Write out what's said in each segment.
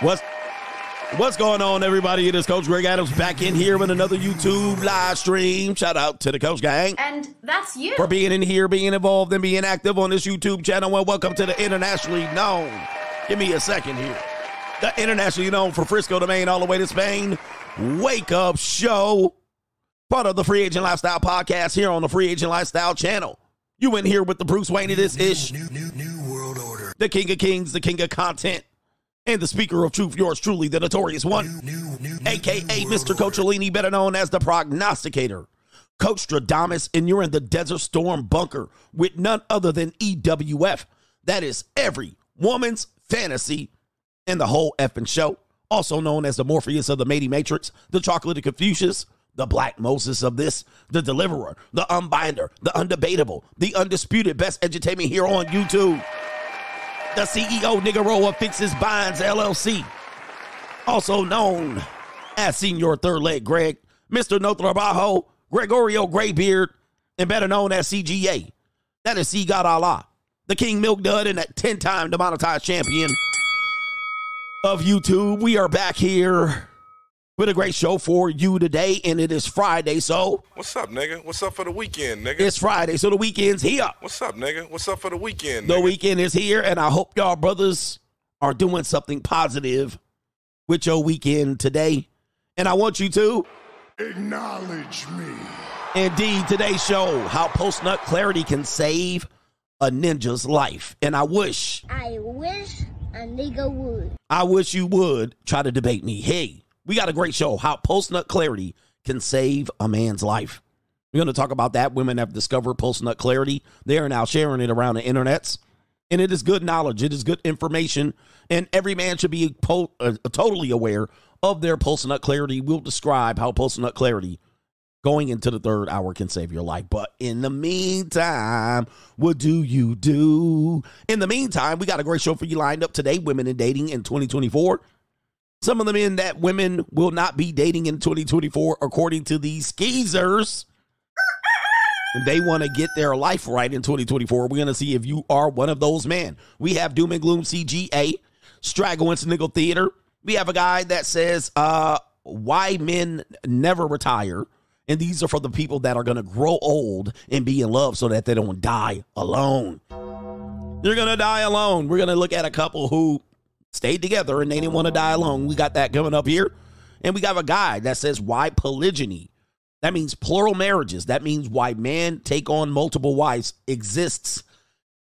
What's going on, everybody? It is Coach Greg Adams back in here with another YouTube live stream. Shout out to the Coach Gang. And that's you. For being in here, being involved, and being active on this YouTube channel. And welcome to the internationally known. Give me a second here. The internationally known for Frisco to Maine, all the way to Spain. Wake Up Show. Part of the Free Agent Lifestyle podcast here on the Free Agent Lifestyle channel. You in here with the Bruce Wayne of this ish. New World Order. The King of Kings, the King of Content. And the speaker of truth, yours truly, the Notorious One, a.k.a. Mr. Coachellini, better known as the Prognosticator, Coach Stradamus, and you're in the Desert Storm bunker with none other than EWF. That is every woman's fantasy and the whole effing show, also known as the Morpheus of the Matey Matrix, the Chocolate of Confucius, the Black Moses of this, the Deliverer, the Unbinder, the Undebatable, the Undisputed Best Entertainment here on YouTube. The CEO, nigga, roll up, fixes binds, LLC. Also known as Senior Third Leg Greg, Mr. No Trabajo, Gregorio Greybeard, and better known as CGA. That is C. God Allah, the King Milk Dud, and that 10-time demonetized champion of YouTube. We are back here with a great show for you today, and it is Friday, so... What's up, nigga? What's up for the weekend, nigga? It's Friday, so the weekend's here. What's up, nigga? What's up for the weekend, nigga? The weekend is here, and I hope y'all brothers are doing something positive with your weekend today. And I want you to... acknowledge me. Indeed, today's show, how post-nut clarity can save a ninja's life. And I wish a nigga would. I wish you would try to debate me. Hey. We got a great show, how post-nut clarity can save a man's life. We're going to talk about that. Women have discovered post-nut clarity. They are now sharing it around the internets. And it is good knowledge. It is good information. And every man should be totally aware of their post-nut clarity. We'll describe how post-nut clarity going into the third hour can save your life. But in the meantime, what do you do? In the meantime, we got a great show for you lined up today, Women in Dating in 2024. Some of the men that women will not be dating in 2024, according to these skeezers, they want to get their life right in 2024. We're going to see if you are one of those men. We have Doom and Gloom CGA, Straggle and Sniggle Theater. We have a guy that says, why men never retire. And these are for the people that are going to grow old and be in love so that they don't die alone. You're going to die alone. We're going to look at a couple who stayed together and they didn't want to die alone. We got that coming up here. And we got a guy that says, why polygyny? That means plural marriages. That means why men take on multiple wives exists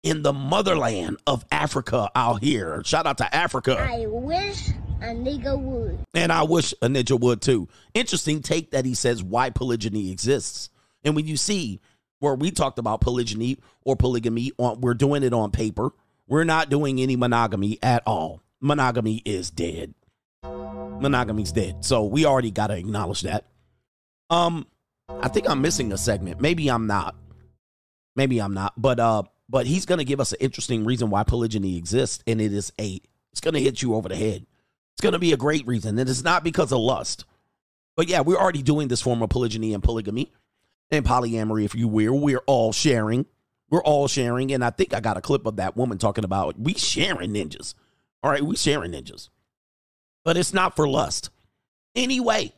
in the motherland of Africa out here. Shout out to Africa. I wish a nigga would. And I wish a ninja would too. Interesting take that he says why polygyny exists. And when you see where we talked about polygyny or polygamy, we're doing it on paper. We're not doing any monogamy at all. Monogamy is dead. Monogamy's dead. So we already got to acknowledge that. I think I'm missing a segment. Maybe I'm not. Maybe I'm not. But he's going to give us an interesting reason why polygyny exists. And it is it's going to hit you over the head. It's going to be a great reason. And it's not because of lust. But yeah, we're already doing this form of polygyny and polygamy and polyamory, if you will. We're all sharing. We're all sharing. And I think I got a clip of that woman talking about we sharing ninjas. All right, we sharing ninjas, but it's not for lust. Anyway,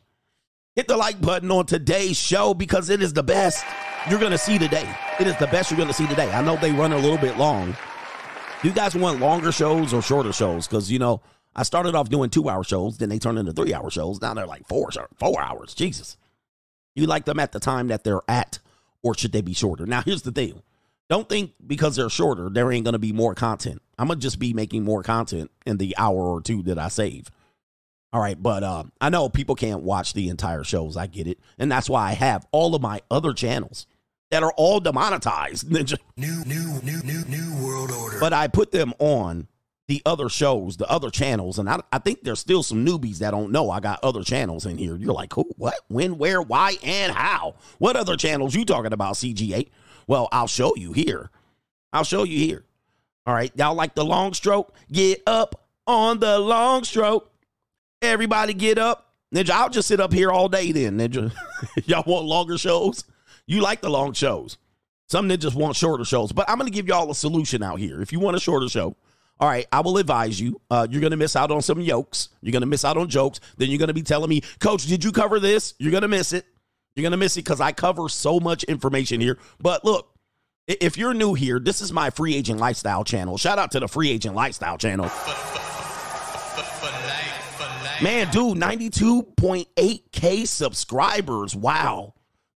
hit the like button on today's show because it is the best you're going to see today. It is the best you're going to see today. I know they run a little bit long. You guys want longer shows or shorter shows? Because, you know, I started off doing 2-hour shows. Then they turned into 3-hour shows. Now they're like 4 hours. Jesus. You like them at the time that they're at, or should they be shorter? Now, here's the thing. Don't think because they're shorter, there ain't going to be more content. I'm going to just be making more content in the hour or two that I save. All right. But I know people can't watch the entire shows. I get it. And that's why I have all of my other channels that are all demonetized. New World Order. But I put them on the other shows, the other channels. And I think there's still some newbies that don't know I got other channels in here. You're like, who, what, when, where, why, and how? What other channels you talking about, CGA? Well, I'll show you here. I'll show you here. All right. Y'all like the long stroke? Get up on the long stroke. Everybody get up. Ninja, I'll just sit up here all day then, Ninja. Y'all want longer shows? You like the long shows. Some ninjas want shorter shows. But I'm going to give y'all a solution out here. If you want a shorter show, All right, I will advise you. You're going to miss out on some yokes. You're going to miss out on jokes. Then you're going to be telling me, Coach, did you cover this? You're going to miss it. You're going to miss it because I cover so much information here. But look, if you're new here, this is my Free Agent Lifestyle channel. Shout out to the Free Agent Lifestyle channel. Man, dude, 92.8K subscribers. Wow.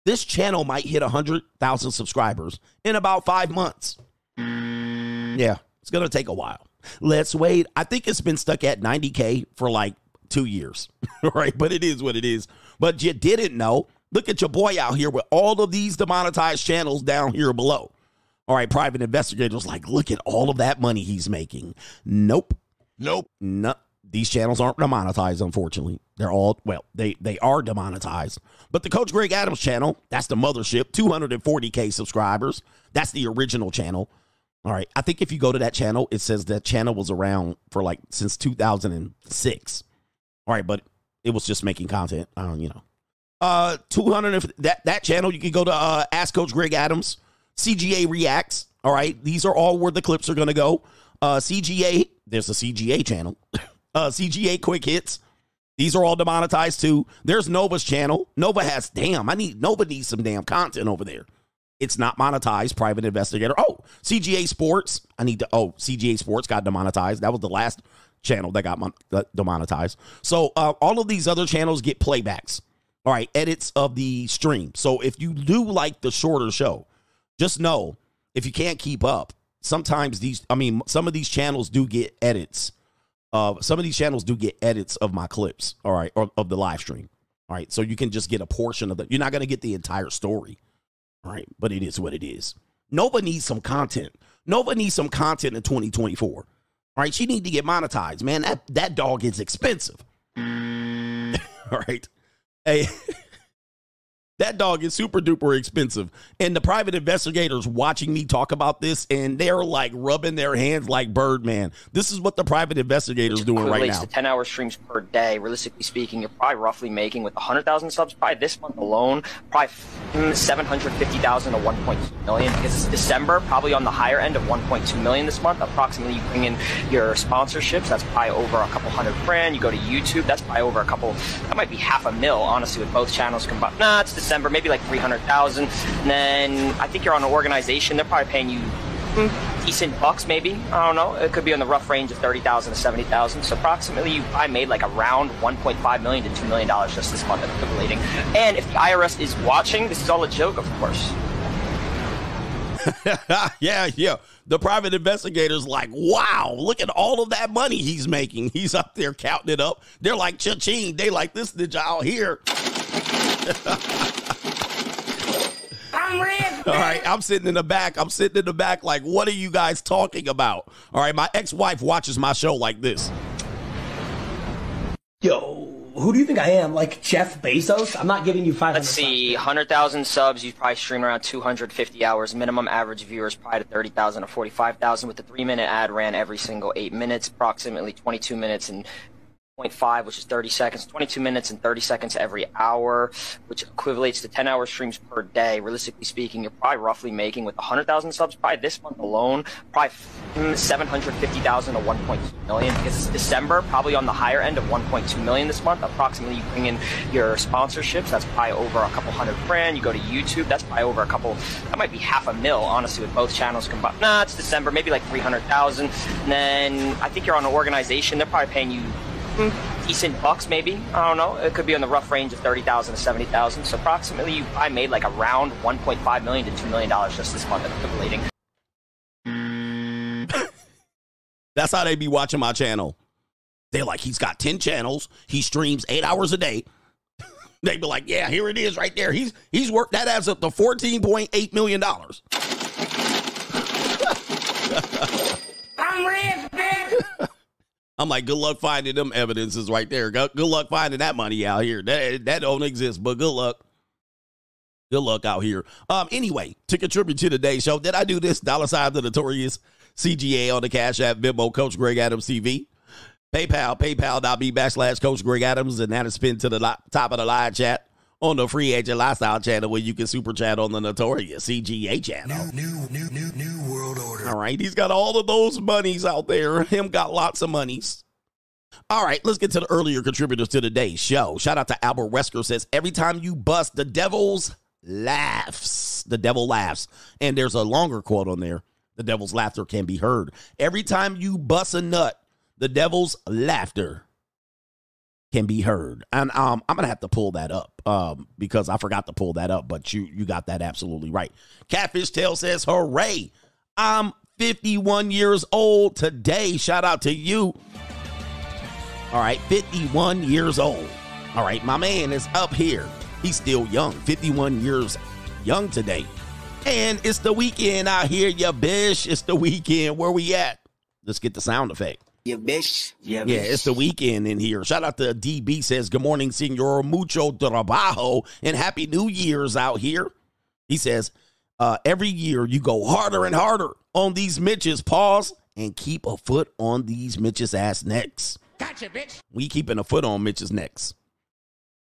This channel might hit 100,000 subscribers in about 5 months. Yeah, it's going to take a while. Let's wait. I think it's been stuck at 90K for like 2 years, right? But it is what it is. But you didn't know. Look at your boy out here with all of these demonetized channels down here below. All right, private investigators like, look at all of that money he's making. Nope. Nope. No, these channels aren't demonetized, unfortunately. They're all, well, they are demonetized. But the Coach Greg Adams channel, that's the mothership, 240K subscribers. That's the original channel. All right, I think if you go to that channel, it says that channel was around for like since 2006. All right, but it was just making content. I don't, you know. 200, that channel, you can go to Ask Coach Greg Adams, CGA Reacts. All right, these are all where the clips are going to go. CGA, there's a CGA channel. CGA Quick Hits. These are all demonetized too. There's Nova's channel. Nova has, damn, Nova needs some damn content over there. It's not monetized, private investigator. Oh, CGA Sports. CGA Sports got demonetized. That was the last channel that got demonetized. So all of these other channels get playbacks. All right, edits of the stream. So if you do like the shorter show, just know if you can't keep up, sometimes some of these channels do get edits. Some of these channels do get edits of my clips, all right, or of the live stream. All right, so you can just get a portion of that. You're not going to get the entire story, all right, but it is what it is. Nova needs some content. Nova needs some content in 2024, all right? She needs to get monetized, man. That dog is expensive, all right? Hey, that dog is super duper expensive. And the private investigators watching me talk about this, and they're like rubbing their hands like Birdman. This is what the private investigators doing right now. To 10-hour streams per day, realistically speaking, you're probably roughly making with 100,000 subs probably this month alone, probably 750,000 to 1.2 million. Because it's December, probably on the higher end of 1.2 million this month. Approximately, you bring in your sponsorships. That's probably over a couple $100 grand. You go to YouTube. That's probably over a couple. That might be half a mil, honestly, with both channels combined. Nah, it's December, maybe like 300,000. And then I think you're on an organization. They're probably paying you decent bucks, maybe. I don't know. It could be on the rough range of 30,000 to 70,000. So approximately, I made like around $1.5 million to $2 million just this month. And if the IRS is watching, this is all a joke, of course. Yeah. The private investigator's like, wow, look at all of that money he's making. He's up there counting it up. They're like, cha-ching. They like, this did y'all hear? I'm red. All right, I'm sitting in the back. Like, what are you guys talking about? All right, my ex-wife watches my show like this. Yo, who do you think I am? Like Jeff Bezos? I'm not giving you 500. Let's see, 100,000 subs. You probably stream around 250 hours minimum. Average viewers probably to 30,000 to 45,000. With the 3-minute ad ran every single 8 minutes, approximately 22 minutes and 0.5, which is 30 seconds, 22 minutes and 30 seconds every hour, which equates to 10-hour streams per day. Realistically speaking, you're probably roughly making with 100,000 subs probably this month alone, probably 750,000 to 1.2 million. Because it's December, probably on the higher end of 1.2 million this month. Approximately, you bring in your sponsorships. That's probably over a couple $100 grand. You go to YouTube. That's probably over a couple. That might be half a mil, honestly, with both channels combined. Nah, it's December, maybe like 300,000. And then I think you're on an organization. They're probably paying you decent bucks, maybe. I don't know. It could be on the rough range of 30,000 to 70,000. So approximately, I made like around $1.5 million to $2 million just this month. That's how they be watching my channel. They're like, he's got 10 channels. He streams 8 hours a day. They be like, yeah, here it is right there. He's worked. That adds up to $14.8 million. I'm rich, bitch. I'm like, good luck finding them evidences right there. Good luck finding that money out here. That don't exist, but good luck. Good luck out here. Anyway, to contribute to today's show, did I do this? $ the Notorious, CGA on the Cash App, Venmo, Coach Greg Adams TV, PayPal, paypal.me/Coach Greg Adams, and that is pinned to the top of the live chat. on the Free Agent Lifestyle channel where you can super chat on the Notorious CGA channel. New World Order. All right, he's got all of those monies out there. Him got lots of monies. All right, let's get to the earlier contributors to today's show. Shout out to Albert Wesker, says, every time you bust, the devil's laughs. The devil laughs. And there's a longer quote on there. The devil's laughter can be heard. Every time you bust a nut, the devil's laughter can be heard. And I'm going to have to pull that up because I forgot to pull that up, but you got that absolutely right. Catfish Tail says, hooray, I'm 51 years old today. Shout out to you. All right, 51 years old. All right, my man is up here. He's still young, 51 years young today. And it's the weekend out here, ya bish. It's the weekend. Where we at? Let's get the sound effect. Yeah, bitch. Yeah, bitch. Yeah, it's the weekend in here. Shout out to DB, says, good morning, Señor. Mucho trabajo and happy New Year's out here. He says, every year you go harder and harder on these Mitches. Pause and keep a foot on these Mitches' ass necks. Gotcha, bitch. We keeping a foot on Mitch's necks.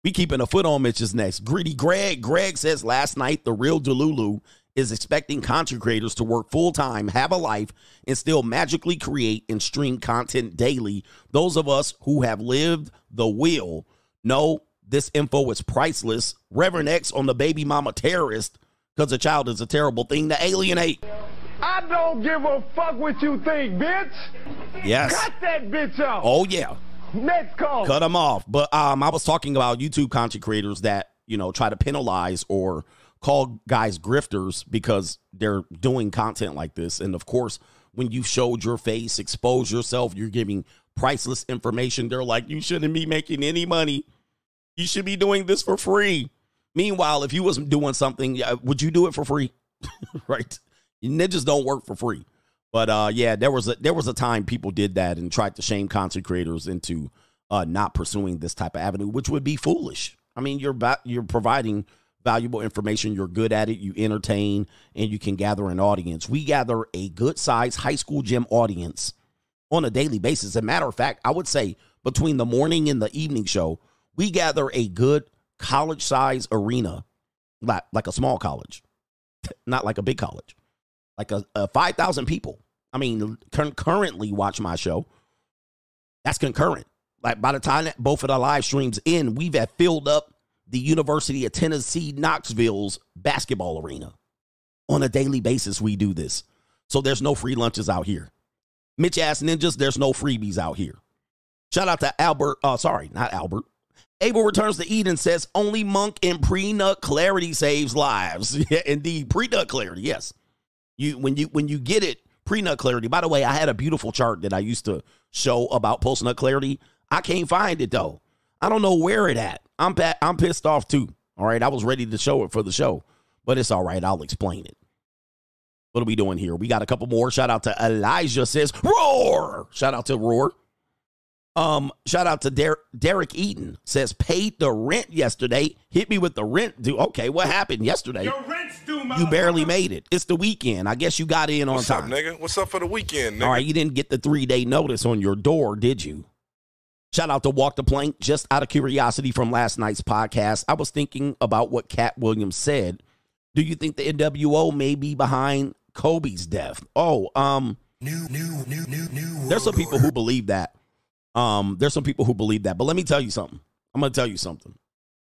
We keeping a foot on Mitch's necks. Greedy Greg. Greg says, last night, the real Delulu is expecting content creators to work full-time, have a life, and still magically create and stream content daily. Those of us who have lived the will know this info is priceless. Reverend X on the baby mama terrorist, because a child is a terrible thing to alienate. I don't give a fuck what you think, bitch. Yes. Cut that bitch off. Oh, yeah. Let's go. Cut them off. But I was talking about YouTube content creators that, you know, try to penalize or call guys grifters because they're doing content like this. And of course, when you showed your face, expose yourself, you're giving priceless information. They're like, you shouldn't be making any money. You should be doing this for free. Meanwhile, if you wasn't doing something, would you do it for free? Right. Ninjas don't work for free. But yeah, there was a time people did that and tried to shame content creators into not pursuing this type of avenue, which would be foolish. I mean, you're providing valuable information. You're good at it. You entertain and you can gather an audience. We gather a good size high school gym audience on a daily basis. As a matter of fact, I would say between the morning and the evening show, we gather a good college size arena, like a small college, not like a big college. Like a 5,000 people, I mean, concurrently watch my show. That's concurrent. Like by the time that both of the live streams end, we've had filled up the University of Tennessee, Knoxville's basketball arena. On a daily basis, we do this. So there's no free lunches out here. Mitch ass ninjas, there's no freebies out here. Shout out to Albert. Sorry, not Albert. Abel Returns to Eden says, only Monk and prenut clarity saves lives. Yeah, indeed, prenut clarity, yes. When you get it, prenut clarity. By the way, I had a beautiful chart that I used to show about postnut clarity. I can't find it, though. I don't know where it at. I'm pissed off, too. All right, I was ready to show it for the show, but it's all right. I'll explain it. What are we doing here? We got a couple more. Shout out to Elijah says, roar. Shout out to Roar. Shout out to Derek Eaton says, paid the rent yesterday. Hit me with the rent due. Okay, what happened yesterday? Your rent's due, you barely made it. It's the weekend. I guess you got in on What's time. Up, nigga? What's up for the weekend, nigga? All right, you didn't get the 3-day notice on your door, did you? Shout out to Walk the Plank. Just out of curiosity from last night's podcast, I was thinking about what Cat Williams said. Do you think the NWO may be behind Kobe's death? Oh, there's some people who believe that. There's some people who believe that, but let me tell you something. I'm going to tell you something.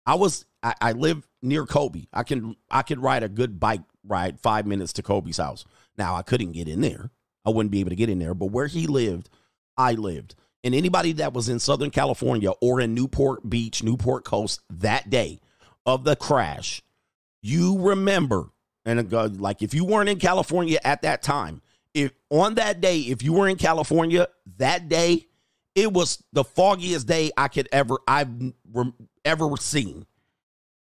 I live near Kobe. I can ride a good bike ride 5 minutes to Kobe's house. Now I couldn't get in there. I wouldn't be able to get in there, but where he lived, I lived. And anybody that was in Southern California or in Newport Beach, Newport Coast that day of the crash, you remember, and like if you weren't in California at that time, if on that day, if you were in California that day, it was the foggiest day I've ever seen.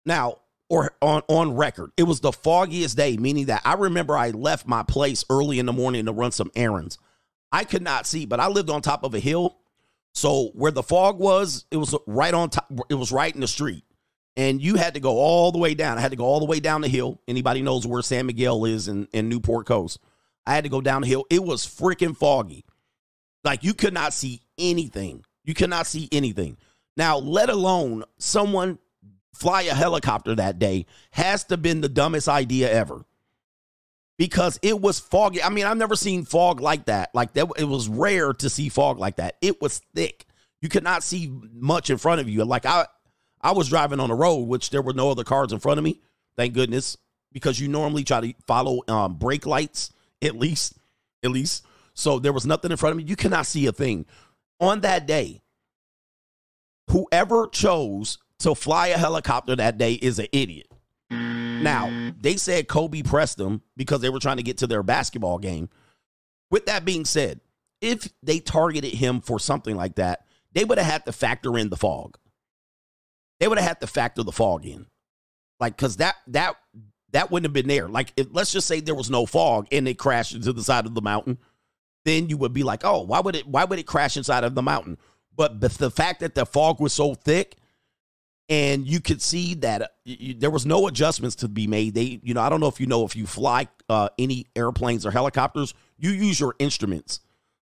Now, or on record, it was the foggiest day, meaning that I remember I left my place early in the morning to run some errands. I could not see, but I lived on top of a hill. So where the fog was, it was right on top. It was right in the street. And you had to go all the way down. I had to go all the way down the hill. Anybody knows where San Miguel is in Newport Coast. I had to go down the hill. It was freaking foggy. Like you could not see anything. You cannot see anything. Now, let alone someone fly a helicopter that day has to have been the dumbest idea ever, because it was foggy. I mean, I've never seen fog like that. It was rare to see fog like that. It was thick. You could not see much in front of you. Like I was driving on the road, which there were no other cars in front of me. Thank goodness, because you normally try to follow brake lights, at least. So there was nothing in front of me. You cannot see a thing. On that day, whoever chose to fly a helicopter that day is an idiot. Now, they said Kobe pressed them because they were trying to get to their basketball game. With that being said, if they targeted him for something like that, they would have had to factor in the fog. They would have had to factor the fog in. Like, because that wouldn't have been there. Like, if, let's just say there was no fog and it crashed into the side of the mountain, then you would be like, oh, why would it crash inside of the mountain? But the fact that the fog was so thick and you could see that there was no adjustments to be made. They, you know, I don't know if you know, if you fly any airplanes or helicopters, you use your instruments.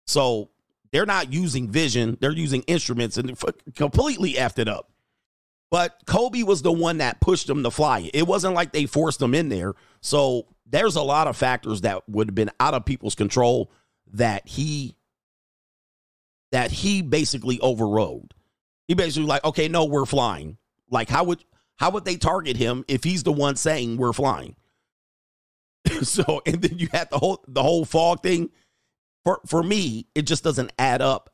So they're not using vision. They're using instruments, and completely effed it up. But Kobe was the one that pushed them to fly it. It wasn't like they forced them in there. So there's a lot of factors that would have been out of people's control that he basically overrode. He basically like, okay, no, we're flying. Like, how would they target him if he's the one saying we're flying? So, and then you had the whole fog thing. For me, it just doesn't add up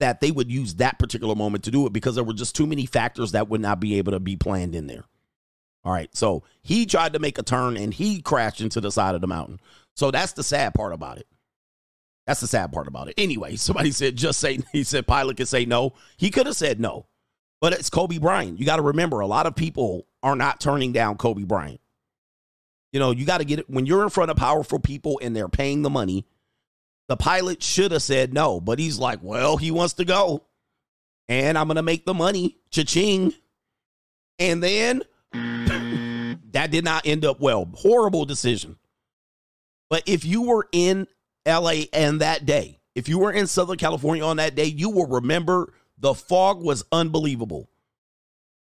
that they would use that particular moment to do it, because there were just too many factors that would not be able to be planned in there. All right. So he tried to make a turn and he crashed into the side of the mountain. So that's the sad part about it. That's the sad part about it. Anyway, somebody said, he said Pilot could say no. He could have said no, but it's Kobe Bryant. You got to remember, a lot of people are not turning down Kobe Bryant. You know, you got to get it when you're in front of powerful people and they're paying the money. The pilot should have said no, but he's like, well, he wants to go, and I'm going to make the money, cha-ching. And then that did not end up well. Horrible decision. But if you were in LA and that day, if you were in Southern California on that day, you will remember the fog was unbelievable.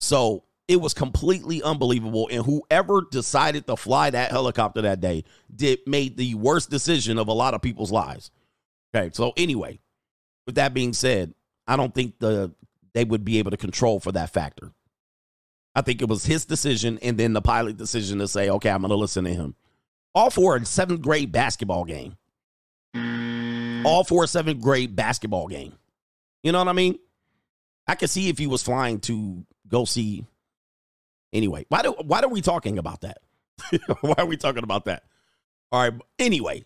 So it was completely unbelievable. And whoever decided to fly that helicopter that day made the worst decision of a lot of people's lives. Okay. So anyway, with that being said, I don't think they would be able to control for that factor. I think it was his decision, and then the pilot decision to say, okay, I'm going to listen to him. All for a seventh grade basketball game. All for a seventh grade basketball game. You know what I mean? I could see if he was flying to go see. Anyway, why are we talking about that? Why are we talking about that? All right. Anyway,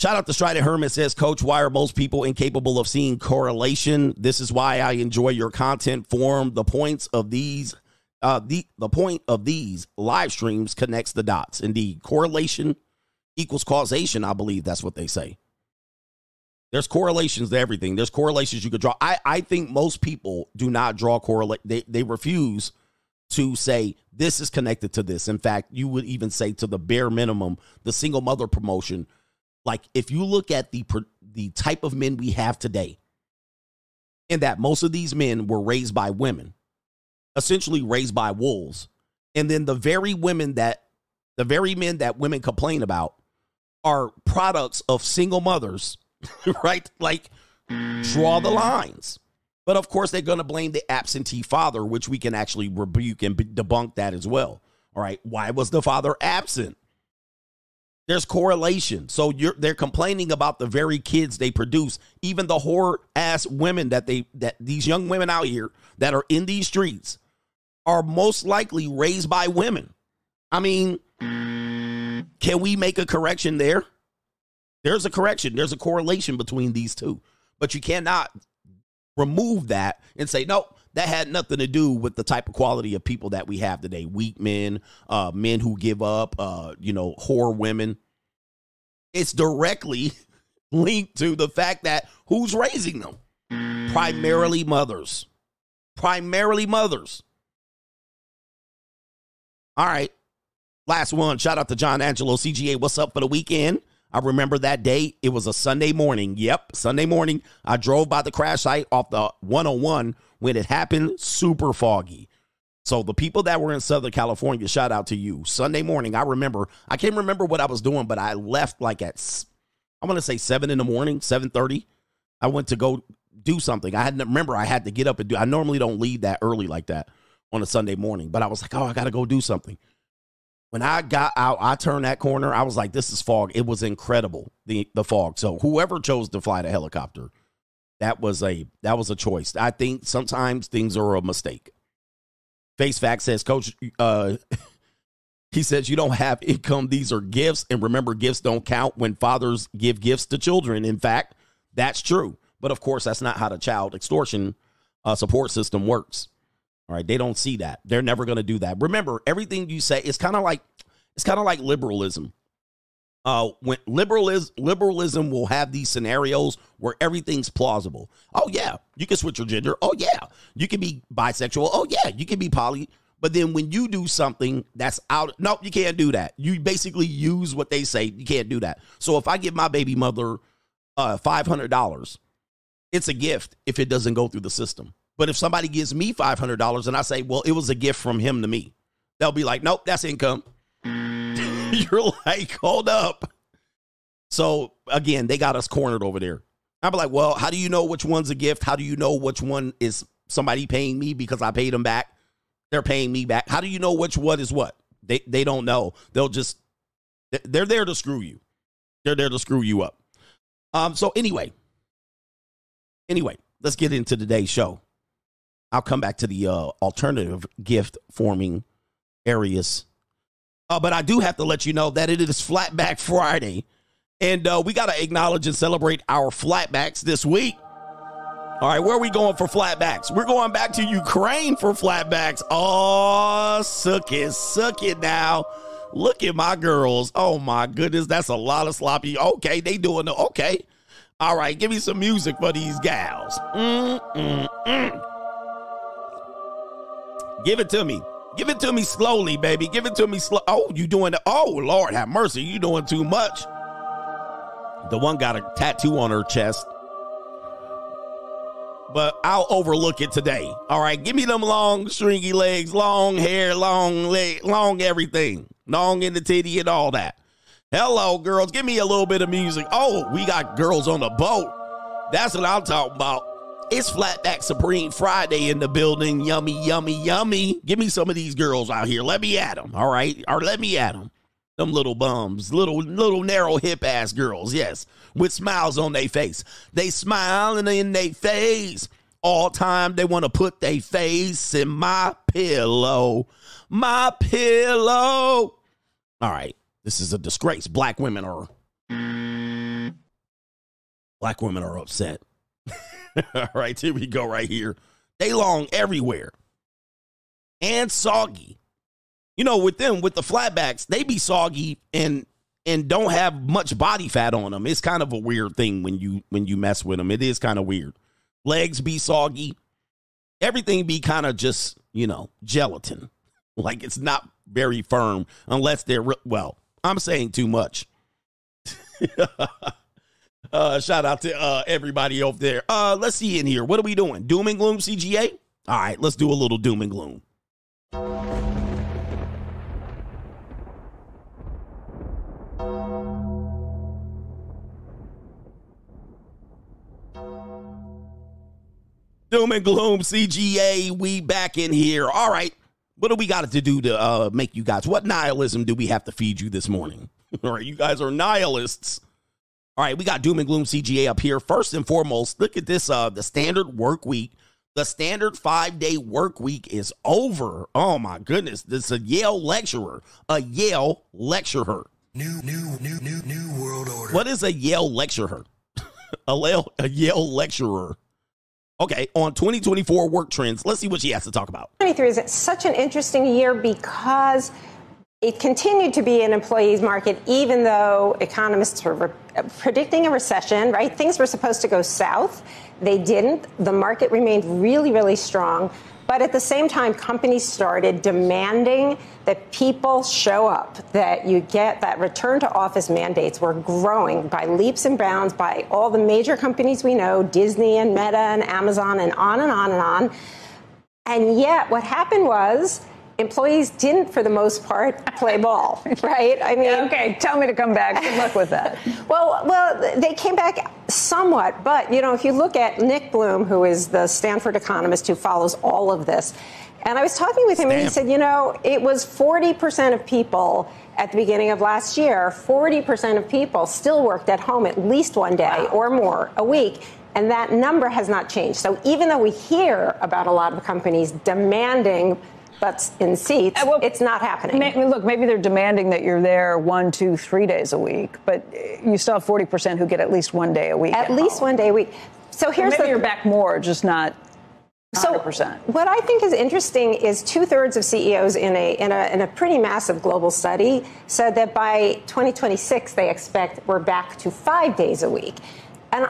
shout out to Strident Hermit says, Coach, why are most people incapable of seeing correlation? This is why I enjoy your content form. The points of these, the point of these live streams connects the dots. Indeed, correlation equals causation. I believe that's what they say. There's correlations to everything. There's correlations you could draw. I think most people do not draw correlate. They refuse to say this is connected to this. In fact, you would even say to the bare minimum, the single mother promotion. Like, if you look at the type of men we have today, and that most of these men were raised by women, essentially raised by wolves. And then the very men that women complain about are products of single mothers. Right? Like, draw the lines. But of course, they're going to blame the absentee father, which we can actually rebuke and debunk that as well. All right. Why was the father absent? There's correlation. So they're complaining about the very kids they produce, even the whore ass women that these young women out here that are in these streets are most likely raised by women. I mean, can we make a correction there? There's a correction. There's a correlation between these two, but you cannot remove that and say, no, that had nothing to do with the type of quality of people that we have today. Weak men, men who give up, whore women. It's directly linked to the fact that who's raising them? Primarily mothers. Primarily mothers. All right. Last one. Shout out to John Angelo CGA. What's up for the weekend? I remember that day. It was a Sunday morning. Yep, Sunday morning. I drove by the crash site off the 101 when it happened. Super foggy. So the people that were in Southern California, shout out to you. Sunday morning, I remember, I can't remember what I was doing, but I left like at, I want to say 7 in the morning, 7:30. I went to go do something. I had to get up and do, I normally don't leave that early like that on a Sunday morning, but I was like, oh, I got to go do something. When I got out, I turned that corner. I was like, this is fog. It was incredible, the fog. So whoever chose to fly the helicopter, that was a choice. I think sometimes things are a mistake. FaceFact says, Coach, he says, you don't have income. These are gifts. And remember, gifts don't count when fathers give gifts to children. In fact, that's true. But, of course, that's not how the child extortion support system works. All right, they don't see that. They're never going to do that. Remember, everything you say, it's kind of like liberalism. When liberalism will have these scenarios where everything's plausible. Oh yeah, you can switch your gender. Oh yeah, you can be bisexual. Oh yeah, you can be poly. But then when you do something that's out, nope, you can't do that. You basically use what they say. You can't do that. So if I give my baby mother $500, it's a gift if it doesn't go through the system. But if somebody gives me $500 and I say, well, it was a gift from him to me, they'll be like, nope, that's income. You're like, hold up. So, again, they got us cornered over there. I'm like, well, how do you know which one's a gift? How do you know which one is somebody paying me because I paid them back? They're paying me back. How do you know which one is what? They don't know. They're there to screw you. They're there to screw you up. So, anyway, let's get into today's show. I'll come back to the alternative gift forming areas. But I do have to let you know that it is Flatback Friday. And we got to acknowledge and celebrate our flatbacks this week. All right, where are we going for flatbacks? We're going back to Ukraine for flatbacks. Oh, suck it now. Look at my girls. Oh, my goodness. That's a lot of sloppy. Okay, they doing it. Okay. All right, give me some music for these gals. Give it to me. Give it to me slowly, baby. Give it to me slow. Oh, you doing the, oh, Lord have mercy. You doing too much. The one got a tattoo on her chest. But I'll overlook it today. All right. Give me them long, stringy legs, long hair, long leg, long everything. Long in the titty and all that. Hello, girls. Give me a little bit of music. Oh, we got girls on the boat. That's what I'm talking about. It's Flatback Supreme Friday in the building. Yummy, yummy, yummy. Give me some of these girls out here. Let me at them, all right? Or let me at them. Them little bums, little narrow hip ass girls, yes, with smiles on their face. They smiling in their face all time. They want to put their face in my pillow, my pillow. All right, this is a disgrace. Black women are upset. All right, here we go right here. They long everywhere and soggy. You know, with them, with the flatbacks, they be soggy and don't have much body fat on them. It's kind of a weird thing when you mess with them. It is kind of weird. Legs be soggy. Everything be kind of just, you know, gelatin. Like it's not very firm unless they're, well, I'm saying too much. Shout out to everybody over there. Let's see in here. What are we doing? Doom and gloom CGA? All right, let's do a little doom and gloom. Doom and gloom CGA, we back in here. All right, what do we got to do to make you guys? What nihilism do we have to feed you this morning? All right, you guys are nihilists. All right, we got doom and gloom CGA up here. First and foremost, look at this, the standard work week. The standard 5-day work week is over. Oh, my goodness. This is a Yale lecturer. A Yale lecturer. New world order. What is a Yale lecturer? A Yale lecturer. Okay, on 2024 work trends, let's see what she has to talk about. 2023 is such an interesting year because it continued to be an employees market, even though economists were predicting a recession, right? Things were supposed to go south. They didn't. The market remained really, really strong. But at the same time, companies started demanding that people show up, that you get that return to office mandates were growing by leaps and bounds by all the major companies we know, Disney and Meta and Amazon and on and on and on. And yet what happened was employees didn't, for the most part, play ball, right? I mean, okay, tell me to come back. Good luck with that. well, they came back somewhat. But, you know, if you look at Nick Bloom, who is the Stanford economist who follows all of this, and I was talking with him and he said, you know, it was 40% of people at the beginning of last year, 40% of people still worked at home at least one day or more a week. And that number has not changed. So even though we hear about a lot of companies demanding butts in seats, well, it's not happening. Look, maybe they're demanding that you're there 1, 2, 3 days a week, but you still have 40% who get at least one day a week. At least home. One day a week. So here's maybe you're back more, just not 100%. So what I think is interesting is 2/3 of CEOs in a pretty massive global study said that by 2026, they expect we're back to 5 days a week. And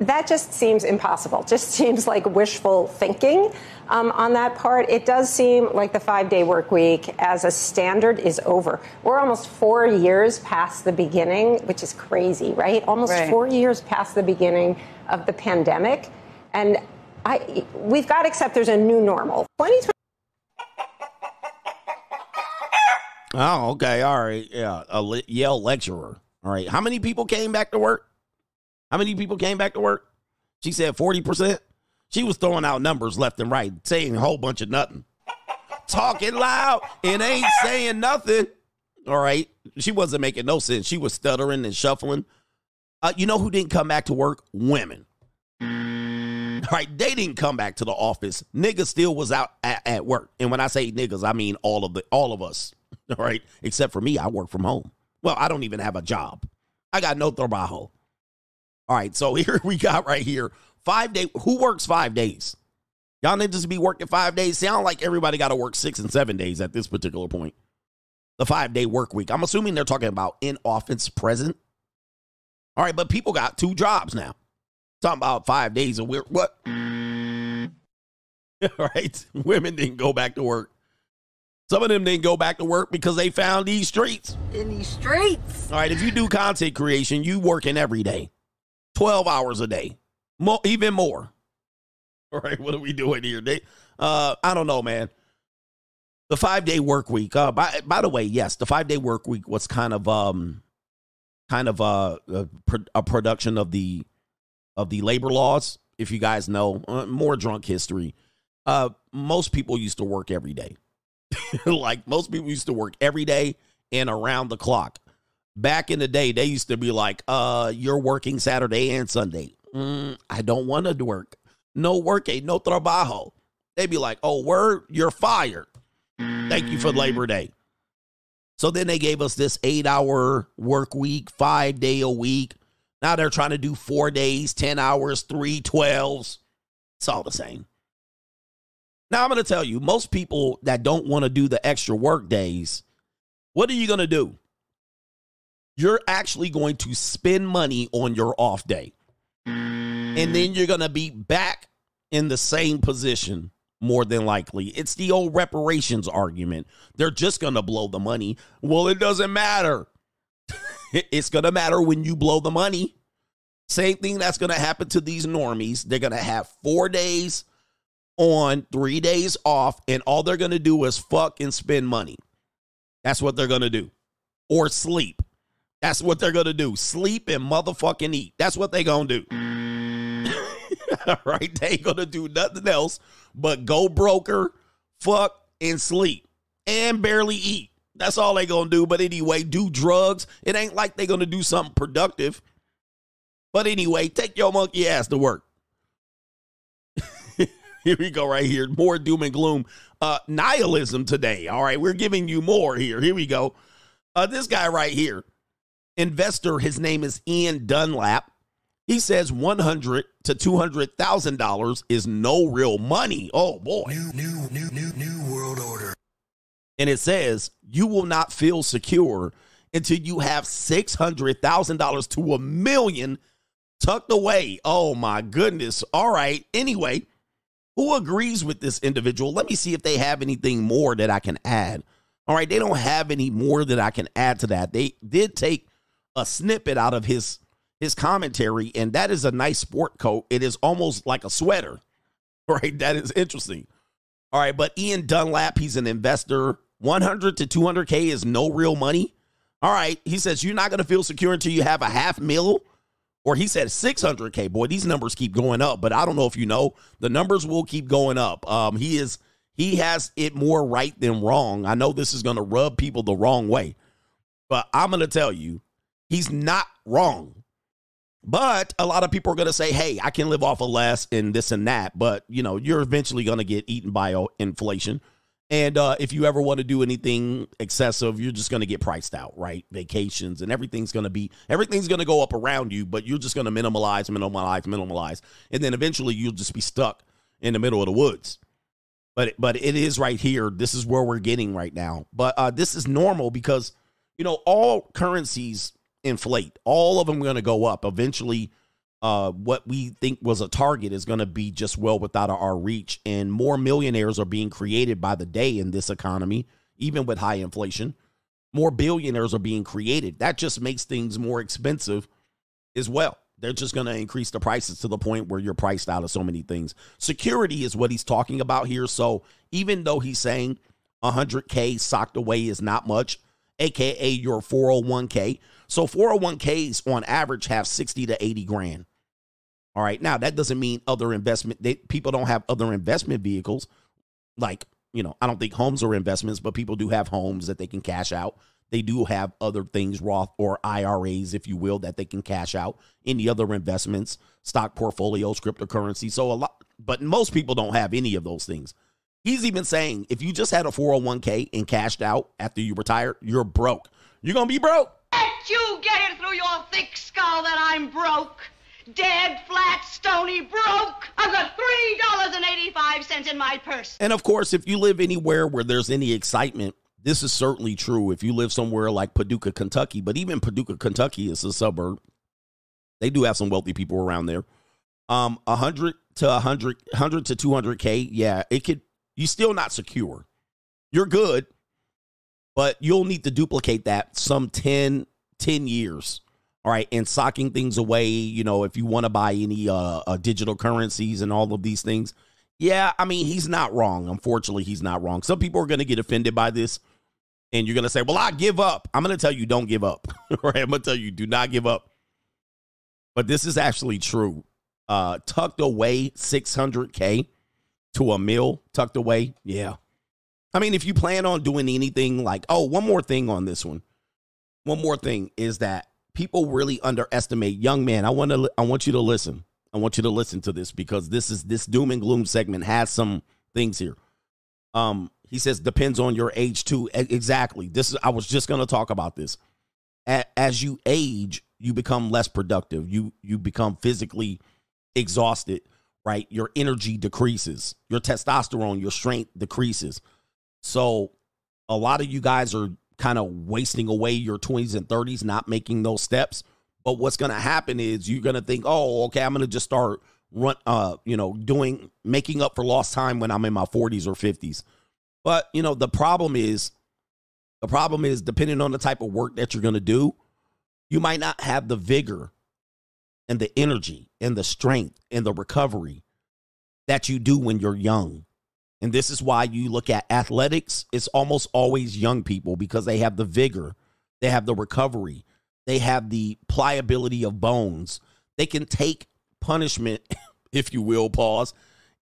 that just seems impossible. Just seems like wishful thinking on that part. It does seem like the 5-day work week as a standard is over. We're almost 4 years past the beginning, which is crazy, right? Almost 4 years past the beginning of the pandemic. And we've got to accept there's a new normal. Oh, okay. All right. Yeah. A Yale lecturer. All right. How many people came back to work? How many people came back to work? She said 40%. She was throwing out numbers left and right, saying a whole bunch of nothing. Talking loud and ain't saying nothing. All right. She wasn't making no sense. She was stuttering and shuffling. You know who didn't come back to work? Women. All right. They didn't come back to the office. Niggas still was out at work. And when I say niggas, I mean all of us. All right. Except for me, I work from home. Well, I don't even have a job. I got no trabajo. All right, so here we got right here. 5 day. Who works 5 days? Y'all need to be working 5 days. Sound like everybody got to work 6 and 7 days at this particular point. The 5-day work week. I'm assuming they're talking about in office present. All right, but people got 2 jobs now. Talking about 5 days of work. What? All right, women didn't go back to work. Some of them didn't go back to work because they found these streets. In these streets. All right, if you do content creation, you working every day. 12 hours a day, even more. All right, what are we doing here? I don't know, man. The 5-day work week. By the way, yes, the 5-day work week was kind of a production of the labor laws. If you guys know more drunk history, most people used to work every day. Like most people used to work every day and around the clock. Back in the day, they used to be like, you're working Saturday and Sunday. I don't want to work. No work, ain't no trabajo. They'd be like, oh, word, you're fired. Thank you for Labor Day. So then they gave us this 8-hour work week, 5-day a week. Now they're trying to do 4 days, 10 hours, 3 12s. It's all the same. Now I'm going to tell you, most people that don't want to do the extra work days, what are you going to do? You're actually going to spend money on your off day. And then you're going to be back in the same position, more than likely. It's the old reparations argument. They're just going to blow the money. Well, it doesn't matter. It's going to matter when you blow the money. Same thing that's going to happen to these normies. They're going to have 4 days on, 3 days off, and all they're going to do is fucking spend money. That's what they're going to do. Or sleep. That's what they're going to do. Sleep and motherfucking eat. That's what they going to do. All right. They ain't going to do nothing else but go broker, fuck, and sleep and barely eat. That's all they going to do. But anyway, do drugs. It ain't like they going to do something productive. But anyway, take your monkey ass to work. Here we go right here. More doom and gloom. Nihilism today. All right. We're giving you more here. Here we go. This guy right here. Investor, his name is Ian Dunlap. He says $100,000 to $200,000 is no real money. Oh, boy. New world order. And it says you will not feel secure until you have $600,000 to $1 million tucked away. Oh, my goodness. All right. Anyway, who agrees with this individual? Let me see if they have anything more that I can add. All right. They don't have any more that I can add to that. They did take a snippet out of his commentary, and that is a nice sport coat. It is almost like a sweater, right? That is interesting. All right, but Ian Dunlap, he's an investor. 100 to 200K is no real money. All right, he says you're not going to feel secure until you have a $500,000, or he said 600K. Boy, these numbers keep going up, but I don't know if you know, the numbers will keep going up. He has it more right than wrong. I know this is going to rub people the wrong way, but I'm going to tell you, he's not wrong. But a lot of people are going to say, hey, I can live off of less and this and that. But, you know, you're eventually going to get eaten by inflation. And if you ever want to do anything excessive, you're just going to get priced out, right? Vacations and everything's going to go up around you, but you're just going to minimalize. And then eventually you'll just be stuck in the middle of the woods. But it is right here. This is where we're getting right now. But this is normal because, you know, all currencies inflate. All of them going to go up eventually. What we think was a target is going to be just well without our reach, and more millionaires are being created by the day in this economy. Even with high inflation, more billionaires are being created. That just makes things more expensive as well. They're just going to increase the prices to the point where you're priced out of so many things. Security is what he's talking about here. So even though he's saying 100K socked away is not much, AKA your 401k. So 401ks on average have 60 to 80 grand. All right. Now that doesn't mean other investment. People don't have other investment vehicles. Like, you know, I don't think homes are investments, but people do have homes that they can cash out. They do have other things, Roth or IRAs, if you will, that they can cash out. Any other investments, stock portfolios, cryptocurrency. So a lot, but most people don't have any of those things. He's even saying if you just had a 401k and cashed out after you retired, you're broke. You're going to be broke. Let you get it through your thick skull that I'm broke. Dead, flat, stony, broke. I've got $3.85 in my purse. And, of course, if you live anywhere where there's any excitement, this is certainly true. If you live somewhere like Paducah, Kentucky, but even Paducah, Kentucky is a suburb. They do have some wealthy people around there. 100 to 200K, yeah, it could. You're still not secure. You're good, but you'll need to duplicate that some 10 years. All right. And socking things away, you know, if you want to buy any digital currencies and all of these things. Yeah. I mean, he's not wrong. Unfortunately, he's not wrong. Some people are going to get offended by this and you're going to say, well, I give up. I'm going to tell you, don't give up. Right? I'm going to tell you, do not give up. But this is actually true. Tucked away 600K. To $1 million tucked away. Yeah. I mean, if you plan on doing anything like, oh, one more thing on this one. One more thing is that people really underestimate, young man. I want you to listen. I want you to listen to this because this doom and gloom segment has some things here. He says, depends on your age too. Exactly. I was just going to talk about this. As you age, you become less productive. You become physically exhausted. Right? Your energy decreases, your testosterone, your strength decreases. So a lot of you guys are kind of wasting away your 20s and 30s, not making those steps. But what's going to happen is you're going to think, oh, okay, I'm going to just start making up for lost time when I'm in my 40s or 50s. But, you know, the problem is depending on the type of work that you're going to do, you might not have the vigor and the energy and the strength and the recovery that you do when you're young. And this is why you look at athletics. It's almost always young people because they have the vigor. They have the recovery. They have the pliability of bones. They can take punishment, if you will, pause,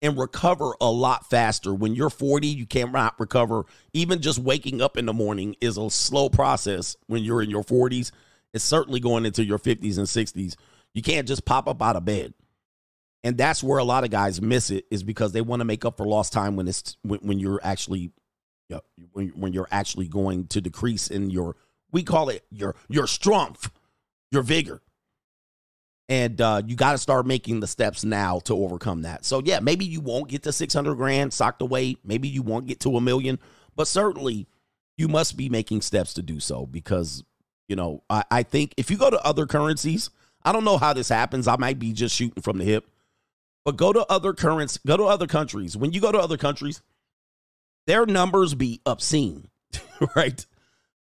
and recover a lot faster. When you're 40, you cannot recover. Even just waking up in the morning is a slow process when you're in your 40s. It's certainly going into your 50s and 60s. You can't just pop up out of bed. And that's where a lot of guys miss it, is because they want to make up for lost time when you're actually going to decrease in your, we call it your strength, your vigor. And you got to start making the steps now to overcome that. So yeah, maybe you won't get to 600 grand socked away. Maybe you won't get to $1 million, but certainly you must be making steps to do so because, you know, I think if you go to other currencies, I don't know how this happens. I might be just shooting from the hip, but go to other countries. When you go to other countries, their numbers be obscene, right?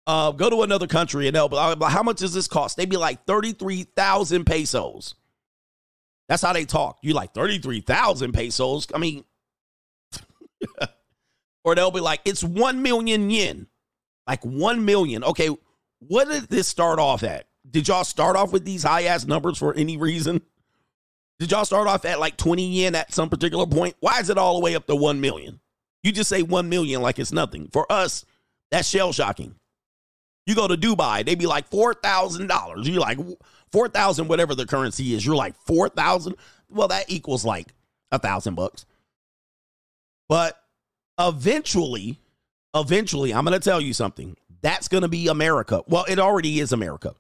Go to another country and they'll be like, how much does this cost? They'd be like 33,000 pesos. That's how they talk. You like 33,000 pesos. I mean, Or they'll be like, it's 1 million yen. Like 1 million. Okay, what did this start off at? Did y'all start off with these high-ass numbers for any reason? Did y'all start off at like 20 yen at some particular point? Why is it all the way up to 1 million? You just say 1 million like it's nothing. For us, that's shell-shocking. You go to Dubai, they be like $4,000. You're like, 4,000, whatever the currency is. You're like, 4,000? Well, that equals like $1,000. But eventually, I'm going to tell you something. That's going to be America. Well, it already is America.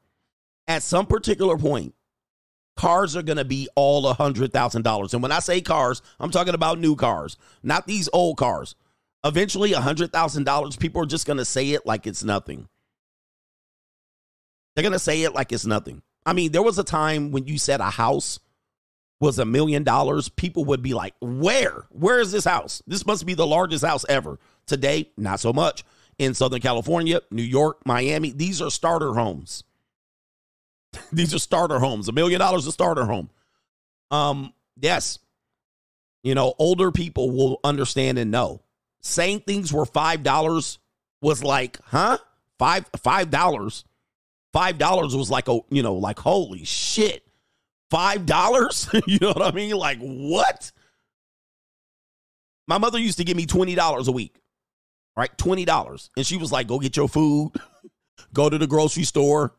At some particular point, cars are going to be all $100,000. And when I say cars, I'm talking about new cars, not these old cars. Eventually, $100,000, people are just going to say it like it's nothing. They're going to say it like it's nothing. I mean, there was a time when you said a house was $1 million. People would be like, where? Where is this house? This must be the largest house ever. Today, not so much. In Southern California, New York, Miami, these are starter homes. These are starter homes. $1 million a starter home. Yes. You know, older people will understand and know. Saying things were $5 was like, huh? $5. $5 was like, a, you know, like, holy shit, $5? You know what I mean? Like, what? My mother used to give me $20 a week, right? $20. And she was like, go get your food, go to the grocery store,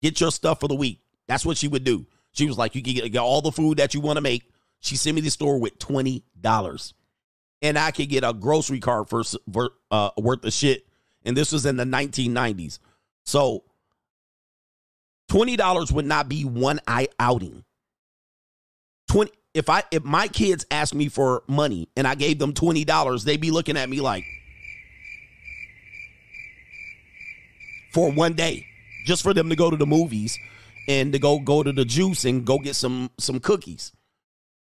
get your stuff for the week. That's what she would do. She was like, you can get all the food that you want to make. She sent me to the store with $20. And I could get a grocery card for worth of shit. And this was in the 1990s. So, $20 would not be one outing. If my kids asked me for money and I gave them $20, they'd be looking at me like, for one day, just for them to go to the movies and to go to the juice and go get some cookies.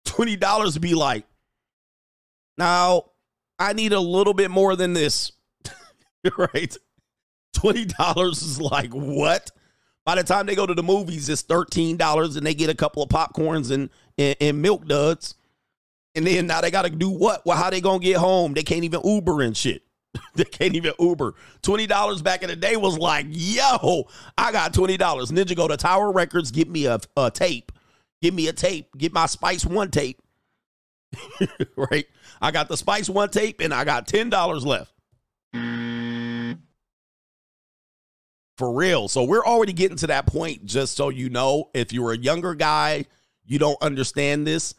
$20 would be like, now I need a little bit more than this. Right? $20 is like, what? By the time they go to the movies, it's $13 and they get a couple of popcorns and milk duds. And then now they got to do what? Well, how they going to get home? They can't even Uber and shit. They can't even Uber. $20 back in the day was like, yo, I got $20. Ninja, go to Tower Records, get me a tape. Give me a tape. Get my Spice One tape. Right? I got the Spice One tape and I got $10 left. For real. So we're already getting to that point, just so you know. If you're a younger guy, you don't understand this.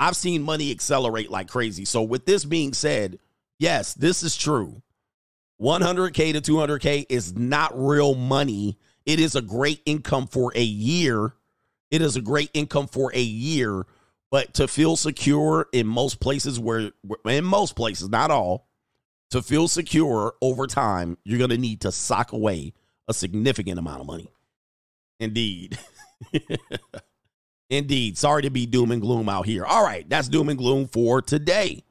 I've seen money accelerate like crazy. So with this being said, yes, this is true. 100K to 200K is not real money. It is a great income for a year. It is a great income for a year. But to feel secure in most places not all, to feel secure over time, you're going to need to sock away a significant amount of money. Indeed. Indeed. Sorry to be doom and gloom out here. All right. That's doom and gloom for today.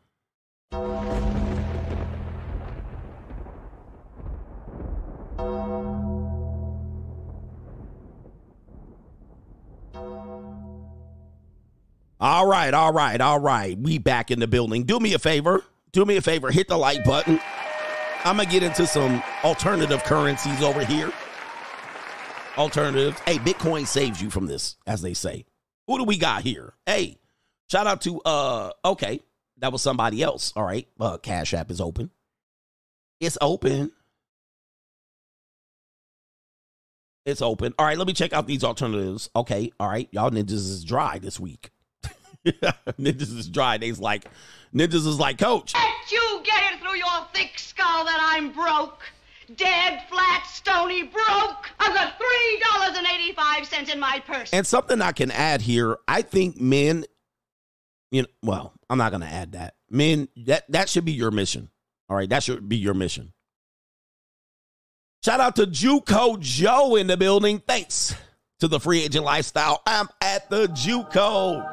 All right. All right. All right. We back in the building. Do me a favor. Do me a favor, hit the like button. I'm going to get into some alternative currencies over here. Alternatives. Hey, Bitcoin saves you from this, as they say. Who do we got here? Hey, shout out to, okay, that was somebody else. All right. Cash App is open. It's open. It's open. All right, let me check out these alternatives. Okay. All right. Y'all ninjas is dry this week. Ninjas is dry. Ninjas is like, coach, can't you get it through your thick skull that I'm broke? Dead, flat, stony, broke. I've got $3.85 in my purse. And something I can add here, I think men, you know, well, I'm not going to add that. Men, that should be your mission. All right, that should be your mission. Shout out to Juco Joe in the building. Thanks to the free agent lifestyle. I'm at the Juco.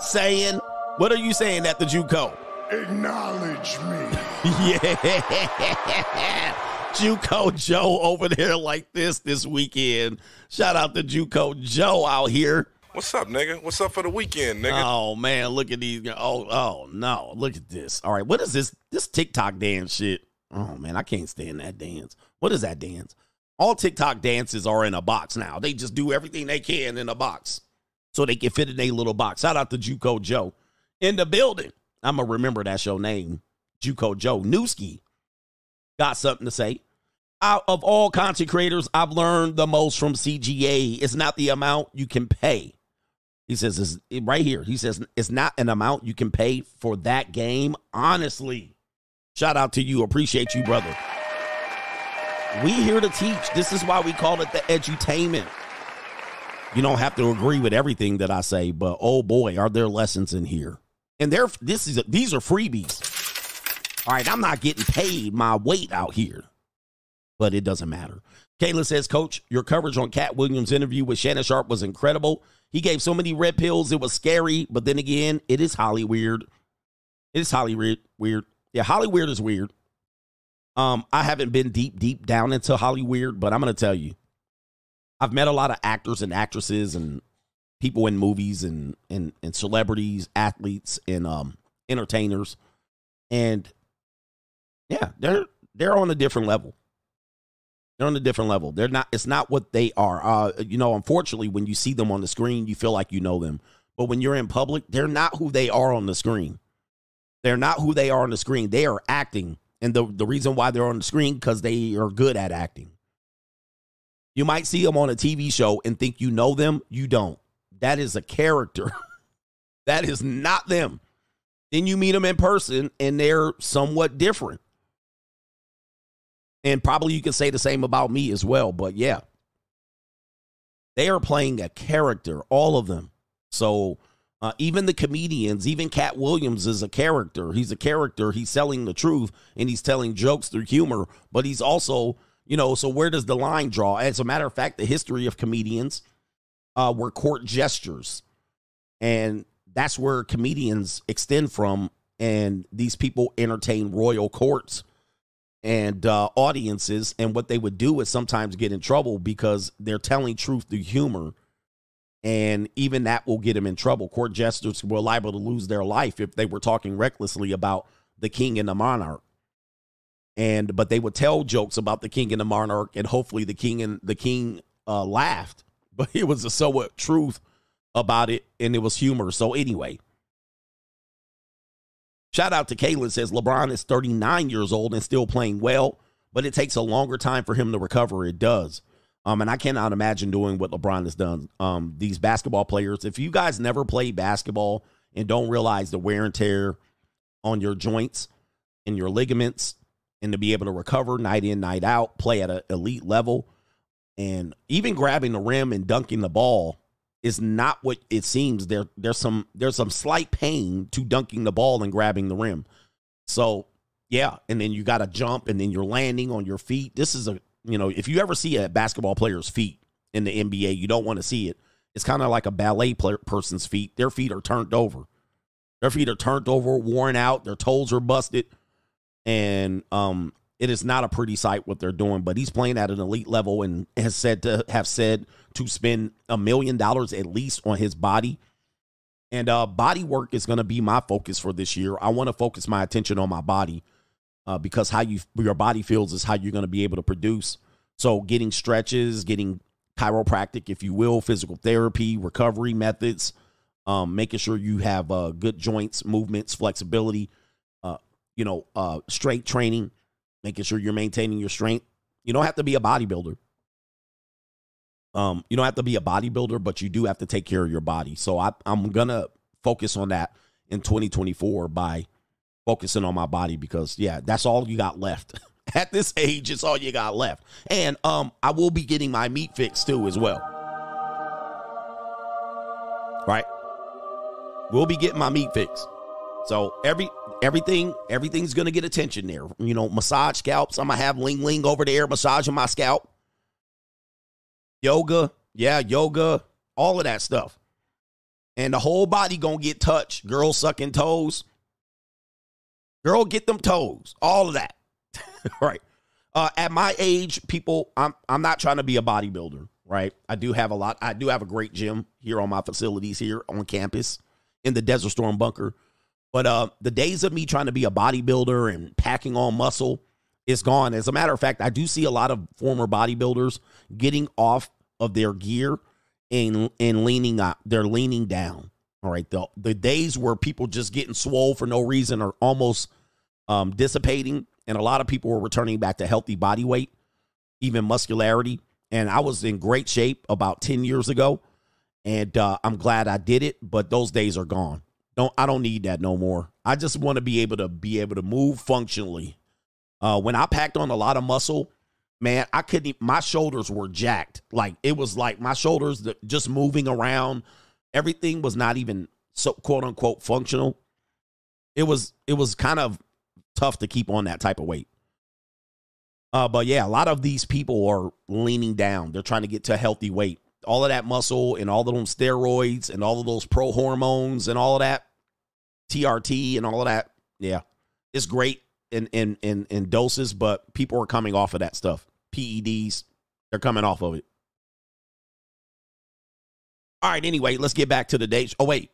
Saying, what are you saying at the Juco? Acknowledge me. Yeah. Juco Joe over there like this weekend. Shout out to Juco Joe out here. What's up, nigga? What's up for the weekend, nigga? Oh, man, look at these. Oh, no, look at this. All right, what is this? This TikTok dance shit. Oh, man, I can't stand that dance. What is that dance? All TikTok dances are in a box now. They just do everything they can in a box so they can fit in a little box. Shout out to Juco Joe in the building. I'm going to remember that's your name, Juco Joe. Newski got something to say. Out of all content creators, I've learned the most from CGA. It's not the amount you can pay. He says, it's right here. He says, it's not an amount you can pay for that game. Honestly, shout out to you. Appreciate you, brother. We here to teach. This is why we call it the edutainment. You don't have to agree with everything that I say, but oh boy, are there lessons in here? And these are freebies. All right, I'm not getting paid my weight out here, but it doesn't matter. Kayla says, Coach, your coverage on Cat Williams' interview with Shannon Sharp was incredible. He gave so many red pills, it was scary. But then again, it is Hollyweird. It is Hollyweird. Weird. Yeah, Hollyweird is weird. I haven't been deep down into Hollyweird, but I'm going to tell you, I've met a lot of actors and actresses and people in movies and celebrities, athletes, and entertainers. And yeah, they're on a different level. They're on a different level. They're not. It's not what they are. You know, unfortunately, when you see them on the screen, you feel like you know them. But when you're in public, they're not who they are on the screen. They're not who they are on the screen. They are acting. And the reason why they're on the screen, because they are good at acting. You might see them on a TV show and think you know them. You don't. That is a character. That is not them. Then you meet them in person, and they're somewhat different. And probably you can say the same about me as well. But yeah, they are playing a character, all of them. So even the comedians, even Cat Williams is a character. He's a character. He's selling the truth and he's telling jokes through humor. But he's also, you know, so where does the line draw? As a matter of fact, the history of comedians were court gestures. And that's where comedians extend from. And these people entertain royal courts and audiences, and what they would do is sometimes get in trouble because they're telling truth through humor, and even that will get them in trouble. Court jesters were liable to lose their life if they were talking recklessly about the king and the monarch, but they would tell jokes about the king and the monarch, and hopefully the king laughed, but it was a somewhat truth about it, and it was humor. So anyway, shout out to Kaylin says LeBron is 39 years old and still playing well, but it takes a longer time for him to recover. It does. And I cannot imagine doing what LeBron has done. These basketball players, if you guys never play basketball and don't realize the wear and tear on your joints and your ligaments, and to be able to recover night in, night out, play at an elite level, and even grabbing the rim and dunking the ball is not what it seems. There's some slight pain to dunking the ball and grabbing the rim. So yeah, and then you got to jump, and then you're landing on your feet. This is a, you know, if you ever see a basketball player's feet in the NBA, you don't want to see it. It's kind of like a ballet person's feet. Their feet are turned over. Their feet are turned over, worn out. Their toes are busted, and it is not a pretty sight what they're doing, but he's playing at an elite level and has said to spend $1 million at least on his body. And body work is going to be my focus for this year. I want to focus my attention on my body because how your body feels is how you're going to be able to produce. So getting stretches, getting chiropractic, if you will, physical therapy, recovery methods, making sure you have good joints, movements, flexibility, strength training, making sure you're maintaining your strength. You don't have to be a bodybuilder. You don't have to be a bodybuilder, but you do have to take care of your body. So I'm going to focus on that in 2024 by focusing on my body because, yeah, that's all you got left. At this age, it's all you got left. And I will be getting my meat fixed too as well. Right? We'll be getting my meat fixed. So everything's going to get attention there. You know, massage scalps. I'm going to have Ling Ling over there massaging my scalp. Yoga. Yeah, yoga. All of that stuff. And the whole body going to get touched. Girl sucking toes. Girl, get them toes. All of that. Right. At my age, people, I'm not trying to be a bodybuilder. right? I do have a great gym here on my facilities here on campus in the Desert Storm bunker. But the days of me trying to be a bodybuilder and packing on muscle is gone. As a matter of fact, I do see a lot of former bodybuilders getting off of their gear and leaning up. They're leaning down. All right. The days where people just getting swole for no reason are almost dissipating. And a lot of people were returning back to healthy body weight, even muscularity. And I was in great shape about 10 years ago. And I'm glad I did it. But those days are gone. I don't need that no more. I just want to be able to move functionally. When I packed on a lot of muscle, man, I couldn't. My shoulders were jacked. Like it was like my shoulders just moving around. Everything was not even so quote unquote functional. It was kind of tough to keep on that type of weight. But yeah, a lot of these people are leaning down. They're trying to get to a healthy weight. All of that muscle and all of those steroids and all of those pro hormones and all of that. TRT and all of that. Yeah, it's great in doses, but people are coming off of that stuff. PEDs, they're coming off of it. All right, anyway, let's get back to the day. Oh, wait.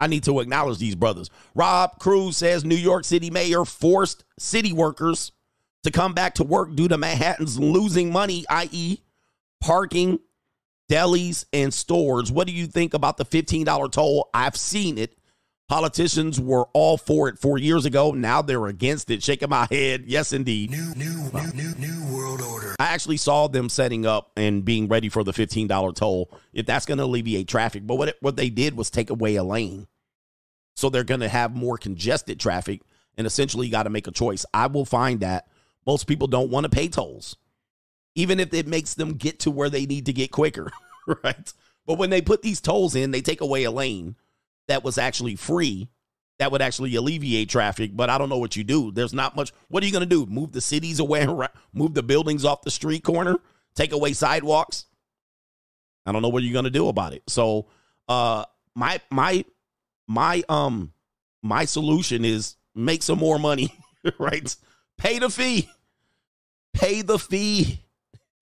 I need to acknowledge these brothers. Rob Cruz says New York City mayor forced city workers to come back to work due to Manhattan's losing money, i.e. parking, delis, and stores. What do you think about the $15 toll? I've seen it. Politicians were all for it 4 years ago. Now they're against it. Shaking my head. Yes, indeed. New world order. I actually saw them setting up and being ready for the $15 toll. If that's going to alleviate traffic. But what they did was take away a lane. So they're going to have more congested traffic and essentially got to make a choice. I will find that most people don't want to pay tolls, even if it makes them get to where they need to get quicker, right? But when they put these tolls in, they take away a lane that was actually free, that would actually alleviate traffic, but I don't know what you do. There's not much. What are you going to do? Move the cities away, move the buildings off the street corner, take away sidewalks? I don't know what you're going to do about it. So my solution is make some more money, right? Pay the fee. Pay the fee.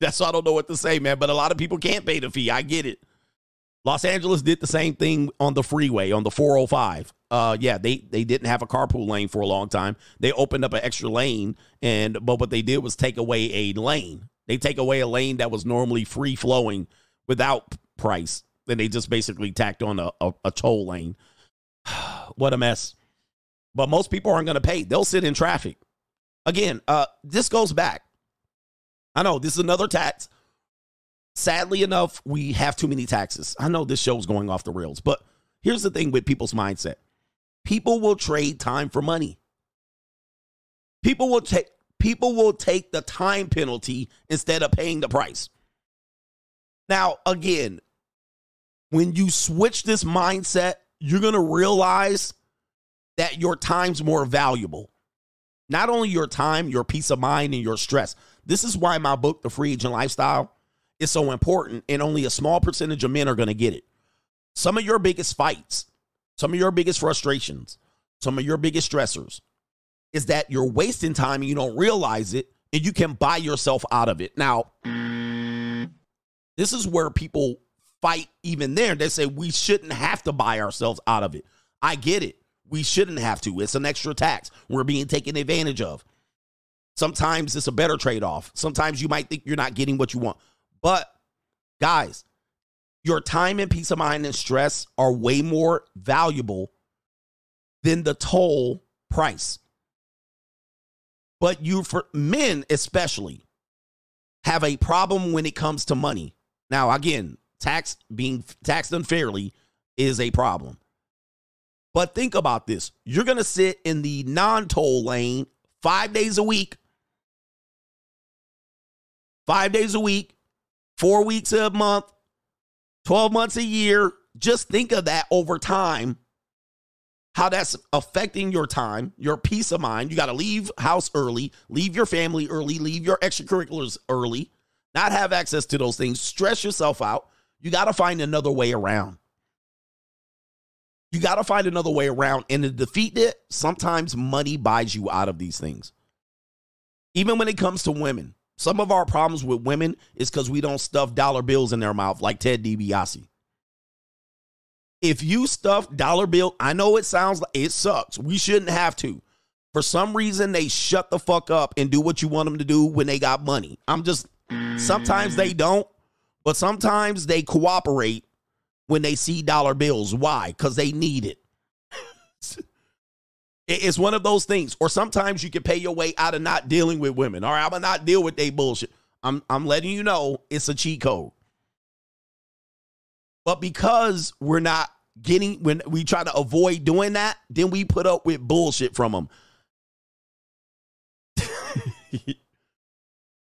That's why I don't know what to say, man. But a lot of people can't pay the fee. I get it. Los Angeles did the same thing on the freeway, on the 405. Yeah, they didn't have a carpool lane for a long time. They opened up an extra lane, but what they did was take away a lane. They take away a lane that was normally free-flowing without price. Then they just basically tacked on a toll lane. What a mess. But most people aren't going to pay. They'll sit in traffic. Again, this goes back. I know this is another tax. Sadly enough, we have too many taxes. I know this show's going off the rails, but here's the thing with people's mindset. People will trade time for money. People will take the time penalty instead of paying the price. Now, again, when you switch this mindset, you're going to realize that your time's more valuable. Not only your time, your peace of mind, and your stress. This is why my book, The Free Agent Lifestyle, is so important, and only a small percentage of men are going to get it. Some of your biggest fights, some of your biggest frustrations, some of your biggest stressors is that you're wasting time and you don't realize it, and you can buy yourself out of it. Now, this is where people fight even there. They say we shouldn't have to buy ourselves out of it. I get it. We shouldn't have to. It's an extra tax. We're being taken advantage of. Sometimes it's a better trade-off. Sometimes you might think you're not getting what you want. But, guys, your time and peace of mind and stress are way more valuable than the toll price. But you, for men especially, have a problem when it comes to money. Now, again, being taxed unfairly is a problem. But think about this. You're going to sit in the non-toll lane 5 days a week. 5 days a week, 4 weeks a month, 12 months a year. Just think of that over time, how that's affecting your time, your peace of mind. You got to leave house early, leave your family early, leave your extracurriculars early, not have access to those things, stress yourself out. You got to find another way around. You got to find another way around. And to defeat it, sometimes money buys you out of these things. Even when it comes to women, Some of our problems with women is because we don't stuff dollar bills in their mouth like Ted DiBiase. If you stuff dollar bill, I know it sounds like it sucks. We shouldn't have to. For some reason, they shut the fuck up and do what you want them to do when they got money. I'm just, sometimes they don't, but sometimes they cooperate when they see dollar bills. Why? Because they need it. It's one of those things. Or sometimes you can pay your way out of not dealing with women. All right, I'm going to not deal with they bullshit. I'm letting you know it's a cheat code. But because we're not getting, when we try to avoid doing that, then we put up with bullshit from them.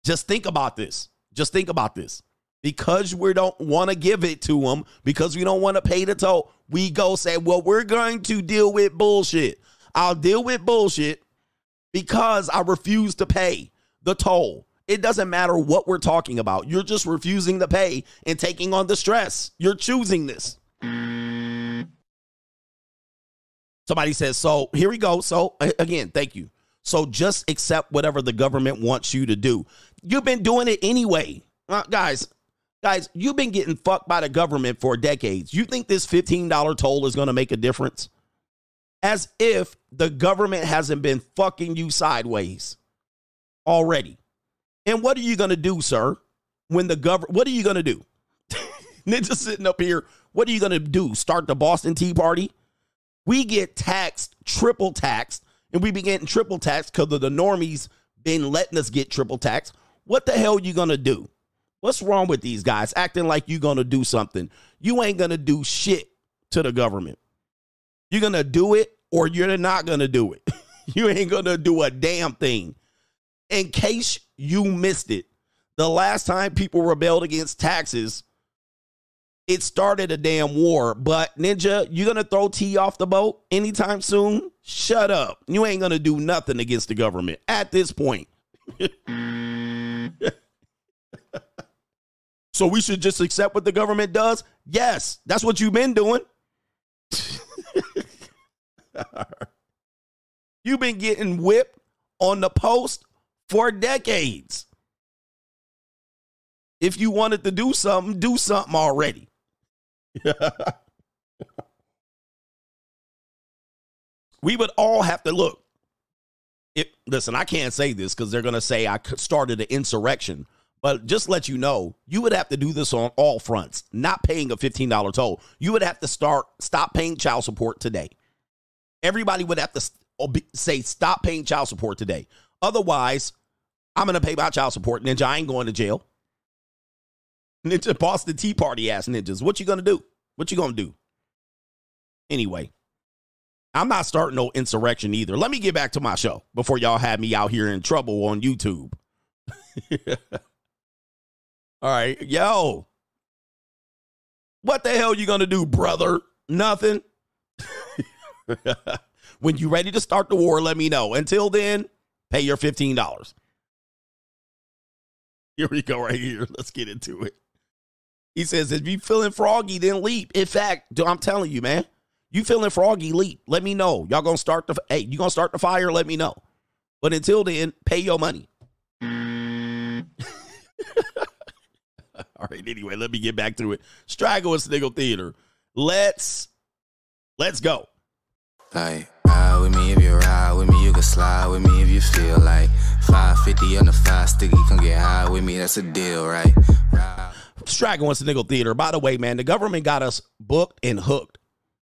Just think about this. Just think about this. Because we don't want to give it to them, because we don't want to pay the toll, we go say, well, we're going to deal with bullshit. I'll deal with bullshit because I refuse to pay the toll. It doesn't matter what we're talking about. You're just refusing to pay and taking on the stress. You're choosing this. Somebody says, so here we go. So again, thank you. So just accept whatever the government wants you to do. You've been doing it anyway. Guys, you've been getting fucked by the government for decades. You think this $15 toll is going to make a difference? As if the government hasn't been fucking you sideways already. And what are you going to do, sir? When the government, what are you going to do? Ninja sitting up here. What are you going to do? Start the Boston Tea Party? We get taxed, triple taxed, and we be getting triple taxed because of the normies been letting us get triple taxed. What the hell are you going to do? What's wrong with these guys acting like you're going to do something? You ain't going to do shit to the government. You're going to do it or you're not going to do it. You ain't going to do a damn thing. In case you missed it, the last time people rebelled against taxes, it started a damn war. But Ninja, you're going to throw T off the boat anytime soon? Shut up. You ain't going to do nothing against the government at this point. So we should just accept what the government does? Yes, that's what you've been doing. You've been getting whipped on the post for decades. If you wanted to do something already. We would all have to look. Listen, I can't say this because they're going to say I started an insurrection. But just let you know, you would have to do this on all fronts, not paying a $15 toll. You would have to stop paying child support today. Everybody would have to say, stop paying child support today. Otherwise, I'm going to pay my child support. Ninja, I ain't going to jail. Ninja, Boston Tea Party ass ninjas. What you going to do? What you going to do? Anyway, I'm not starting no insurrection either. Let me get back to my show before y'all have me out here in trouble on YouTube. All right, yo, what the hell you gonna do, brother? Nothing. When you ready to start the war, let me know. Until then, pay your $15. Here we go right here. Let's get into it. He says, if you feeling froggy, then leap. In fact, I'm telling you, man, you feeling froggy, leap. Let me know. Y'all gonna start the, hey, you gonna start the fire? Let me know. But until then, pay your money. All right, anyway, let me get back to it. Straggle and Sniggle Theater. Let's go. Like, ride with me if you ride with me. You can slide with me if you feel like 550 on the 5 sticky. Come get high with me. That's a deal, right? Ride. Straggle and Sniggle Theater. By the way, man, the government got us booked and hooked.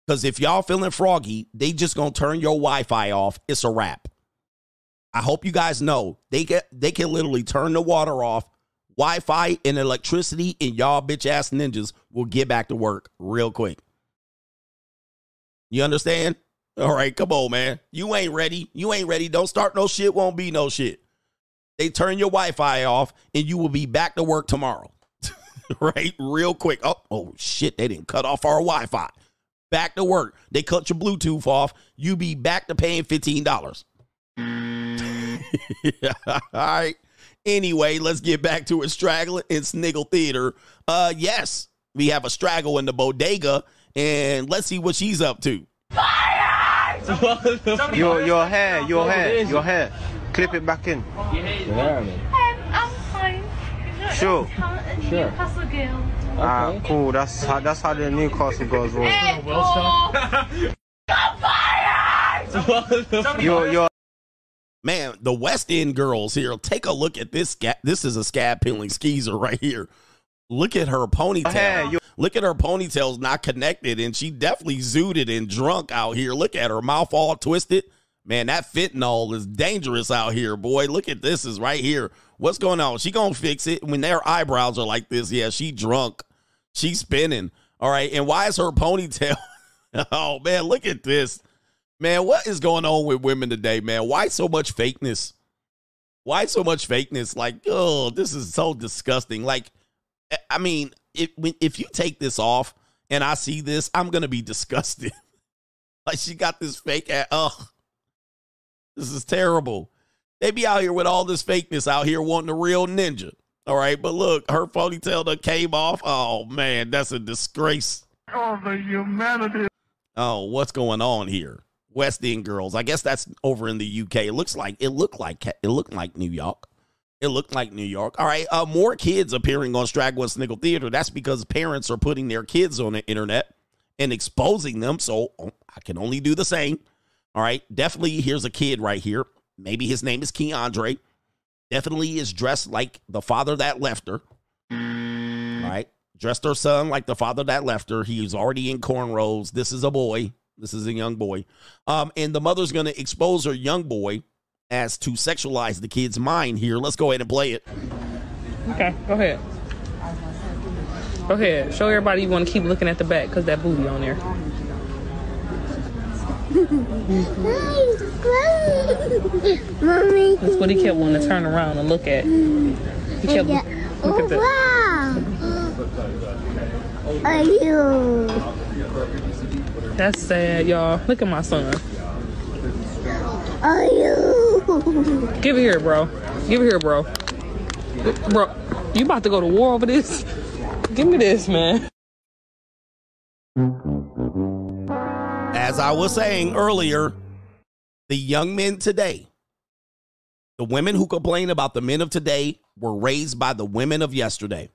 Because if y'all feeling froggy, they just going to turn your Wi-Fi off. It's a wrap. I hope you guys know they can literally turn the water off. Wi-Fi and electricity and y'all bitch ass ninjas will get back to work real quick. You understand? All right, come on, man. You ain't ready. You ain't ready. Don't start no shit. Won't be no shit. They turn your Wi-Fi off and you will be back to work tomorrow. Right? Real quick. Oh, shit. They didn't cut off our Wi-Fi. Back to work. They cut your Bluetooth off. You be back to paying $15. Yeah, all right. Anyway, let's get back to it. Straggle and Sniggle Theater. Yes, we have a straggle in the bodega, and let's see what she's up to. Fire! Your hair, clip it back in. Yeah, Sure. Newcastle girl. Ah, okay. Cool. That's how the Newcastle girls roll. Yo. Man, the West End girls here. Take a look at this. This is a scab-peeling skeezer right here. Look at her ponytail. Hey, look at her ponytail's not connected, and she definitely zooted and drunk out here. Look at her mouth all twisted. Man, that fentanyl is dangerous out here, boy. Look at this is right here. What's going on? She gonna fix it when their eyebrows are like this. Yeah, she drunk. She's spinning. All right, and why is her ponytail? Oh, man, look at this. Man, what is going on with women today, man? Why so much fakeness? Why so much fakeness? Like, oh, this is so disgusting. Like, I mean, if you take this off and I see this, I'm going to be disgusted. Like, she got this fake ass. Oh, this is terrible. They be out here with all this fakeness out here wanting a real ninja. All right. But look, her ponytail that came off. Oh, man, that's a disgrace. Oh, the humanity. Oh, what's going on here? West End girls. I guess that's over in the UK. It looked like New York. It looked like New York. All right. More kids appearing on Stragglers Nickel Theater. That's because parents are putting their kids on the internet and exposing them. So I can only do the same. All right. Definitely. Here's a kid right here. Maybe his name is Keandre. Definitely is dressed like the father that left her. All right. Dressed her son like the father that left her. He's already in cornrows. This is a boy. This is a young boy. And the mother's going to expose her young boy as to sexualize the kid's mind here. Let's go ahead and play it. Okay, go ahead. Go ahead. Show everybody you want to keep looking at the back because that booty on there. Mommy. That's what he kept wanting to turn around and look at. He kept look at that. Wow. That's sad, y'all. Look at my son. Give it here, bro. Give it here, bro. Bro, you about to go to war over this? Give me this, man. As I was saying earlier, the young men today, the women who complain about the men of today were raised by the women of yesterday.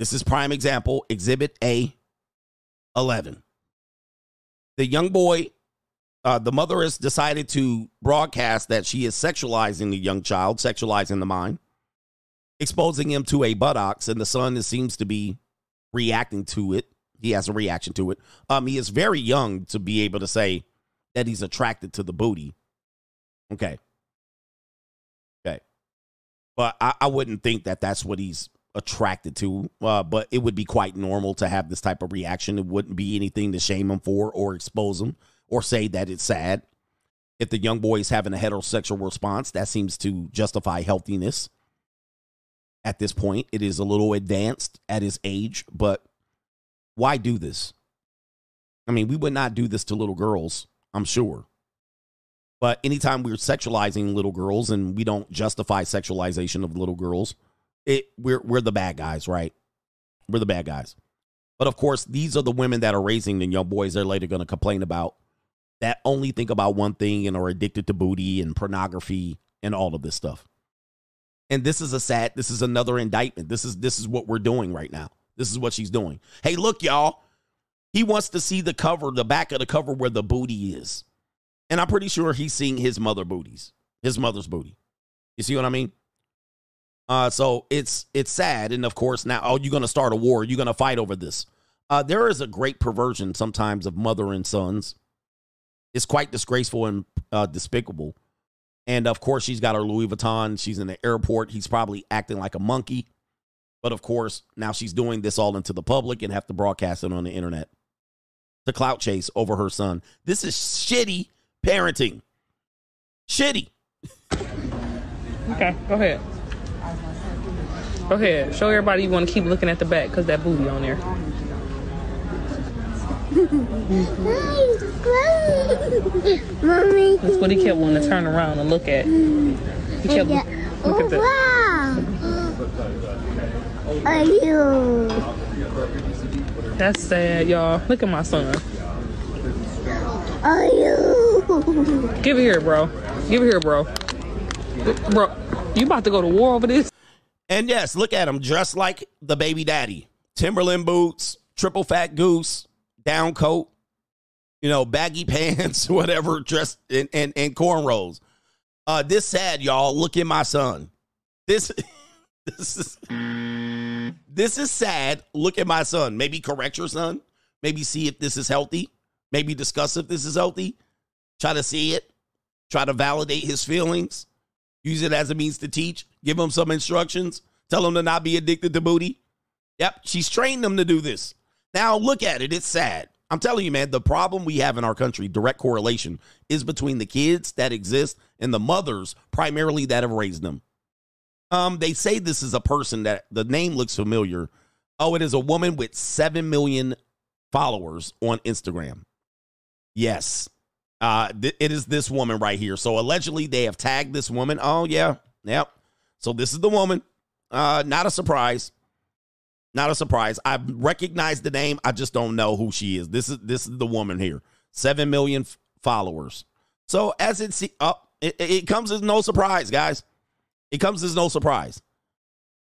This is prime example, Exhibit A11. The young boy... the mother has decided to broadcast that she is sexualizing the young child, sexualizing the mind, exposing him to a buttocks, and the son seems to be reacting to it. He has a reaction to it. He is very young to be able to say that he's attracted to the booty. Okay. Okay. But I wouldn't think that that's what he's attracted to, but it would be quite normal to have this type of reaction. It wouldn't be anything to shame him for or expose him. Or say that it's sad. If the young boy is having a heterosexual response, that seems to justify healthiness. At this point, it is a little advanced at his age, but why do this? I mean, we would not do this to little girls, I'm sure. But anytime we're sexualizing little girls and we don't justify sexualization of little girls, we're the bad guys, right? We're the bad guys. But of course, these are the women that are raising the young boys they're later going to complain about. That only think about one thing and are addicted to booty and pornography and all of this stuff. And this is a sad, this is another indictment. This is what we're doing right now. This is what she's doing. Hey, look, y'all. He wants to see the cover, the back of the cover where the booty is. And I'm pretty sure he's seeing his mother's booty. You see what I mean? So it's sad. And of course, now, oh, you're going to start a war. You're going to fight over this. There is a great perversion sometimes of mother and sons. It's quite disgraceful and despicable. And, of course, she's got her Louis Vuitton. She's in the airport. He's probably acting like a monkey. But, of course, now she's doing this all into the public and have to broadcast it on the internet to clout chase over her son. This is shitty parenting. Shitty. Okay, go ahead. Go ahead. Show everybody you want to keep looking at the back because that booty on there. Mommy. That's what he kept wanting to turn around and look at. He kept look at that. Wow. That's sad, y'all. Look at my son. Give it here, bro. Give it here, bro. Bro, you about to go to war over this? And yes, look at him, dressed like the baby daddy. Timberland boots, triple fat goose, down coat, you know, baggy pants, whatever, dressed in cornrows. This sad, y'all. Look at my son. This is sad. Look at my son. Maybe correct your son. Maybe see if this is healthy. Maybe discuss if this is healthy. Try to see it. Try to validate his feelings. Use it as a means to teach. Give him some instructions. Tell him to not be addicted to booty. Yep, she's trained him to do this. Now look at it. It's sad. I'm telling you, man, the problem we have in our country, direct correlation, is between the kids that exist and the mothers primarily that have raised them. They say this is a person that the name looks familiar. Oh, it is a woman with 7 million followers on Instagram. Yes. It is this woman right here. So allegedly they have tagged this woman. Oh, yeah. Yep. So this is the woman. Not a surprise. Not a surprise. I recognize the name. I just don't know who she is. This is the woman here. 7 million followers. So as it see up, it comes as no surprise, guys. It comes as no surprise.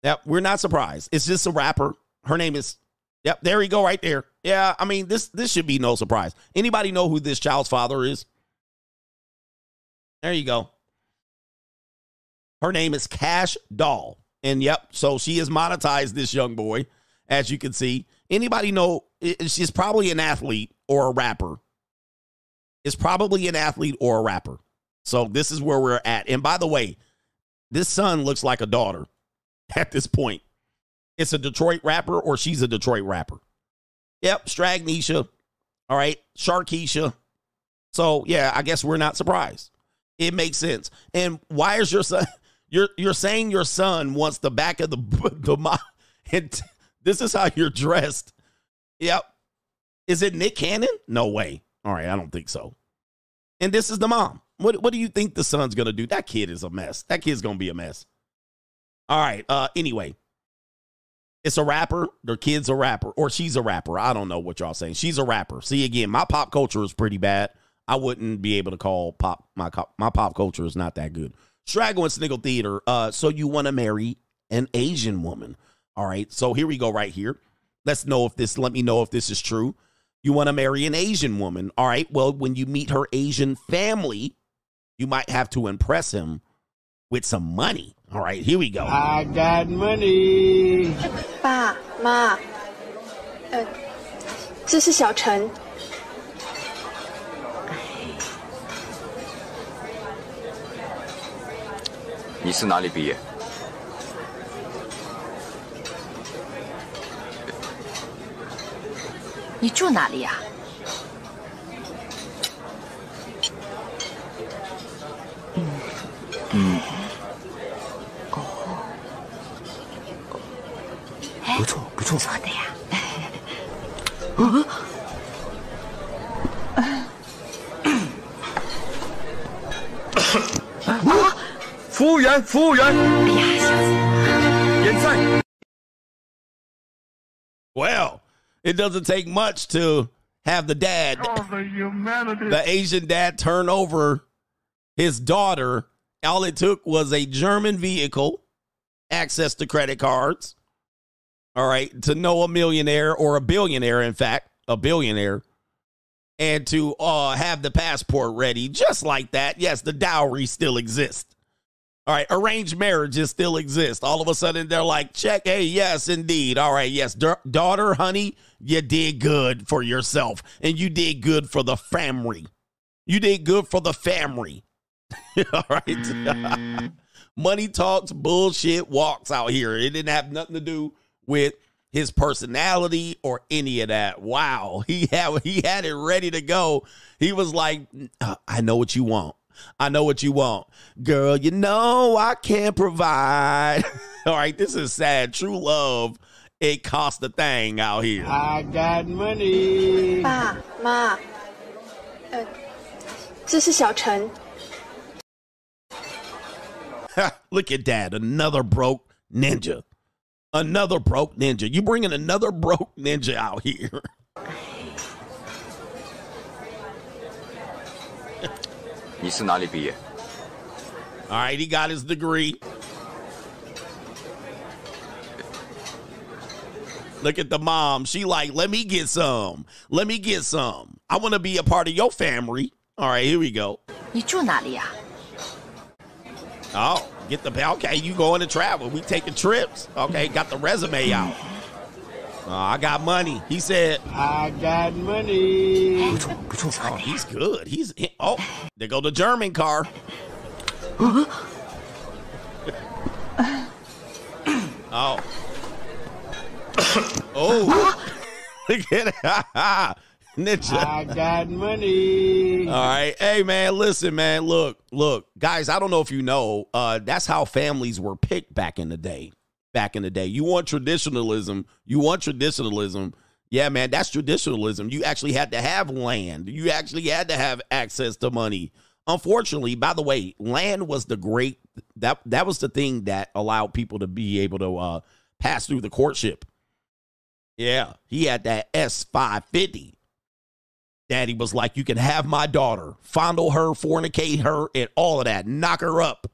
Yep, we're not surprised. It's just a rapper. Her name is, yep, there you go right there. Yeah, I mean, this should be no surprise. Anybody know who this child's father is? There you go. Her name is Cash Doll. And yep, so she has monetized this young boy, as you can see. Anybody know, she's probably an athlete or a rapper. It's probably an athlete or a rapper. So this is where we're at. And by the way, this son looks like a daughter at this point. It's a Detroit rapper or she's a Detroit rapper. Yep, Stragnesia. All right, Sharkeisha. So, yeah, I guess we're not surprised. It makes sense. And why is your son... You're saying your son wants the back of the mom. And this is how you're dressed. Yep. Is it Nick Cannon? No way. All right, I don't think so. And this is the mom. What do you think the son's going to do? That kid is a mess. That kid's going to be a mess. All right, anyway. It's a rapper. Their kid's a rapper. Or she's a rapper. I don't know what y'all saying. She's a rapper. See, again, my pop culture is pretty bad. I wouldn't be able to call pop. My pop culture is not that good. Strago and Sniggle Theater, so you want to marry an Asian woman. All right, so here we go right here. Let me know if this is true. You want to marry an Asian woman. All right, well, when you meet her Asian family, you might have to impress him with some money. All right, here we go. I got money. Pa, Ma, this is Xiao Chen. Well, it doesn't take much to have the dad, the Asian dad, turn over his daughter. All it took was a German vehicle, access to credit cards. All right, to know a millionaire or a billionaire, in fact, a billionaire. And to have the passport ready just like that. Yes, the dowry still exists. All right, arranged marriages still exist. All of a sudden, they're like, check, hey, yes, indeed. All right, yes, daughter, honey, you did good for yourself, and you did good for the family. You did good for the family. All right? Money talks, bullshit walks out here. It didn't have nothing to do with his personality or any of that. Wow, he had it ready to go. He was like, I know what you want. I know what you want. Girl, you know I can't provide. All right, this is sad. True love, it costs a thing out here. I got money. Pa, Ma, this is Xiao Chen. Look at that. Another broke ninja. Another broke ninja. You bringing another broke ninja out here. All right, he got his degree. Look at the mom. She like, let me get some. Let me get some. I want to be a part of your family. All right, here we go. Oh, get the, okay, you going to travel. We taking trips. Okay, got the resume out. Oh, I got money. He said, I got money. Oh, he's good. He's, oh, there go the German car. Oh. Oh. Look at it. Ninja. I got money. All right. Hey, man, listen, man. Look, guys, I don't know if you know, that's how families were picked back in the day. You want traditionalism. Yeah, man, that's traditionalism. You actually had to have land. You actually had to have access to money. Unfortunately, by the way, land was the great, that was the thing that allowed people to be able to pass through the courtship. Yeah, he had that S-550. Daddy was like, you can have my daughter, fondle her, fornicate her, and all of that, knock her up.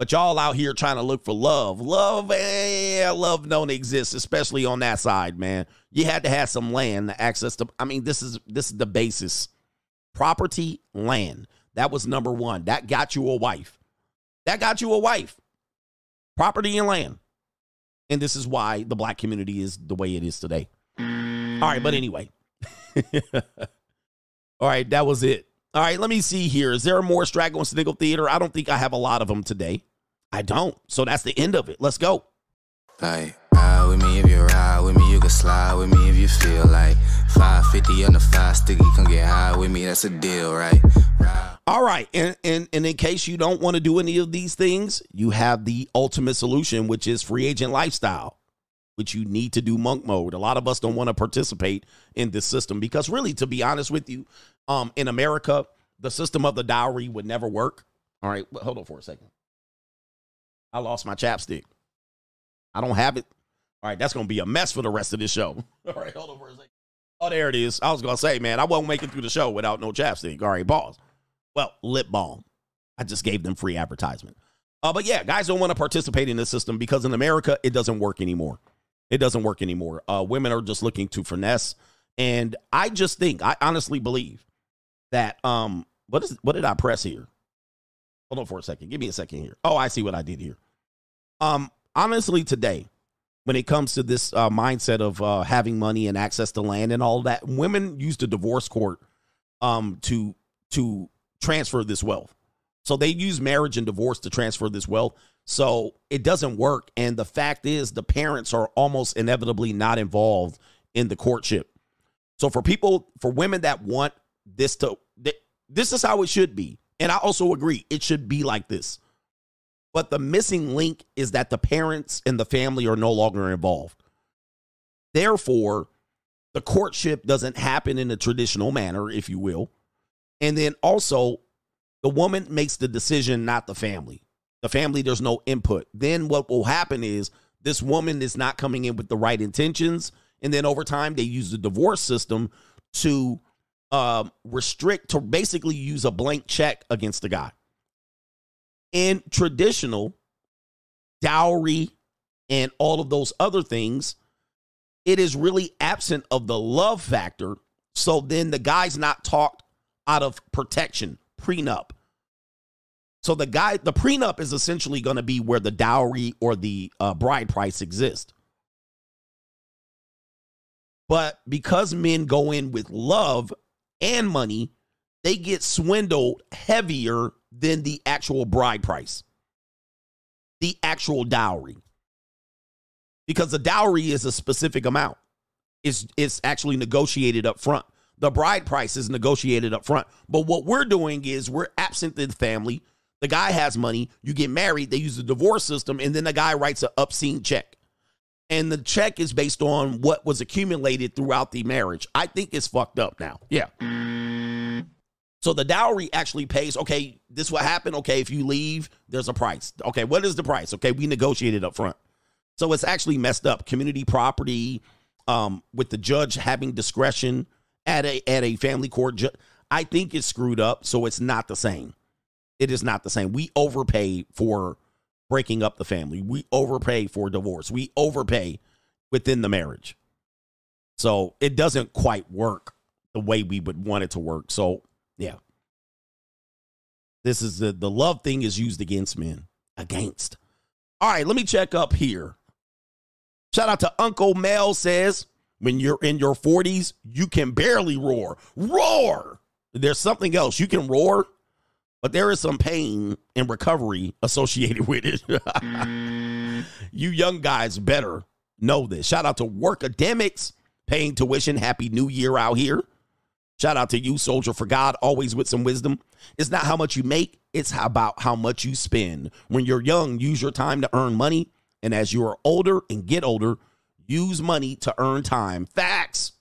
But y'all out here trying to look for love. Love don't exist, especially on that side, man. You had to have some land to access to, I mean, this is the basis. Property, land. That was number one. That got you a wife. Property and land. And this is why the black community is the way it is today. All right, but anyway. All right, that was it. All right, let me see here. Is there more Straggler and Sniggle Theater? I don't think I have a lot of them today. I don't. So that's the end of it. Let's go. Like, ride with me if you ride with me. You can slide with me if you feel like 550 on the 5 sticky. Come get high with me. That's a deal, right? Ride. All right. And in case you don't want to do any of these things, you have the ultimate solution, which is free agent lifestyle, which you need to do monk mode. A lot of us don't want to participate in this system because really, to be honest with you, in America, the system of the dowry would never work. All right. Well, hold on for a second. I lost my chapstick. I don't have it. All right, that's going to be a mess for the rest of this show. All right, hold on for a second. Oh, there it is. I was going to say, man, I won't make it through the show without no chapstick. All right, pause. Well, lip balm. I just gave them free advertisement. But yeah, guys don't want to participate in this system because in America, it doesn't work anymore. Women are just looking to finesse. And I just think, I honestly believe that, what did I press here? Hold on for a second. Give me a second here. Oh, I see what I did here. Honestly, today, when it comes to this mindset of having money and access to land and all that, women use the divorce court to transfer this wealth. So they use marriage and divorce to transfer this wealth. So it doesn't work. And the fact is the parents are almost inevitably not involved in the courtship. So for women that want this to, this is how it should be. And I also agree, it should be like this. But the missing link is that the parents and the family are no longer involved. Therefore, the courtship doesn't happen in a traditional manner, if you will. And then also, the woman makes the decision, not the family. The family, there's no input. Then what will happen is this woman is not coming in with the right intentions. And then over time, they use the divorce system to restrict, to basically use a blank check against the guy. In traditional dowry and all of those other things, it is really absent of the love factor. So then the guy's not talked out of protection, prenup. So the prenup is essentially going to be where the dowry or the bride price exist. But because men go in with love and money, they get swindled heavier than the actual bride price, the actual dowry. Because the dowry is a specific amount. It's actually negotiated up front. The bride price is negotiated up front. But what we're doing is we're absent the family. The guy has money. You get married. They use the divorce system. And then the guy writes an obscene check. And the check is based on what was accumulated throughout the marriage. I think it's fucked up now. Yeah. So the dowry actually pays, okay, this will happen. Okay, if you leave, there's a price. Okay, what is the price? Okay, we negotiated up front. So it's actually messed up. Community property, with the judge having discretion at a family court. I think it's screwed up, so it's not the same. It is not the same. We overpay for breaking up the family. We overpay for divorce. We overpay within the marriage. So it doesn't quite work the way we would want it to work. So, yeah. This is the love thing is used against men. Against. All right, let me check up here. Shout out to Uncle Mel says, when you're in your 40s, you can barely roar. Roar! There's something else. You can roar, but there is some pain and recovery associated with it. You young guys better know this. Shout out to Workademics, paying tuition. Happy New Year out here. Shout out to you, soldier for God, always with some wisdom. It's not how much you make. It's about how much you spend. When you're young, use your time to earn money. And as you are older and get older, use money to earn time. Facts.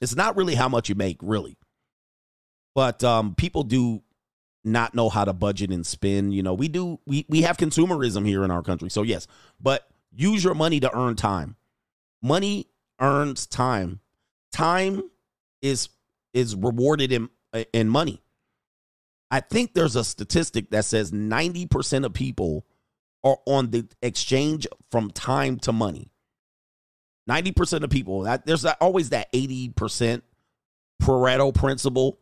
It's not really how much you make, really. But people do not know how to budget and spend. You know, we have consumerism here in our country. So, yes, but use your money to earn time. Money earns time. Time is rewarded in money. I think there's a statistic that says 90% of people are on the exchange from time to money. 90% of people. There's always that 80% Pareto principle.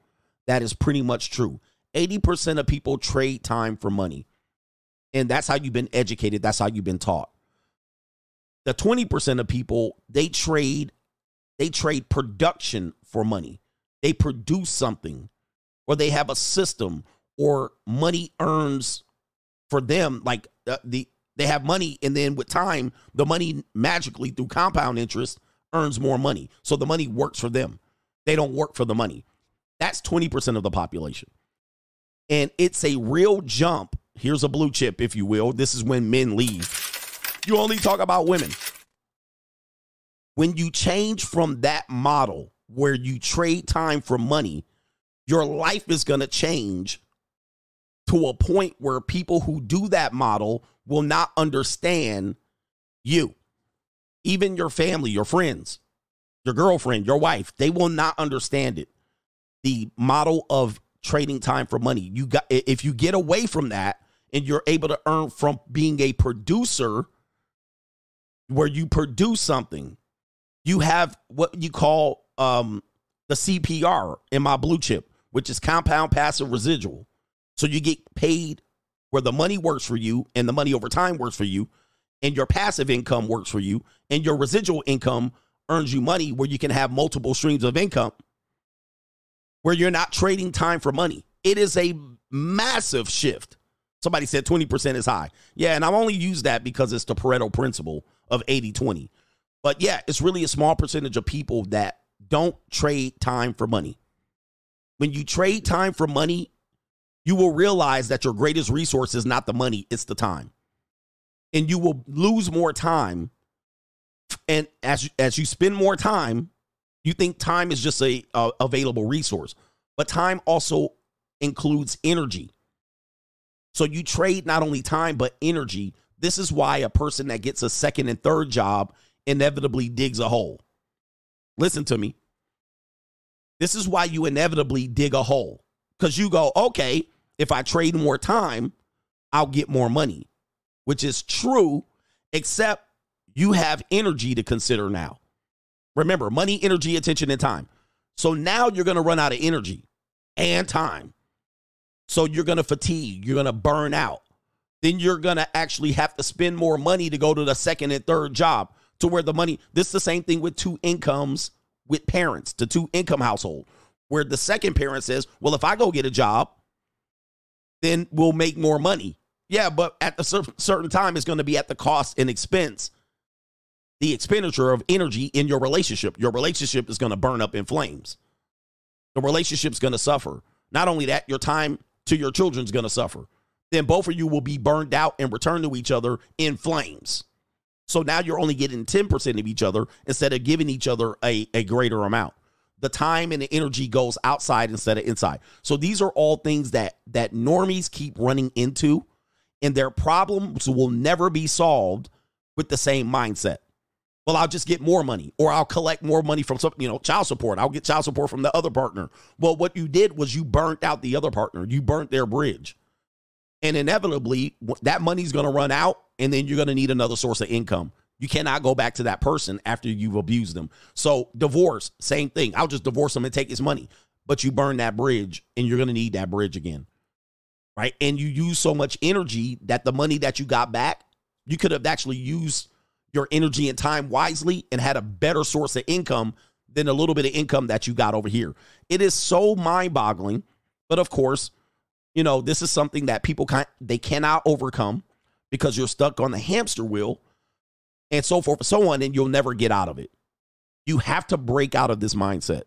That is pretty much true. 80% of people trade time for money. And that's how you've been educated. That's how you've been taught. The 20% of people, they trade production for money. They produce something, or they have a system, or money earns for them. Like they have money, and then with time, the money magically through compound interest earns more money. So the money works for them. They don't work for the money. That's 20% of the population. And it's a real jump. Here's a blue chip, if you will. This is when men leave. You only talk about women. When you change from that model where you trade time for money, your life is going to change to a point where people who do that model will not understand you. Even your family, your friends, your girlfriend, your wife, they will not understand it. The model of trading time for money. If you get away from that and you're able to earn from being a producer, where you produce something, you have what you call the CPR in my blue chip, which is compound passive residual. So you get paid where the money works for you, and the money over time works for you, and your passive income works for you, and your residual income earns you money where you can have multiple streams of income, where you're not trading time for money. It is a massive shift. Somebody said 20% is high. Yeah, and I've only used that because it's the Pareto principle of 80-20. But yeah, it's really a small percentage of people that don't trade time for money. When you trade time for money, you will realize that your greatest resource is not the money, it's the time. And you will lose more time. And as you spend more time, you think time is just a available resource, but time also includes energy. So you trade not only time, but energy. This is why a person that gets a second and third job inevitably digs a hole. Listen to me. This is why you inevitably dig a hole, because you go, okay, if I trade more time, I'll get more money, which is true, except you have energy to consider now. Remember, money, energy, attention, and time. So now you're going to run out of energy and time. So you're going to fatigue. You're going to burn out. Then you're going to actually have to spend more money to go to the second and third job, to where the money. This is the same thing with two incomes with parents, to two income household, where the second parent says, well, if I go get a job, then we'll make more money. Yeah, but at a certain time, it's going to be at the cost and expense. The expenditure of energy in your relationship. Your relationship is going to burn up in flames. The relationship's going to suffer. Not only that, your time to your children's going to suffer. Then both of you will be burned out and return to each other in flames. So now you're only getting 10% of each other instead of giving each other a greater amount. The time and the energy goes outside instead of inside. So these are all things that normies keep running into, and their problems will never be solved with the same mindset. Well, I'll just get more money, or I'll collect more money from some, child support. I'll get child support from the other partner. Well, what you did was you burnt out the other partner. You burnt their bridge. And inevitably, that money's going to run out, and then you're going to need another source of income. You cannot go back to that person after you've abused them. So divorce, same thing. I'll just divorce him and take his money. But you burn that bridge, and you're going to need that bridge again, right? And you use so much energy that the money that you got back, you could have actually used your energy and time wisely and had a better source of income than a little bit of income that you got over here. It is so mind-boggling. But of course, you know, this is something that people cannot overcome because you're stuck on the hamster wheel and so forth and so on, and you'll never get out of it. You have to break out of this mindset.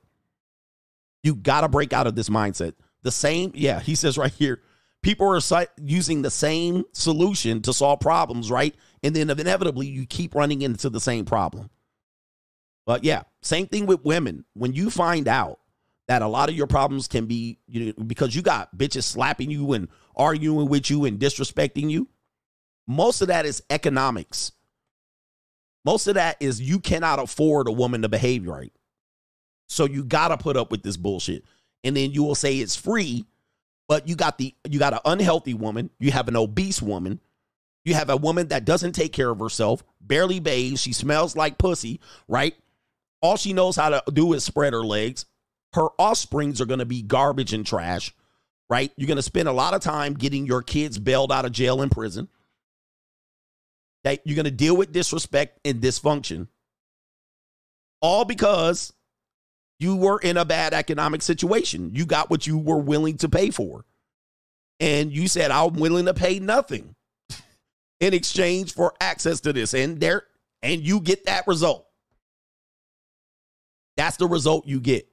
You got to break out of this mindset. The same, yeah, he says right here, people are using the same solution to solve problems, right? And then inevitably, you keep running into the same problem. But yeah, same thing with women. When you find out that a lot of your problems can be, you know, because you got bitches slapping you and arguing with you and disrespecting you, most of that is economics. Most of that is you cannot afford a woman to behave right. So you got to put up with this bullshit. And then you will say it's free, but you got an unhealthy woman. You have an obese woman. You have a woman that doesn't take care of herself, barely bathes. She smells like pussy, right? All she knows how to do is spread her legs. Her offsprings are going to be garbage and trash, right? You're going to spend a lot of time getting your kids bailed out of jail and prison. That you're going to deal with disrespect and dysfunction. All because you were in a bad economic situation. You got what you were willing to pay for. And you said, I'm willing to pay nothing in exchange for access to this. And you get that result. That's the result you get.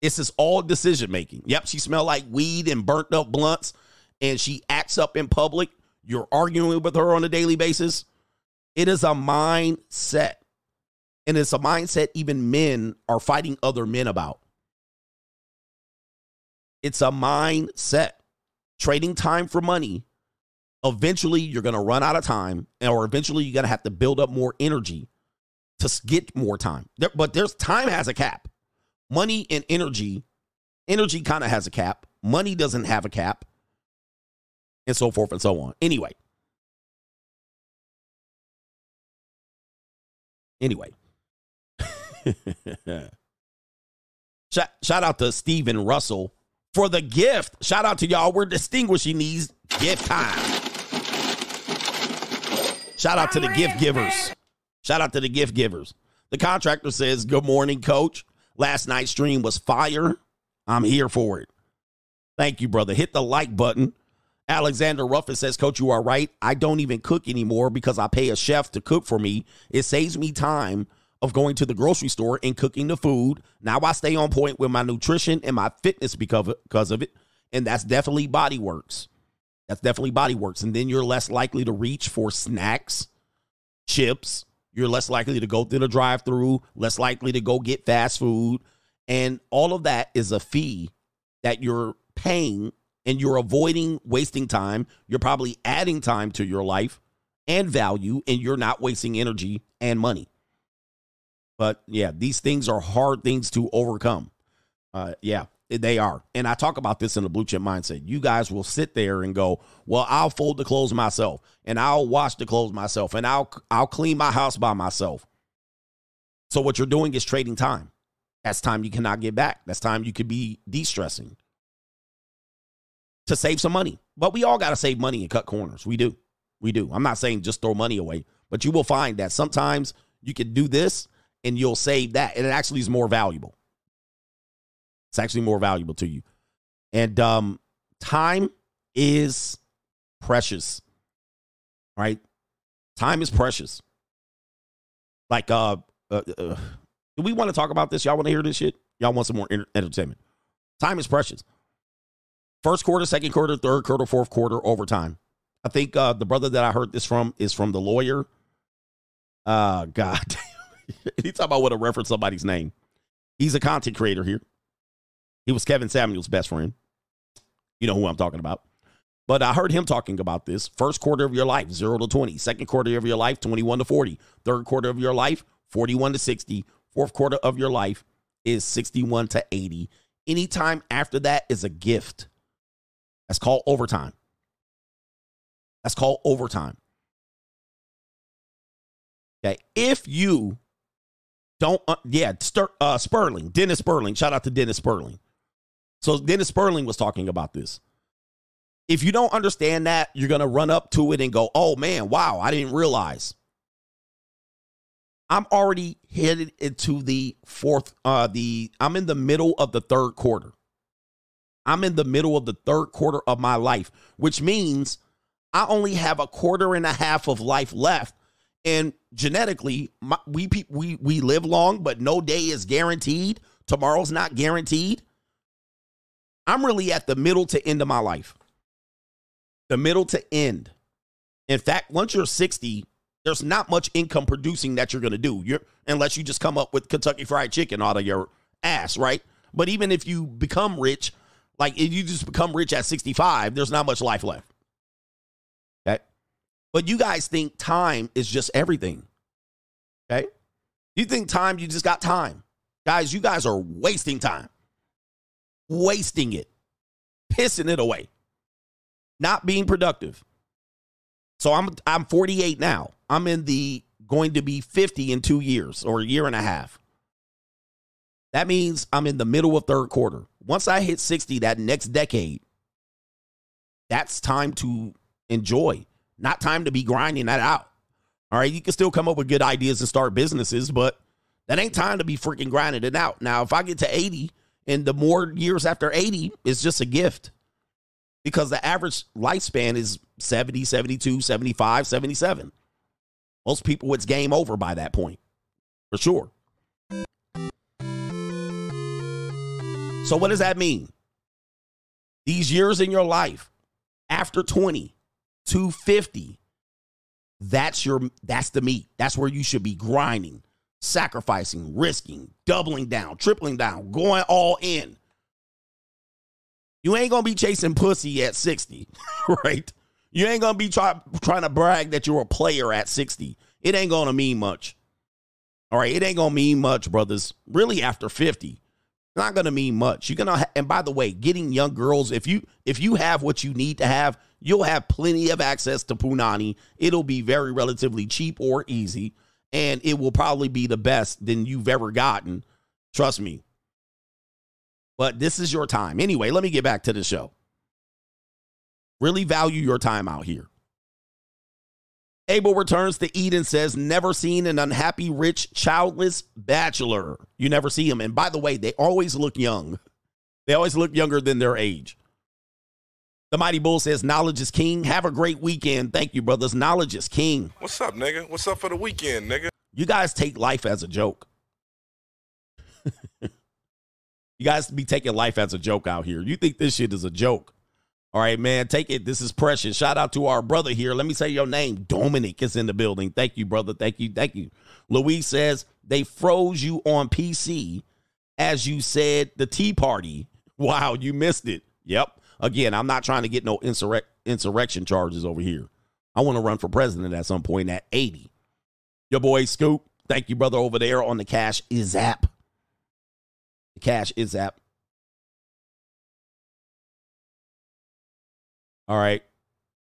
This is all decision making. Yep, she smelled like weed and burnt up blunts. And she acts up in public. You're arguing with her on a daily basis. It is a mindset. And it's a mindset even men are fighting other men about. It's a mindset. Trading time for money. Eventually, you're going to run out of time, or eventually you're going to have to build up more energy to get more time. But there's time has a cap. Money and energy. Energy kind of has a cap. Money doesn't have a cap. And so forth and so on. Anyway. Shout out to Steven Russell for the gift. Shout out to y'all. We're distinguishing these gift times. Shout out to the gift givers. Shout out to the gift givers. The contractor says, good morning, coach. Last night's stream was fire. I'm here for it. Thank you, brother. Hit the like button. Alexander Ruffin says, coach, you are right. I don't even cook anymore because I pay a chef to cook for me. It saves me time of going to the grocery store and cooking the food. Now I stay on point with my nutrition and my fitness because of it. And that's definitely Body Works. That's definitely Body Works. And then you're less likely to reach for snacks, chips. You're less likely to go through the drive-thru, less likely to go get fast food. And all of that is a fee that you're paying, and you're avoiding wasting time. You're probably adding time to your life and value, and you're not wasting energy and money. But yeah, these things are hard things to overcome. Yeah, they are. And I talk about this in the Blue Chip Mindset. You guys will sit there and go, well, I'll fold the clothes myself, and I'll wash the clothes myself, and I'll clean my house by myself. So what you're doing is trading time. That's time you cannot get back. That's time you could be de-stressing to save some money. But we all got to save money and cut corners. We do. I'm not saying just throw money away, but you will find that sometimes you can do this and you'll save that. And it actually is more valuable. It's actually more valuable to you. And time is precious, right? Time is precious. Like, do we want to talk about this? Y'all want to hear this shit? Y'all want some more entertainment? Time is precious. First quarter, second quarter, third quarter, fourth quarter, overtime. I think the brother that I heard this from is from The Lawyer. God. Anytime I want to reference somebody's name. He's a content creator here. He was Kevin Samuel's best friend. You know who I'm talking about. But I heard him talking about this. First quarter of your life, 0 to 20. Second quarter of your life, 21 to 40. Third quarter of your life, 41 to 60. Fourth quarter of your life is 61 to 80. Anytime after that is a gift. That's called overtime. That's called overtime. Okay, if you don't, Sperling, Dennis Sperling, shout out to Dennis Sperling. So Dennis Sperling was talking about this. If you don't understand that, you're going to run up to it and go, oh, man, wow, I didn't realize. I'm already headed into the fourth. I'm in the middle of the third quarter. I'm in the middle of the third quarter of my life, which means I only have a quarter and a half of life left. And genetically, we live long, but no day is guaranteed. Tomorrow's not guaranteed. I'm really at the middle to end of my life. The middle to end. In fact, once you're 60, there's not much income producing that you're going to do. Unless you just come up with Kentucky Fried Chicken out of your ass, right? But even if you become rich, like if you just become rich at 65, there's not much life left. Okay? But you guys think time is just everything. Okay? You think time, you just got time. Guys, you guys are wasting time. Wasting it. Pissing it away. Not being productive. So I'm 48 now. I'm in the going to be 50 in 2 years or a year and a half. That means I'm in the middle of third quarter. Once I hit 60, that next decade, that's time to enjoy. Not time to be grinding that out. All right, you can still come up with good ideas and start businesses, but that ain't time to be freaking grinding it out. Now, if I get to 80 and the more years after 80, it's just a gift because the average lifespan is 70, 72, 75, 77. Most people, it's game over by that point, for sure. So what does that mean? These years in your life, after 20, 250, that's the meat. That's where you should be grinding, sacrificing, risking, doubling down, tripling down, going all in. You ain't going to be chasing pussy at 60, right? You ain't going to be trying to brag that you're a player at 60. It ain't going to mean much. All right, it ain't going to mean much, brothers. Really, after 50, not going to mean much. You're going to, and by the way, getting young girls, if you have what you need to have, you'll have plenty of access to punani. It'll be very relatively cheap or easy, and it will probably be the best than you've ever gotten. Trust me. But this is your time. Anyway, let me get back to the show. Really value your time out here. Abel returns to Eden, says, never seen an unhappy, rich, childless bachelor. You never see him. And by the way, they always look young. They always look younger than their age. The Mighty Bull says, knowledge is king. Have a great weekend. Thank you, brothers. Knowledge is king. What's up, nigga? What's up for the weekend, nigga? You guys take life as a joke. You guys be taking life as a joke out here. You think this shit is a joke. All right, man, take it. This is precious. Shout out to our brother here. Let me say your name. Dominic is in the building. Thank you, brother. Thank you. Thank you. Louise says they froze you on PC as you said the tea party. Wow, you missed it. Yep. Again, I'm not trying to get no insurrection charges over here. I want to run for president at some point at 80. Your boy Scoop. Thank you, brother, over there on the Cash Is app. The Cash Is app. All right.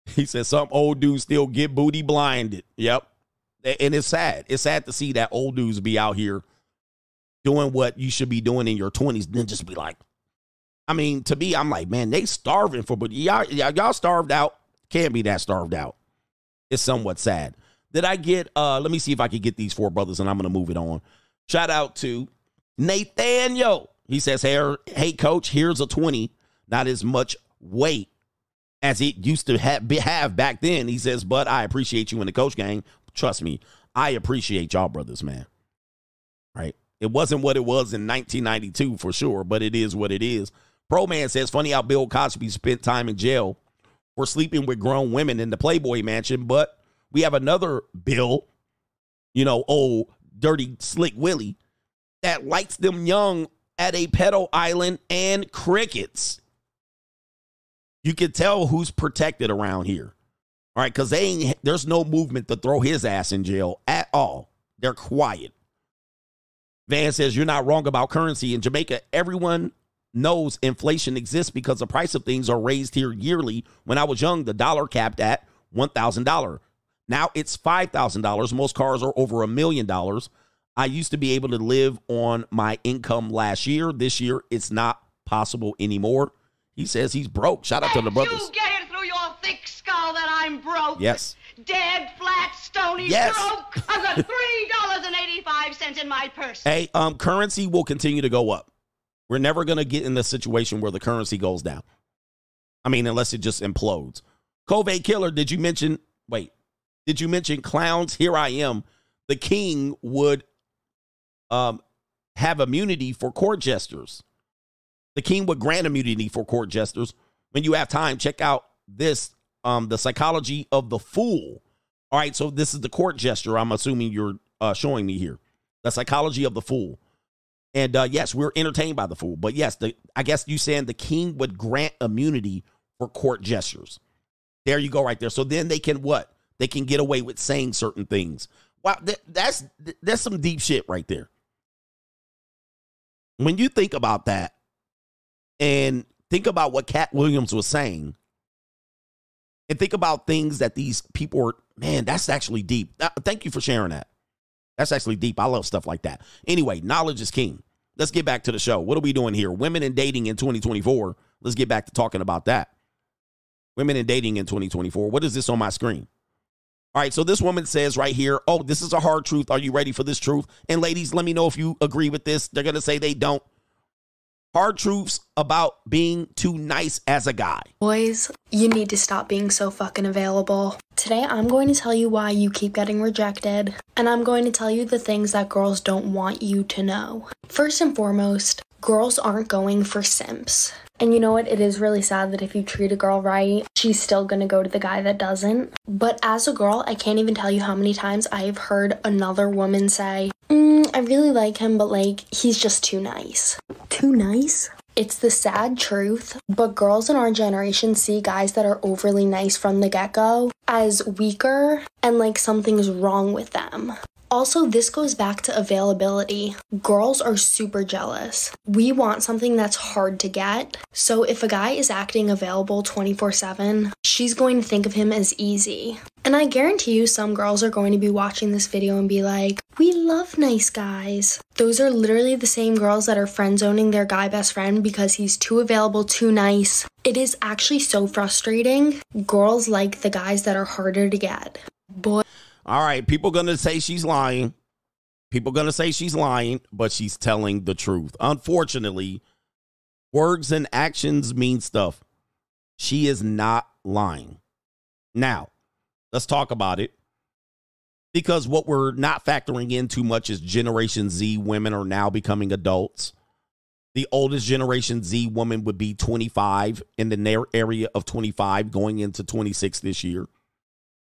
He said some old dudes still get booty blinded. Yep. And it's sad. It's sad to see that old dudes be out here doing what you should be doing in your 20s. Then just be like, I mean, to me, I'm like, man, they starving for booty. Y'all starved out. Can't be that starved out. It's somewhat sad. Did I get, let me see if I can get these four brothers and I'm going to move it on. Shout out to Nathaniel. He says, hey, coach, here's a 20. Not as much weight as it used to have back then. He says, but I appreciate you in the coach gang. Trust me, I appreciate y'all brothers, man. Right? It wasn't what it was in 1992 for sure, but it is what it is. Pro Man says, funny how Bill Cosby spent time in jail for sleeping with grown women in the Playboy Mansion, but we have another Bill, you know, old dirty slick Willie, that likes them young at a pedo island and crickets. You can tell who's protected around here. All right, because there's no movement to throw his ass in jail at all. They're quiet. Van says, you're not wrong about currency. In Jamaica, everyone knows inflation exists because the price of things are raised here yearly. When I was young, the dollar capped at $1,000. Now it's $5,000. Most cars are over $1 million. I used to be able to live on my income last year. This year, it's not possible anymore. He says he's broke. Shout out to the brothers. You get it through your thick skull that I'm broke. Yes. Dead, flat, stony broke. I've got $3.85 in my purse. Hey, currency will continue to go up. We're never going to get in the situation where the currency goes down. I mean, unless it just implodes. Covey Killer, did you mention, clowns? Here I am. The king would have immunity for court jesters. The king would grant immunity for court jesters. When you have time, check out this, The Psychology of the Fool. All right, so this is the court jester I'm assuming you're showing me here. The Psychology of the Fool. And yes, we're entertained by the fool. But yes, I guess you saying the king would grant immunity for court gestures. There you go right there. So then they can what? They can get away with saying certain things. Wow, that's some deep shit right there. When you think about that and think about what Cat Williams was saying and think about things that these people are, man, that's actually deep. Thank you for sharing that. That's actually deep. I love stuff like that. Anyway, knowledge is king. Let's get back to the show. What are we doing here? Women and dating in 2024. Let's get back to talking about that. Women and dating in 2024. What is this on my screen? All right, so this woman says right here, oh, this is a hard truth. Are you ready for this truth? And ladies, let me know if you agree with this. They're going to say they don't. Hard truths about being too nice as a guy. Boys, you need to stop being so fucking available. Today, I'm going to tell you why you keep getting rejected, and I'm going to tell you the things that girls don't want you to know. First and foremost, girls aren't going for simps. And you know what? It is really sad that if you treat a girl right, she's still gonna go to the guy that doesn't. But as a girl, I can't even tell you how many times I've heard another woman say, I really like him, but like, he's just too nice. Too nice? It's the sad truth, but girls in our generation see guys that are overly nice from the get-go as weaker and like something's wrong with them. Also, this goes back to availability. Girls are super jealous. We want something that's hard to get. So if a guy is acting available 24/7, she's going to think of him as easy. And I guarantee you some girls are going to be watching this video and be like, we love nice guys. Those are literally the same girls that are friend-zoning their guy best friend because he's too available, too nice. It is actually so frustrating. Girls like the guys that are harder to get. Boy. All right, people going to say she's lying. People going to say she's lying, but she's telling the truth. Unfortunately, words and actions mean stuff. She is not lying. Now, let's talk about it. Because what we're not factoring in too much is Generation Z women are now becoming adults. The oldest Generation Z woman would be 25, in the area of 25, going into 26 this year.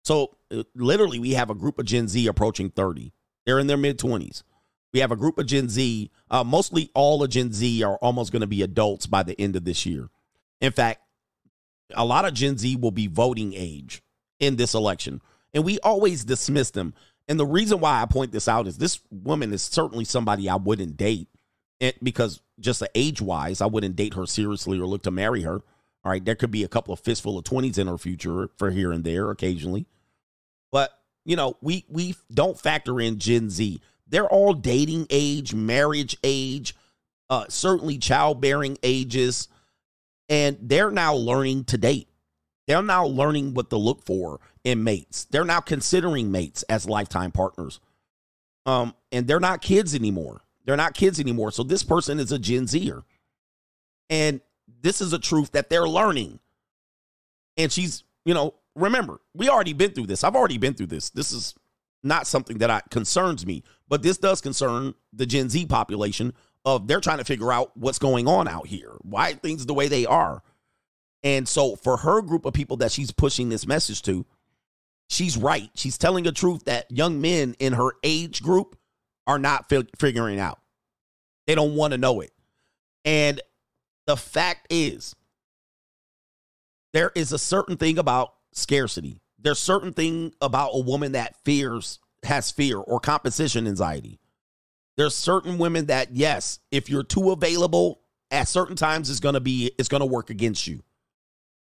So literally, we have a group of Gen Z approaching 30. They're in their mid-20s. We have a group of Gen Z. Mostly all of Gen Z are almost going to be adults by the end of this year. In fact, a lot of Gen Z will be voting age in this election. And we always dismiss them. And the reason why I point this out is this woman is certainly somebody I wouldn't date. Because just age-wise, I wouldn't date her seriously or look to marry her. All right, there could be a couple of fistful of 20s in her future for here and there occasionally. But, you know, we don't factor in Gen Z. They're all dating age, marriage age, certainly childbearing ages. And they're now learning to date. They're now learning what to look for in mates. They're now considering mates as lifetime partners. And they're not kids anymore. They're not kids anymore. So this person is a Gen Zer. And this is a truth that they're learning. And she's, you know, remember, we already been through this. I've already been through this. This is not something that concerns me, but this does concern the Gen Z population of they're trying to figure out what's going on out here, why things the way they are. And so for her group of people that she's pushing this message to, she's right. She's telling the truth that young men in her age group are not figuring out. They don't want to know it. And the fact is, there is a certain thing about scarcity. There's certain thing about a woman that has fear or competition anxiety. There's certain women that, yes, if you're too available at certain times, it's going to work against you.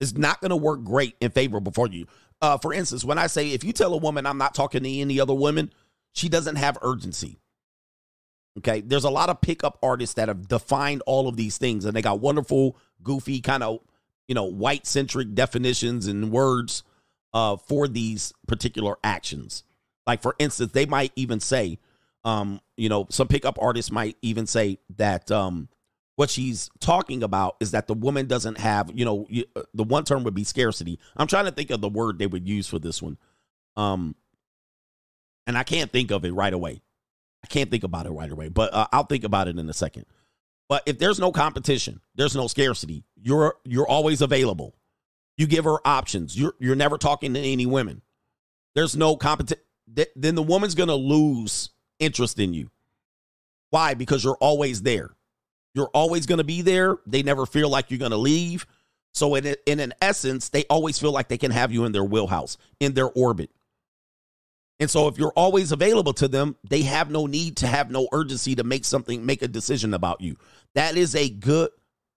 It's not going to work great and favorable for you. For instance, when I say, if you tell a woman I'm not talking to any other women, she doesn't have urgency. Okay, there's a lot of pickup artists that have defined all of these things, and they got wonderful, goofy, kind of, you know, white-centric definitions and words for these particular actions. Like, for instance, they might even say, you know, some pickup artists might even say that what she's talking about is that the woman doesn't have, you know, the one term would be scarcity. I'm trying to think of the word they would use for this one. And I can't think of it right away. I can't think about it right away, but I'll think about it in a second. But if there's no competition, there's no scarcity. You're always available. You give her options. You're never talking to any women. There's no competition. Then the woman's going to lose interest in you. Why? Because you're always there. You're always going to be there. They never feel like you're going to leave. So in an essence, they always feel like they can have you in their wheelhouse, in their orbit. And so if you're always available to them, they have no need to have no urgency to make a decision about you. That is a good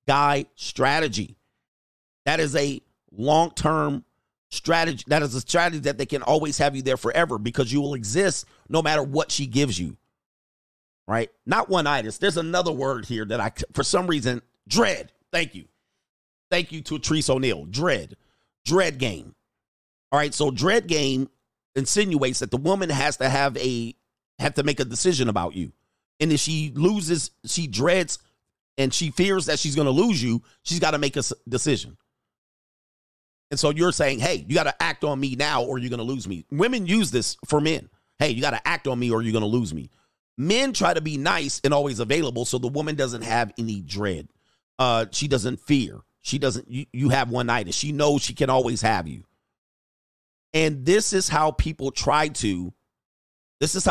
guy strategy. That is a long-term strategy. That is a strategy that they can always have you there forever because you will exist no matter what she gives you, right? Not one-itis. There's another word here that I, for some reason, dread. Thank you. Thank you to Treese O'Neill. Dread. Dread game. All right, so dread game insinuates that the woman has to make a decision about you, and if she loses, she dreads and she fears that she's going to lose you. She's got to make a decision, and so you're saying, "Hey, you got to act on me now, or you're going to lose me." Women use this for men. Hey, you got to act on me, or you're going to lose me. Men try to be nice and always available, so the woman doesn't have any dread. She doesn't fear. She doesn't. You have one-itis. She knows she can always have you. And this is how people try to, this is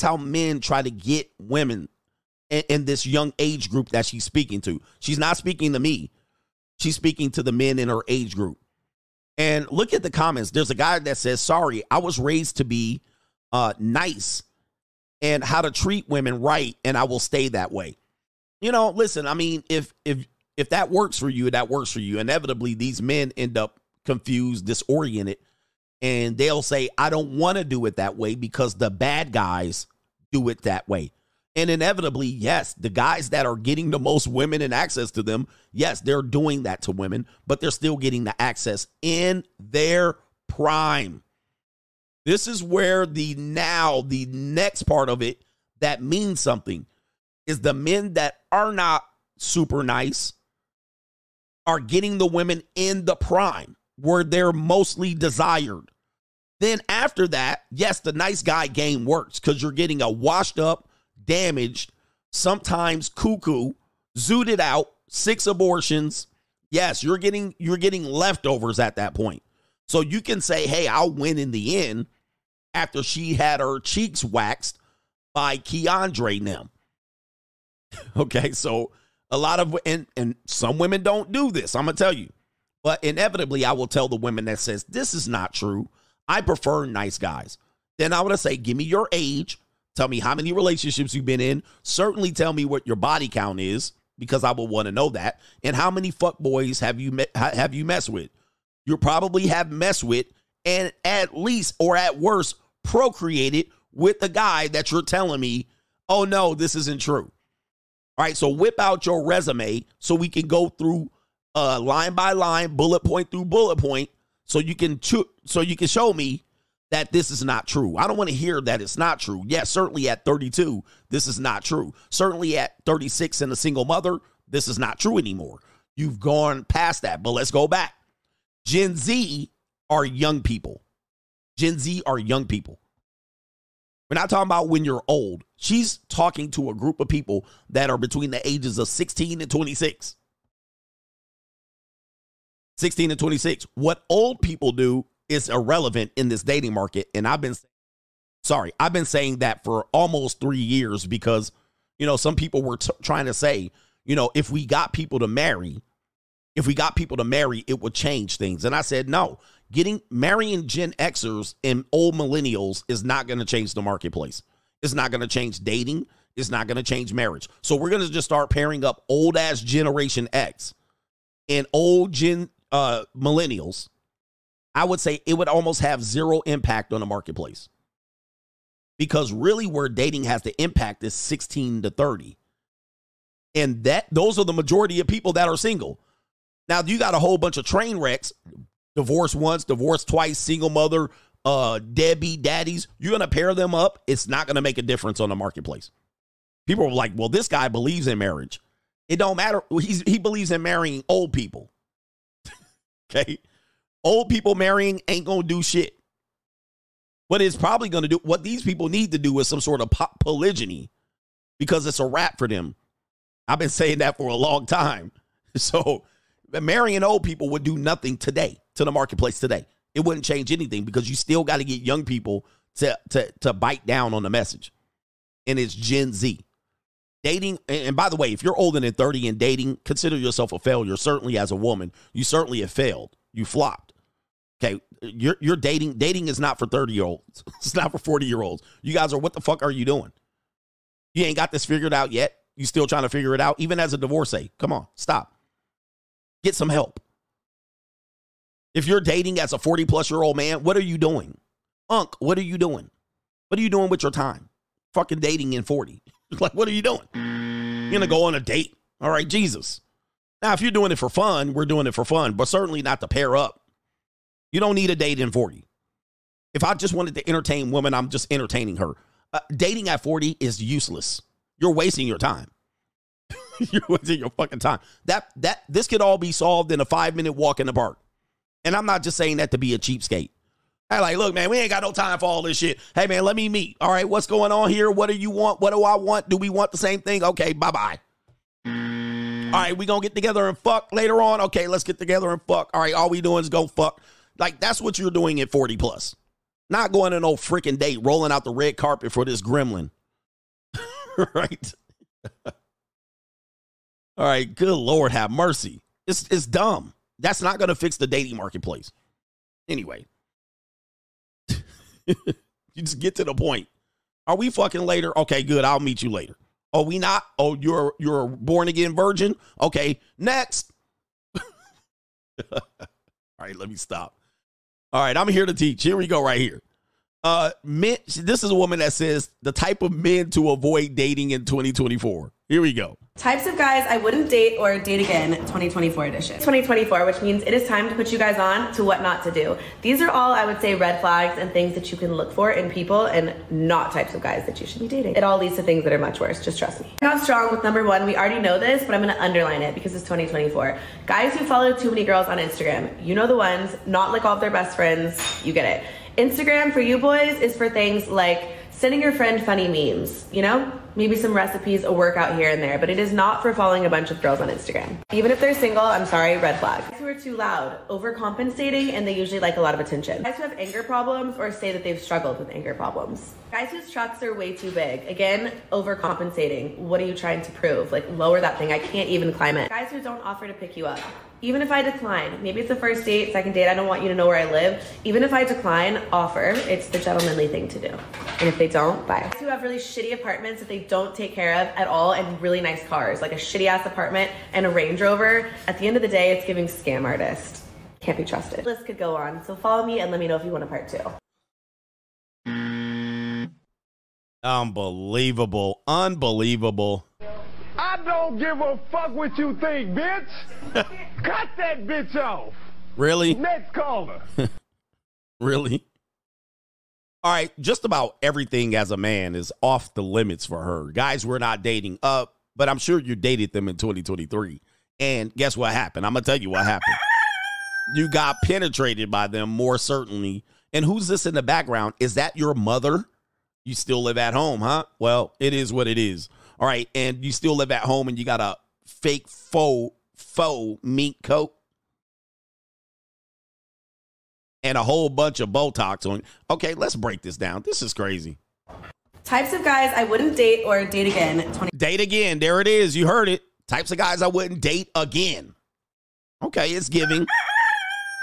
how men try to get women in this young age group that she's speaking to. She's not speaking to me. She's speaking to the men in her age group. And look at the comments. There's a guy that says, sorry, I was raised to be nice and how to treat women right, and I will stay that way. You know, listen, I mean, if that works for you, that works for you. Inevitably, these men end up confused, disoriented, and they'll say, I don't want to do it that way because the bad guys do it that way. And inevitably, yes, the guys that are getting the most women and access to them, yes, they're doing that to women, but they're still getting the access in their prime. This is where the next part of it that means something is the men that are not super nice are getting the women in the prime, where they're mostly desired. Then after that, yes, the nice guy game works because you're getting a washed up, damaged, sometimes cuckoo, zooted out, 6 abortions. Yes, you're getting leftovers at that point. So you can say, hey, I'll win in the end after she had her cheeks waxed by Keandre Nim. Okay, so a lot of, and some women don't do this, I'm going to tell you. But inevitably, I will tell the women that says, this is not true. I prefer nice guys. Then I would say, give me your age. Tell me how many relationships you've been in. Certainly tell me what your body count is, because I will want to know that. And how many fuckboys have you messed with? You probably have messed with and at least or at worst procreated with the guy that you're telling me, oh, no, this isn't true. All right, so whip out your resume so we can go through line by line, bullet point through bullet point, so you can show me that this is not true. I don't want to hear that it's not true. Yes, certainly at 32, this is not true. Certainly at 36 and a single mother, this is not true anymore. You've gone past that, but let's go back. Gen Z are young people. Gen Z are young people. We're not talking about when you're old. She's talking to a group of people that are between the ages of 16 and 26. 16 and 26. What old people do is irrelevant in this dating market. And I've been saying that for almost 3 years because, you know, some people were trying to say, you know, if we got people to marry, it would change things. And I said, no, marrying Gen Xers and old millennials is not going to change the marketplace. It's not going to change dating. It's not going to change marriage. So we're going to just start pairing up old ass Generation X and old millennials I would say it would almost have zero impact on the marketplace. Because really where dating has the impact is 16 to 30. And those are the majority of people that are single. Now, you got a whole bunch of train wrecks, divorced once, divorced twice, single mother, deadbeat daddies. You're going to pair them up. It's not going to make a difference on the marketplace. People are like, well, this guy believes in marriage. It don't matter. He believes in marrying old people. Okay. Old people marrying ain't going to do shit. What it's probably going to do, what these people need to do is some sort of polygyny, because it's a wrap for them. I've been saying that for a long time. So marrying old people would do nothing today to the marketplace today. It wouldn't change anything, because you still got to get young people to bite down on the message. And it's Gen Z. Dating, and by the way, if you're older than 30 and dating, consider yourself a failure. Certainly as a woman, you certainly have failed. You flopped. Okay, you're dating. Dating is not for 30-year-olds. It's not for 40-year-olds. You guys are, what the fuck are you doing? You ain't got this figured out yet. You still trying to figure it out, even as a divorcee. Come on, stop. Get some help. If you're dating as a 40-plus-year-old man, what are you doing? Unc, what are you doing? What are you doing with your time? Fucking dating in 40. Like, what are you doing? You're gonna go on a date. All right, Jesus. Now, if you're doing it for fun, we're doing it for fun, but certainly not to pair up. You don't need a date in 40. If I just wanted to entertain women, I'm just entertaining her. Dating at 40 is useless. You're wasting your time. You're wasting your fucking time. This could all be solved in a 5-minute walk in the park. And I'm not just saying that to be a cheapskate. I like, look, man, we ain't got no time for all this shit. Hey, man, let me meet. All right, what's going on here? What do you want? What do I want? Do we want the same thing? Okay, bye-bye. All right, we gonna get together and fuck later on. Okay, let's get together and fuck. All right, all we doing is go fuck. Like, that's what you're doing at 40 plus. Not going to no freaking date, rolling out the red carpet for this gremlin. Right? All right, good Lord, have mercy. It's dumb. That's not gonna fix the dating marketplace. Anyway. You just get to the point. Are we fucking later? Okay, good. I'll meet you later. Oh, we not? Oh, you're a born again virgin? Okay, next. All right, let me stop. All right, I'm here to teach. Here we go right here. Men, this is a woman that says the type of men to avoid dating in 2024. Here we go. Types of guys I wouldn't date or date again, 2024 edition. 2024, which means it is time to put you guys on to what not to do. These are all, I would say, red flags and things that you can look for in people and not types of guys that you should be dating. It all leads to things that are much worse, just trust me. I'm not strong with number one. We already know this, but I'm gonna underline it because it's 2024. Guys who follow too many girls on Instagram. You know the ones, not like all of their best friends, you get it. Instagram for you boys is for things like sending your friend funny memes, you know? Maybe some recipes, a workout here and there, but it is not for following a bunch of girls on Instagram. Even if they're single, I'm sorry, red flag. Guys who are too loud, overcompensating, and they usually like a lot of attention. Guys who have anger problems or say that they've struggled with anger problems. Guys whose trucks are way too big. Again, overcompensating. What are you trying to prove? Like, lower that thing, I can't even climb it. Guys who don't offer to pick you up. Even if I decline, maybe it's the first date, second date, I don't want you to know where I live. Even if I decline, offer. It's the gentlemanly thing to do. And if they don't, bye. Guys who have really shitty apartments that they don't take care of at all, and really nice cars, like a shitty ass apartment and a Range Rover. At the end of the day, it's giving scam artist. Can't be trusted. This could go on. So follow me and let me know if you want a part two. Unbelievable. Unbelievable. I don't give a fuck what you think, bitch. Cut that bitch off. Really? Next caller. Really? All right. Just about everything as a man is off the limits for her. Guys, we're not dating up, but I'm sure you dated them in 2023. And guess what happened? I'm going to tell you what happened. You got penetrated by them, more certainly. And who's this in the background? Is that your mother? You still live at home, huh? Well, it is what it is. All right, and you still live at home and you got a fake faux mink coat and a whole bunch of Botox on. Okay, let's break this down. This is crazy. Types of guys I wouldn't date or date again. Date again. There it is. You heard it. Types of guys I wouldn't date again. Okay, it's giving.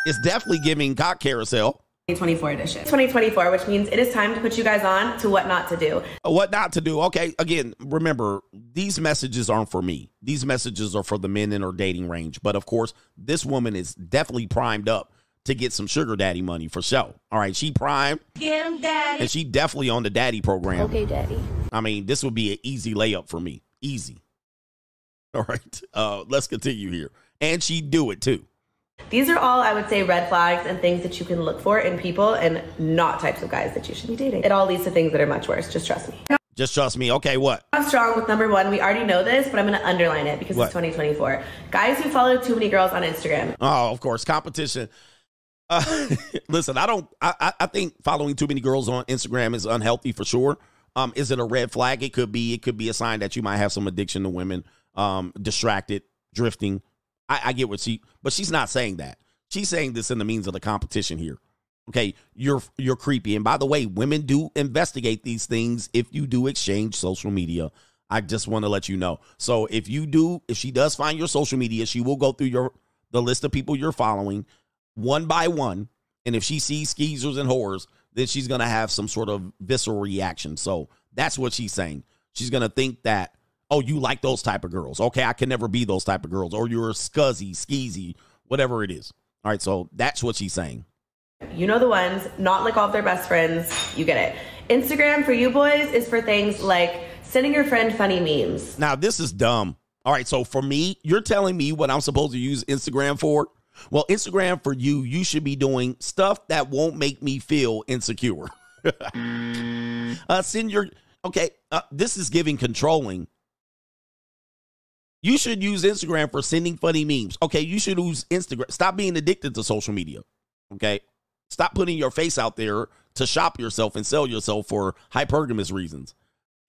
It's definitely giving cock carousel. 2024 edition. 2024, which means it is time to put you guys on to what not to do. What not to do. Okay, again, remember, these messages aren't for me. These messages are for the men in her dating range. But, of course, this woman is definitely primed up to get some sugar daddy money for show. All right, she prime. Get him, daddy. And she definitely on the daddy program. Okay, daddy. I mean, this would be an easy layup for me. Easy. All right, let's continue here. And she do it too. These are all, I would say, red flags and things that you can look for in people and not types of guys that you should be dating. It all leads to things that are much worse. Just trust me. Just trust me. Okay, what? I'm strong with number one. We already know this, but I'm going to underline it because it's 2024. Guys who follow too many girls on Instagram. Oh, of course. Competition. Listen, I think following too many girls on Instagram is unhealthy for sure. Is it a red flag? It could be a sign that you might have some addiction to women, distracted, drifting. I get what but she's not saying that. She's saying this in the means of the competition here. Okay, you're creepy. And by the way, women do investigate these things if you do exchange social media. I just want to let you know. So if she does find your social media, she will go through the list of people you're following one by one. And if she sees skeezers and whores, then she's going to have some sort of visceral reaction. So that's what she's saying. She's going to think that, oh, you like those type of girls. Okay, I can never be those type of girls. Or you're scuzzy, skeezy, whatever it is. All right, so that's what she's saying. You know the ones, not like all of their best friends. You get it. Instagram for you boys is for things like sending your friend funny memes. Now, this is dumb. All right, so for me, you're telling me what I'm supposed to use Instagram for? Well, Instagram for you should be doing stuff that won't make me feel insecure. This is giving controlling. You should use Instagram for sending funny memes. Okay, you should use Instagram. Stop being addicted to social media. Okay, stop putting your face out there to shop yourself and sell yourself for hypergamous reasons.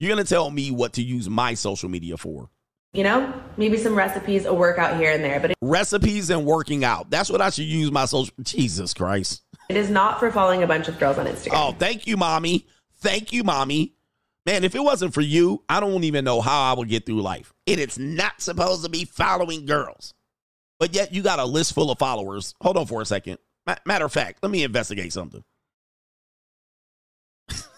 You're going to tell me what to use my social media for. You know, maybe some recipes, a workout here and there. But recipes and working out. That's what I should use my social. Jesus Christ. It is not for following a bunch of girls on Instagram. Oh, thank you, mommy. Thank you, mommy. Man, if it wasn't for you, I don't even know how I would get through life. And it's not supposed to be following girls. But yet you got a list full of followers. Hold on for a second. Matter of fact, let me investigate something.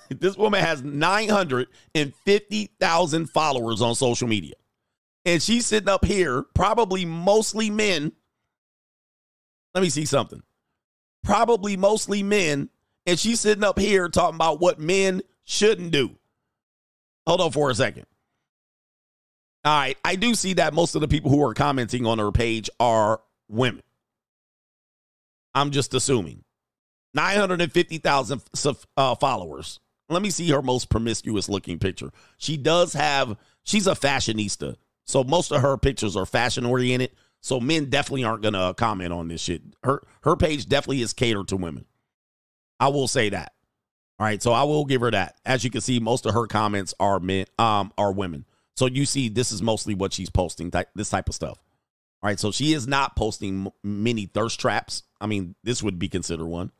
This woman has 950,000 followers on social media. And she's sitting up here, probably mostly men. Let me see something. Probably mostly men. And she's sitting up here talking about what men shouldn't do. Hold on for a second. All right. I do see that most of the people who are commenting on her page are women. I'm just assuming 950,000 followers. Let me see her most promiscuous looking picture. She's a fashionista. So most of her pictures are fashion oriented. So men definitely aren't going to comment on this shit. Her page definitely is catered to women. I will say that. All right. So I will give her that. As you can see, most of her comments are men, are women. So you see, this is mostly what she's posting, this type of stuff. All right, so she is not posting many thirst traps. I mean, this would be considered one.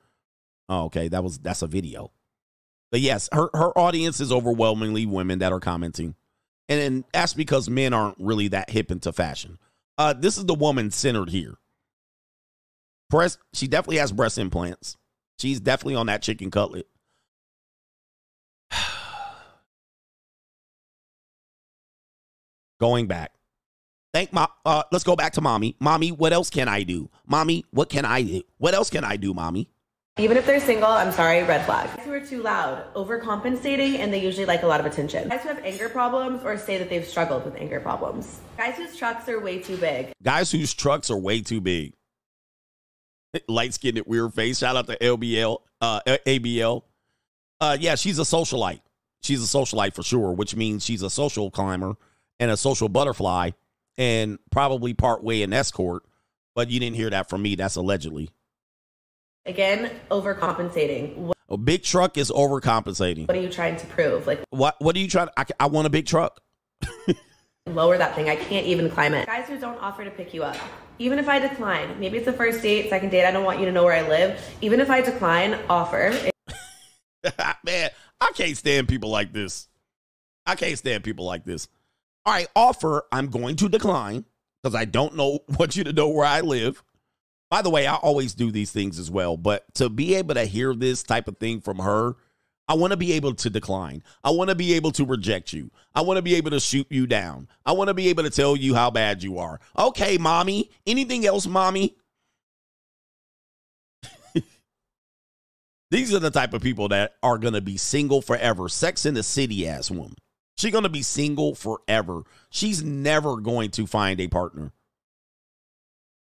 Oh, okay, that's a video. But yes, her audience is overwhelmingly women that are commenting. And then that's because men aren't really that hip into fashion. This is the woman centered here. She definitely has breast implants. She's definitely on that chicken cutlet. Going back. Let's go back to mommy. Mommy, what else can I do? Mommy, what can I do? What else can I do, mommy? Even if they're single, I'm sorry, red flag. Guys who are too loud, overcompensating, and they usually like a lot of attention. Guys who have anger problems or say that they've struggled with anger problems. Guys whose trucks are way too big. Guys whose trucks are way too big. Light-skinned at weird face. Shout out to LBL, ABL. Yeah, she's a socialite. She's a socialite for sure, which means she's a social climber and a social butterfly. And probably partway an escort, but you didn't hear that from me. That's allegedly. Again, overcompensating. A big truck is overcompensating. What are you trying to prove? Like what are you trying? I want a big truck. Lower that thing. I can't even climb it. Guys who don't offer to pick you up. Even if I decline, maybe it's the first date, second date. I don't want you to know where I live. Even if I decline, offer. Man, I can't stand people like this. I can't stand people like this. All right, offer, I'm going to decline because I don't know want you to know where I live. By the way, I always do these things as well, but to be able to hear this type of thing from her, I want to be able to decline. I want to be able to reject you. I want to be able to shoot you down. I want to be able to tell you how bad you are. Okay, mommy, anything else, mommy? These are the type of people that are going to be single forever. Sex in the City ass woman. She's going to be single forever. She's never going to find a partner.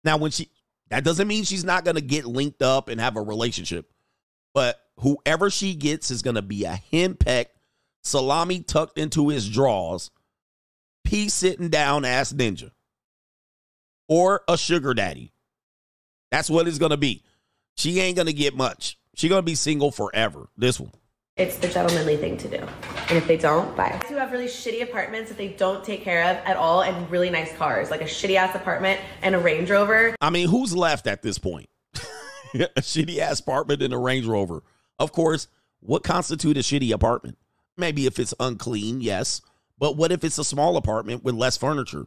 Now, when she, that doesn't mean she's not going to get linked up and have a relationship. But whoever she gets is going to be a henpecked, salami tucked into his drawers, pea sitting down ass ninja. Or a sugar daddy. That's what it's going to be. She ain't going to get much. She's going to be single forever. This one. It's the gentlemanly thing to do. And if they don't, bye. Guys who have really shitty apartments that they don't take care of at all and really nice cars, like a shitty-ass apartment and a Range Rover. I mean, who's left at this point? A shitty-ass apartment and a Range Rover. Of course, what constitutes a shitty apartment? Maybe if it's unclean, yes. But what if it's a small apartment with less furniture?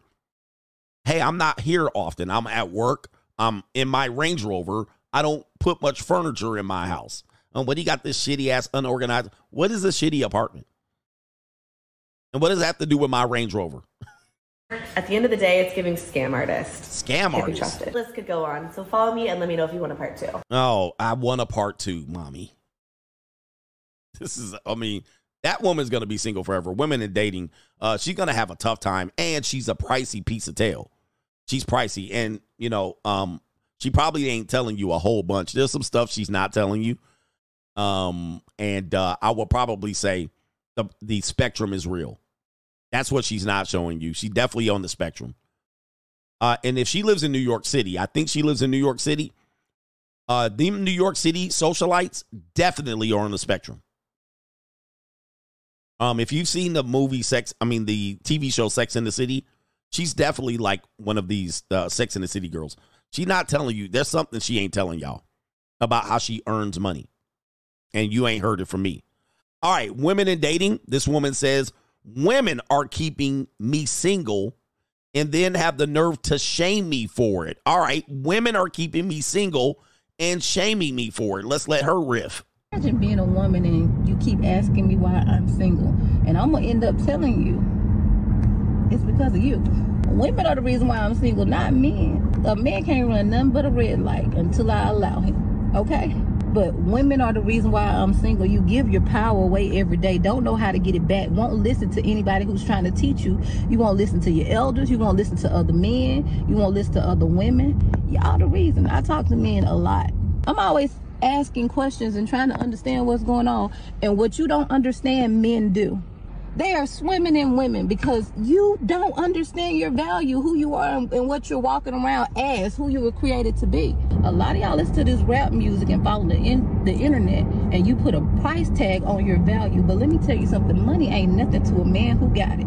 Hey, I'm not here often. I'm at work. I'm in my Range Rover. I don't put much furniture in my house. What do you got this shitty ass unorganized? What is a shitty apartment? And what does that have to do with my Range Rover? At the end of the day, it's giving scam artists. Scam artists. The list could go on. So follow me and let me know if you want a part two. Oh, I want a part two, mommy. This is, I mean, that woman's going to be single forever. Women in dating, she's going to have a tough time, and she's a pricey piece of tail. She's pricey, and, you know, she probably ain't telling you a whole bunch. There's some stuff she's not telling you. I will probably say the spectrum is real. That's what she's not showing you. She's definitely on the spectrum. And if she lives in New York City, I think she lives in New York City. The New York City socialites definitely are on the spectrum. If you've seen the movie the TV show Sex in the City, she's definitely like one of these Sex in the City girls. She's not telling you. There's something she ain't telling y'all about how she earns money. And you ain't heard it from me. All right, women in dating. This woman says, women are keeping me single and then have the nerve to shame me for it. All right, women are keeping me single and shaming me for it. Let's let her riff. Imagine being a woman and you keep asking me why I'm single. And I'm going to end up telling you it's because of you. Women are the reason why I'm single, not men. A man can't run nothing but a red light until I allow him, okay? But women are the reason why I'm single. You give your power away every day. Don't know how to get it back. Won't listen to anybody who's trying to teach you. You won't listen to your elders. You won't listen to other men. You won't listen to other women. Y'all the reason. I talk to men a lot. I'm always asking questions and trying to understand what's going on. And what you don't understand, men do. They are swimming in women because you don't understand your value, who you are, and what you're walking around as, who you were created to be. A lot of y'all listen to this rap music and follow the internet, and you put a price tag on your value. But let me tell you something. Money ain't nothing to a man who got it,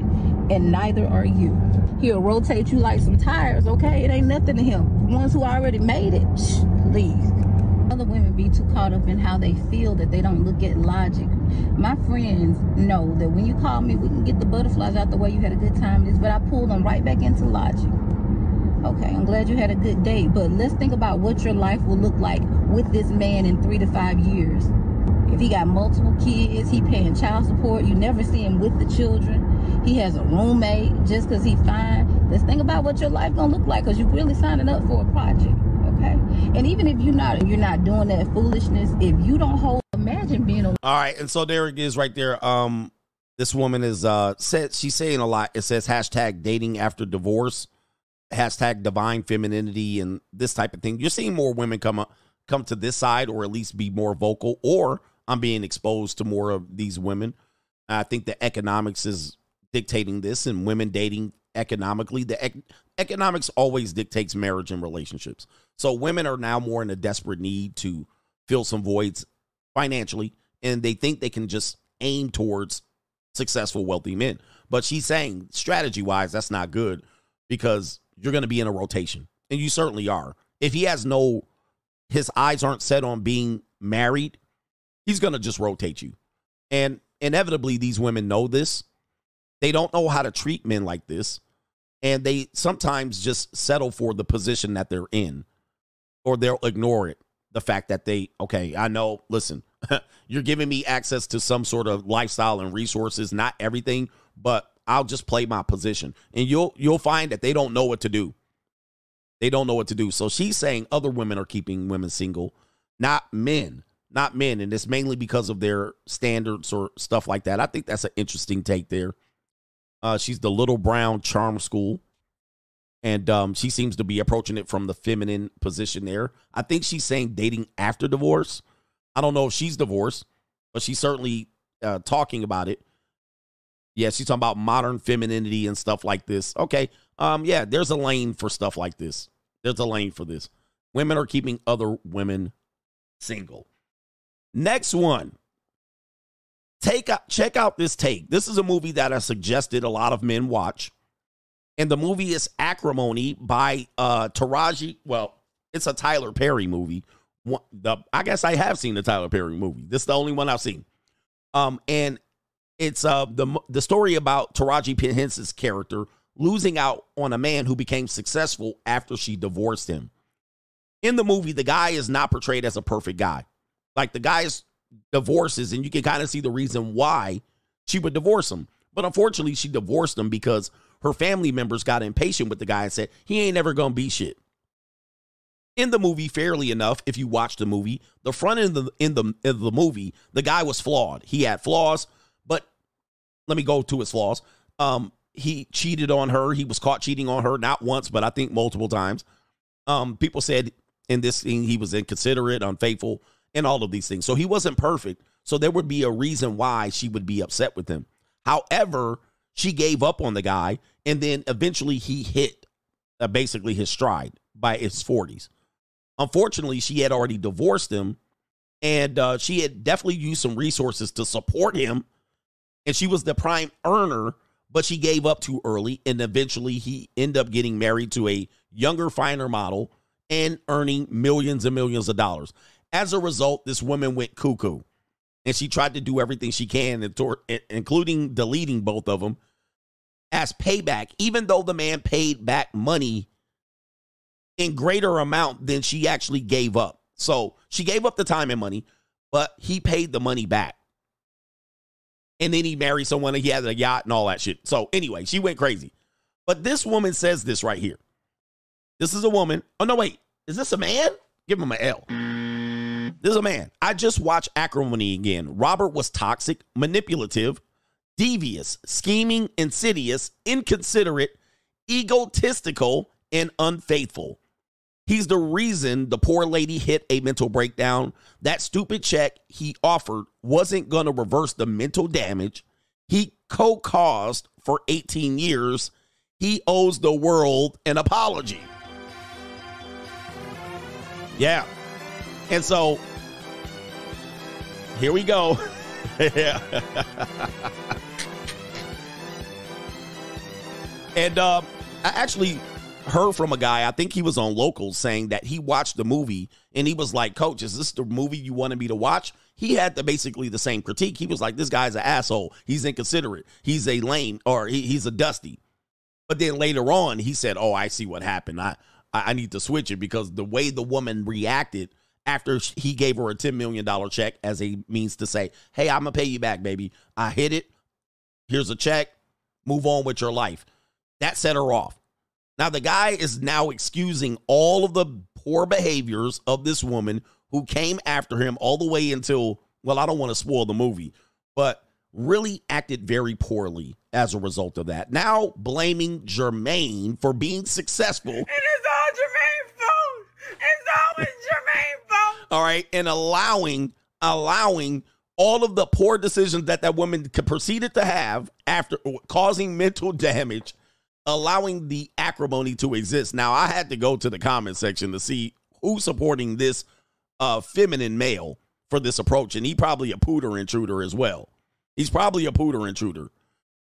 and neither are you. He'll rotate you like some tires, okay? It ain't nothing to him. The ones who already made it, please. Other women be too caught up in how they feel that they don't look at logic. My friends know that when you call me, we can get the butterflies out the way, you had a good time, but I pull them right back into logic. Okay, I'm glad you had a good date, but let's think about what your life will look like with this man in 3 to 5 years. If he got multiple kids, he paying child support, you never see him with the children, he has a roommate just because he's fine. Let's think about what your life gonna look like, because you're really signing up for a project. And even if you're not doing that foolishness, if you don't hold, imagine being a. All right, and so there it is right there. This woman is said, she's saying a lot. It says hashtag dating after divorce, hashtag divine femininity, and this type of thing. You're seeing more women come to this side, or at least be more vocal, or I'm being exposed to more of these women. I think the economics is dictating this, and women dating economically. The economics always dictates marriage and relationships. So women are now more in a desperate need to fill some voids financially, and they think they can just aim towards successful, wealthy men. But she's saying strategy-wise, that's not good, because you're going to be in a rotation, and you certainly are. If he has his eyes aren't set on being married, he's going to just rotate you. And inevitably, these women know this. They don't know how to treat men like this, and they sometimes just settle for the position that they're in. Or they'll ignore it. The fact that I know, listen, you're giving me access to some sort of lifestyle and resources, not everything, but I'll just play my position. And you'll find that they don't know what to do. They don't know what to do. So she's saying other women are keeping women single, not men. not men, and it's mainly because of their standards or stuff like that. I think that's an interesting take there. She's the Little Brown Charm School, and she seems to be approaching it from the feminine position there. I think she's saying dating after divorce. I don't know if she's divorced, but she's certainly talking about it. Yeah, she's talking about modern femininity and stuff like this. Okay, yeah, there's a lane for stuff like this. There's a lane for this. Women are keeping other women single. Next one. Check out this take. This is a movie that I suggested a lot of men watch. And the movie is Acrimony by Taraji. Well, it's a Tyler Perry movie. I guess I have seen the Tyler Perry movie. This is the only one I've seen. And it's the story about Taraji P. Hence's character losing out on a man who became successful after she divorced him. In the movie, the guy is not portrayed as a perfect guy. Like, the guy's divorces, and you can kind of see the reason why she would divorce him. But unfortunately, she divorced him because her family members got impatient with the guy and said, he ain't never gonna be shit. In the movie, fairly enough, if you watch the movie, the front end of the movie, the guy was flawed. He had flaws, but let me go to his flaws. He cheated on her. He was caught cheating on her, not once, but I think multiple times. People said in this thing, he was inconsiderate, unfaithful, and all of these things. So he wasn't perfect. So there would be a reason why she would be upset with him. However, she gave up on the guy, and then eventually he hit basically his stride by his 40s. Unfortunately, she had already divorced him, and she had definitely used some resources to support him, and she was the prime earner, but she gave up too early, and eventually he ended up getting married to a younger, finer model and earning millions and millions of dollars. As a result, this woman went cuckoo, and she tried to do everything she can, including deleting both of them, as payback, even though the man paid back money in greater amount than she actually gave up. So she gave up the time and money, but he paid the money back. And then he married someone, and he had a yacht and all that shit. So anyway, she went crazy. But this woman says this right here. This is a woman. Oh, no, wait. Is this a man? Give him an L. This is a man. I just watched Acrimony again. Robert was toxic, manipulative, devious, scheming, insidious, inconsiderate, egotistical, and unfaithful. He's the reason the poor lady hit a mental breakdown. That stupid check he offered wasn't going to reverse the mental damage he co-caused for 18 years. He owes the world an apology. Yeah. And so, here we go. Yeah. And I actually heard from a guy, I think he was on Locals, saying that he watched the movie, and he was like, Coach, is this the movie you wanted me to watch? He had basically the same critique. He was like, this guy's an asshole. He's inconsiderate. He's a lame, or he's a dusty. But then later on, he said, oh, I see what happened. I need to switch it, because the way the woman reacted after he gave her a $10 million check as a means to say, hey, I'm going to pay you back, baby. I hit it. Here's a check. Move on with your life. That set her off. Now, the guy is now excusing all of the poor behaviors of this woman who came after him all the way until, well, I don't want to spoil the movie, but really acted very poorly as a result of that. Now blaming Jermaine for being successful. It is all Jermaine's fault. It's always Jermaine's fault. All right. And allowing all of the poor decisions that that woman proceeded to have after causing mental damage, allowing the acrimony to exist. Now, I had to go to the comment section to see who's supporting this feminine male for this approach. And he probably a pooter intruder as well. He's probably a pooter intruder.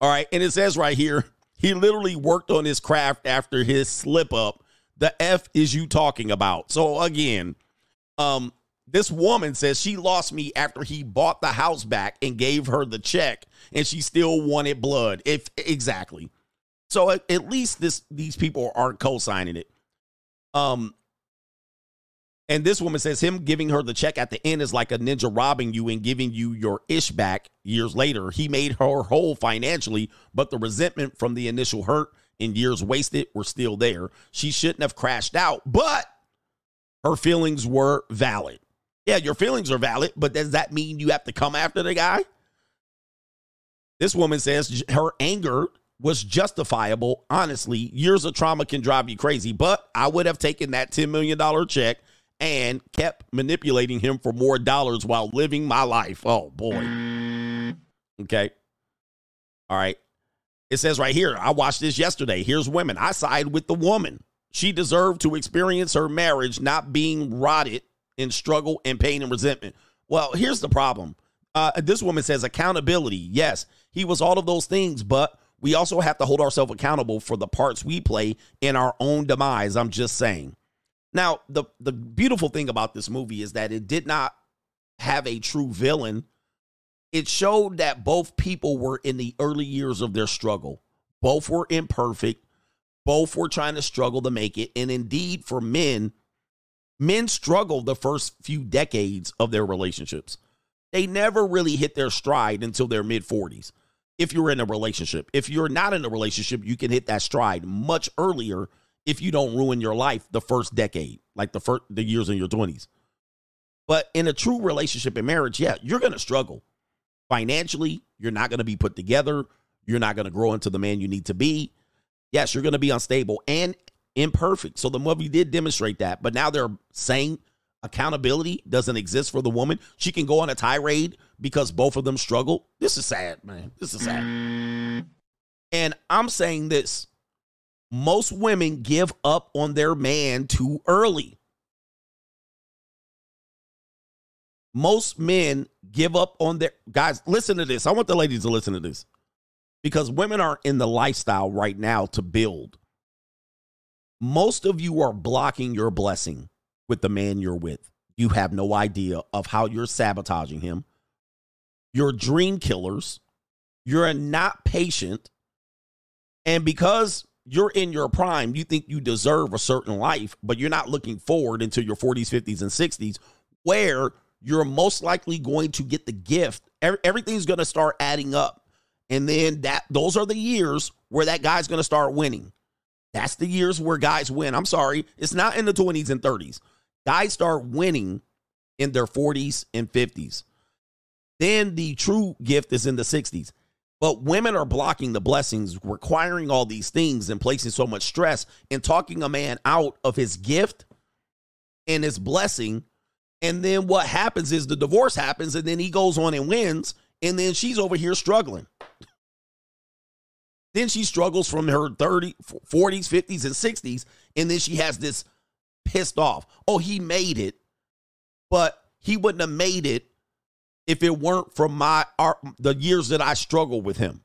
All right. And it says right here, he literally worked on his craft after his slip up. The F is you talking about? So again, this woman says she lost me after he bought the house back and gave her the check, and she still wanted blood. Exactly. So at least these people aren't co-signing it. And this woman says him giving her the check at the end is like a ninja robbing you and giving you your ish back years later. He made her whole financially, but the resentment from the initial hurt and years wasted were still there. She shouldn't have crashed out, but her feelings were valid. Yeah, your feelings are valid, but does that mean you have to come after the guy? This woman says her anger was justifiable. Honestly, years of trauma can drive you crazy, but I would have taken that $10 million check and kept manipulating him for more dollars while living my life. Oh, boy. Okay. All right. It says right here, I watched this yesterday. Here's women. I side with the woman. She deserved to experience her marriage not being rotted in struggle and pain and resentment. Well, here's the problem. This woman says accountability. Yes, he was all of those things, but we also have to hold ourselves accountable for the parts we play in our own demise. I'm just saying. Now, the beautiful thing about this movie is that it did not have a true villain. It showed that both people were in the early years of their struggle. Both were imperfect. Both were trying to struggle to make it. And indeed, for men struggle the first few decades of their relationships. They never really hit their stride until their mid-40s. If you're in a relationship, if you're not in a relationship, you can hit that stride much earlier if you don't ruin your life the first decade, like the years in your 20s. But in a true relationship and marriage, yeah, you're going to struggle. Financially, you're not going to be put together. You're not going to grow into the man you need to be. Yes, you're going to be unstable and imperfect. So the movie did demonstrate that. But now they're saying accountability doesn't exist for the woman. She can go on a tirade because both of them struggle. This is sad, man. This is sad. And I'm saying this. Most women give up on their man too early. Most men give up on their guys. Listen to this. I want the ladies to listen to this because women are in the lifestyle right now to build. Most of you are blocking your blessing with the man you're with. You have no idea of how you're sabotaging him. You're dream killers. You're not patient. And because you're in your prime, you think you deserve a certain life, but you're not looking forward until your 40s, 50s, and 60s, where you're most likely going to get the gift. Everything's going to start adding up. And then those are the years where that guy's going to start winning. That's the years where guys win. I'm sorry. It's not in the 20s and 30s. Guys start winning in their 40s and 50s. Then the true gift is in the 60s. But women are blocking the blessings, requiring all these things and placing so much stress and talking a man out of his gift and his blessing. And then what happens is the divorce happens, and then he goes on and wins, and then she's over here struggling. Then she struggles from her 30s, 40s, 50s, and 60s, and then she has this pissed off. Oh, he made it, but he wouldn't have made it if it weren't for the years that I struggled with him.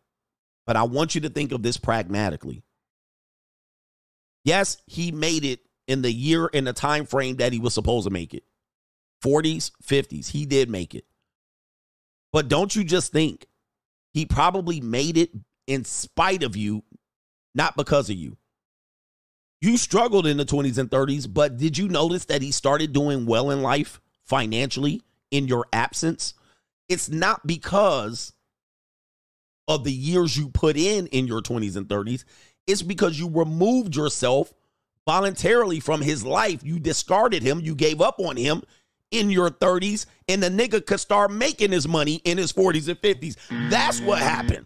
But I want you to think of this pragmatically. Yes, he made it in the year and the time frame that he was supposed to make it. 40s, 50s, he did make it. But don't you just think he probably made it in spite of you, not because of you? You struggled in the 20s and 30s, but did you notice that he started doing well in life financially in your absence? It's not because of the years you put in your 20s and 30s. It's because you removed yourself voluntarily from his life. You discarded him. You gave up on him in your 30s, and the nigga could start making his money in his 40s and 50s. That's what happened.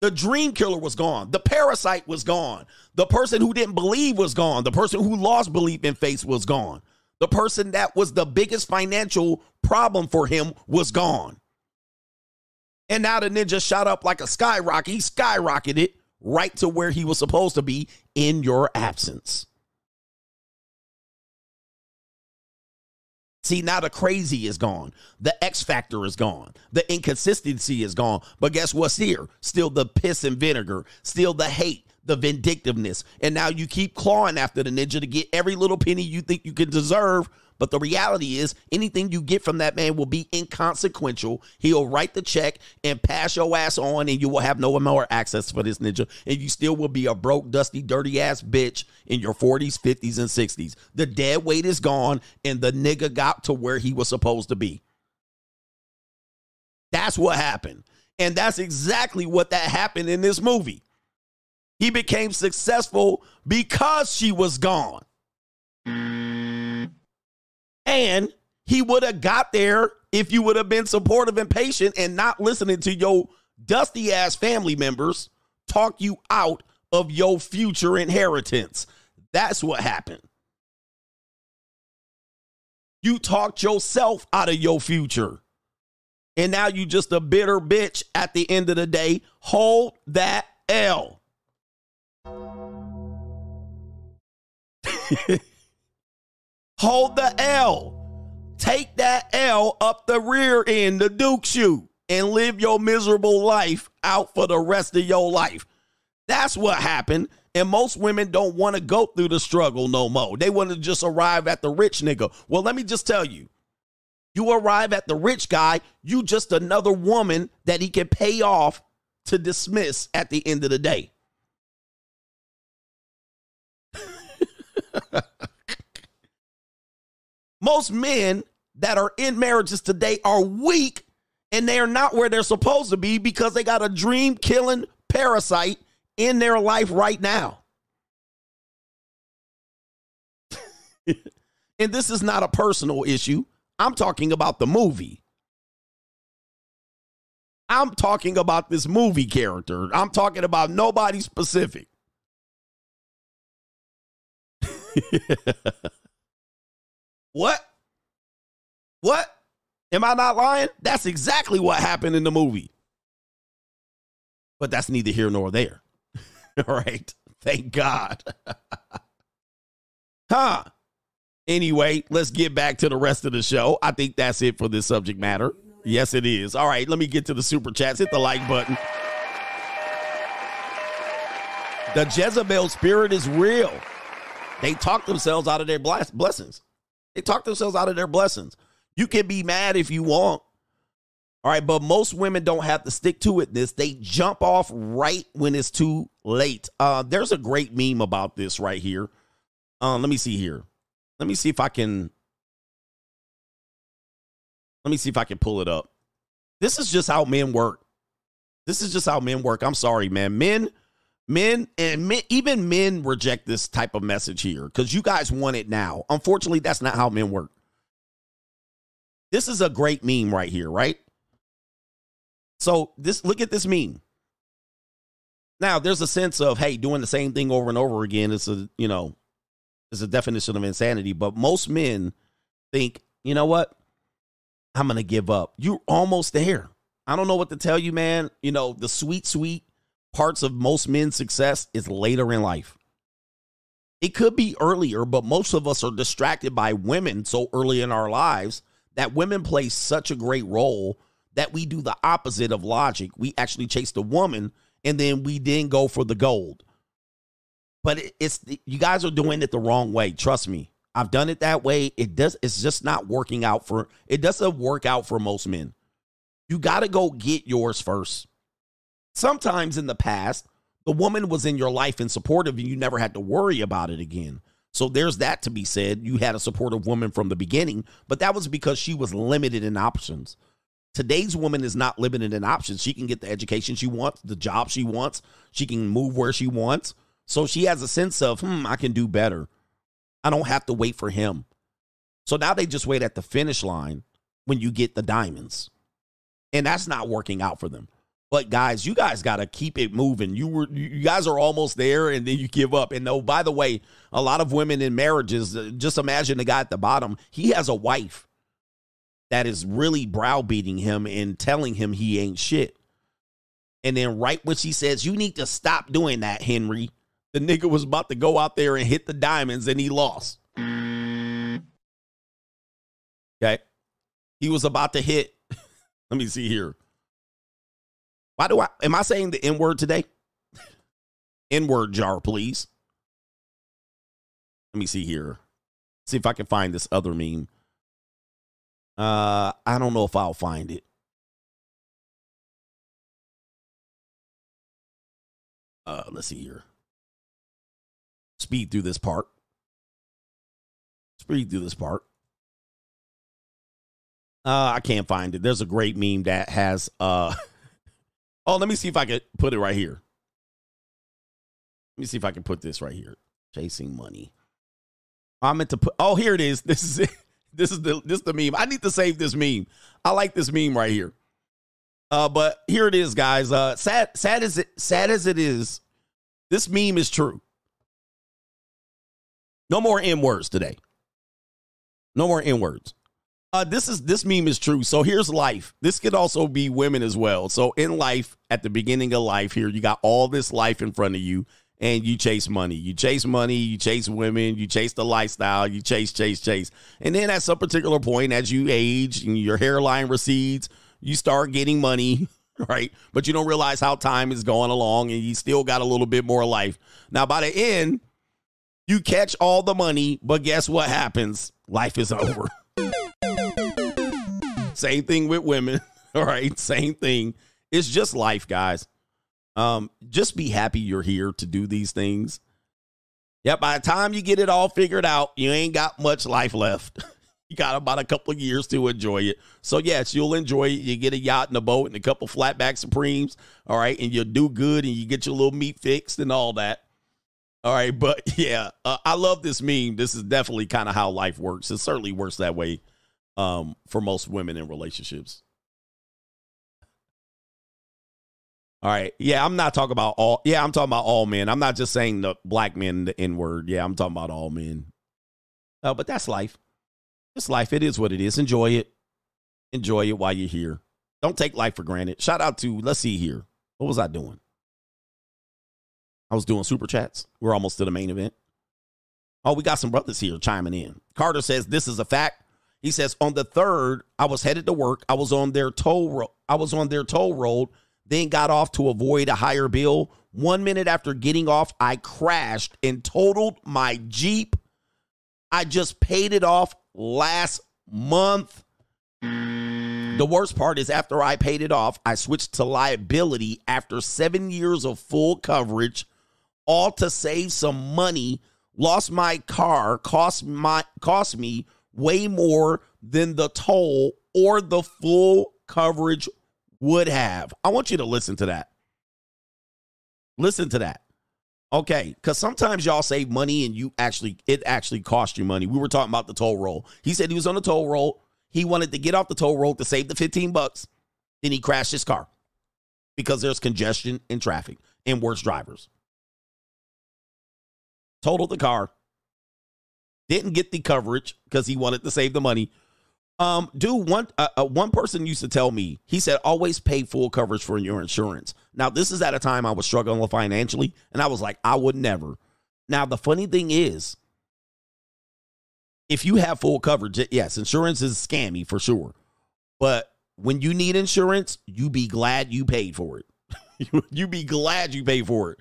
The dream killer was gone. The parasite was gone. The person who didn't believe was gone. The person who lost belief in faith was gone. The person that was the biggest financial problem for him was gone. And now the ninja shot up like a skyrocket. He skyrocketed right to where he was supposed to be in your absence. See, now the crazy is gone. The X factor is gone. The inconsistency is gone. But guess what's here? Still the piss and vinegar. Still the hate, the vindictiveness. And now you keep clawing after the ninja to get every little penny you think you can deserve. But the reality is anything you get from that man will be inconsequential. He'll write the check and pass your ass on, and you will have no more access for this ninja. And you still will be a broke, dusty, dirty ass bitch in your 40s, 50s, and 60s. The dead weight is gone, and the nigga got to where he was supposed to be. That's what happened. And that's exactly what that happened in this movie. He became successful because she was gone. And he would have got there if you would have been supportive and patient and not listening to your dusty ass family members talk you out of your future inheritance. That's what happened. You talked yourself out of your future. And now you just a bitter bitch at the end of the day. Hold that L. Hold the L. Take that L up the rear end, the Duke shoe, and live your miserable life out for the rest of your life. That's what happened. And most women don't want to go through the struggle no more. They want to just arrive at the rich nigga. Well, let me just tell you, you arrive at the rich guy, you just another woman that he can pay off to dismiss at the end of the day. Most men that are in marriages today are weak, and they are not where they're supposed to be because they got a dream-killing parasite in their life right now. And this is not a personal issue. I'm talking about the movie. I'm talking about this movie character. I'm talking about nobody specific. What? Am I not lying? That's exactly what happened in the movie. But that's neither here nor there. All right. Thank God. Huh. Anyway, let's get back to the rest of the show. I think that's it for this subject matter. Yes, it is. All right. Let me get to the super chats. Hit the like button. The Jezebel spirit is real. They talk themselves out of their blessings. They talk themselves out of their blessings. You can be mad if you want. All right, but most women don't have to stick to it. They jump off right when it's too late. There's a great meme about this right here. Let me see here. Let me see if I can pull it up. This is just how men work. I'm sorry, man. Men, even men reject this type of message here because you guys want it now. Unfortunately, that's not how men work. This is a great meme right here, right? So look at this meme. Now there's a sense of, hey, doing the same thing over and over again is a definition of insanity. But most men think, you know what? I'm going to give up. You're almost there. I don't know what to tell you, man. You know, the sweet parts of most men's success is later in life. It could be earlier, but most of us are distracted by women so early in our lives that women play such a great role that we do the opposite of logic. We actually chase the woman, and then we then go for the gold. But you guys are doing it the wrong way. Trust me. I've done it that way. It's just not working out it doesn't work out for most men. You got to go get yours first. Sometimes in the past, the woman was in your life and supportive, and you never had to worry about it again. So there's that to be said. You had a supportive woman from the beginning, but that was because she was limited in options. Today's woman is not limited in options. She can get the education she wants, the job she wants. She can move where she wants. So she has a sense of, I can do better. I don't have to wait for him. So now they just wait at the finish line when you get the diamonds. And that's not working out for them. But guys, you guys got to keep it moving. You guys are almost there, and then you give up. And no, by the way, a lot of women in marriages, just imagine the guy at the bottom. He has a wife that is really browbeating him and telling him he ain't shit. And then right when she says, you need to stop doing that, Henry, the nigga was about to go out there and hit the diamonds, and he lost. Okay. He was about to hit. Let me see here. Am I saying the N-word today? N-word jar, please. Let me see here. See if I can find this other meme. I don't know if I'll find it. Let's see here. Speed through this part. I can't find it. There's a great meme that has oh, let me see if I could put it right here. Let me see if I can put this right here. Chasing money. I meant to put, oh, here it is. This is it. This is the meme. I need to save this meme. I like this meme right here. But here it is, guys. Sad as it is, this meme is true. No more N-words today. No more N-words. This meme is true. So here's life. This could also be women as well. So in life, at the beginning of life here, you got all this life in front of you, and you chase money. You chase money, you chase women, you chase the lifestyle, you chase. And then at some particular point, as you age and your hairline recedes, you start getting money, right? But you don't realize how time is going along, and you still got a little bit more life. Now, by the end, you catch all the money, but guess what happens? Life is over. Same thing with women, all right? Same thing. It's just life, guys. Just be happy you're here to do these things. Yeah, by the time you get it all figured out, you ain't got much life left. You got about a couple of years to enjoy it. So, yes, you'll enjoy it. You get a yacht and a boat and a couple flatback Supremes, all right? And you'll do good, and you get your little meat fixed and all that. All right, but, yeah, I love this meme. This is definitely kind of how life works. It certainly works that way for most women in relationships. All right. Yeah, I'm not talking about all. Yeah, I'm talking about all men. I'm not just saying the black men, the N word. Yeah, I'm talking about all men. But that's life. It's life. It is what it is. Enjoy it. Enjoy it while you're here. Don't take life for granted. Shout out to, let's see here. What was I doing? I was doing super chats. We're almost to the main event. Oh, we got some brothers here chiming in. Carter says, this is a fact. He says, on the 3rd, I was headed to work. I was on their toll road. Then got off to avoid a higher bill. 1 minute after getting off, I crashed and totaled my Jeep. I just paid it off last month. The worst part is after I paid it off, I switched to liability after 7 years of full coverage, all to save some money. Lost my car, cost me way more than the toll or the full coverage would have. I want you to listen to that. Listen to that. Okay, because sometimes y'all save money and it actually cost you money. We were talking about the toll roll. He said he was on the toll roll. He wanted to get off the toll roll to save the $15. Then he crashed his car because there's congestion and traffic and worse drivers. Totaled the car. Didn't get the coverage because he wanted to save the money. Dude, one person used to tell me, he said, always pay full coverage for your insurance. Now, this is at a time I was struggling financially, and I was like, I would never. Now, the funny thing is, if you have full coverage, yes, insurance is scammy for sure. But when you need insurance, you be glad you paid for it. You be glad you paid for it.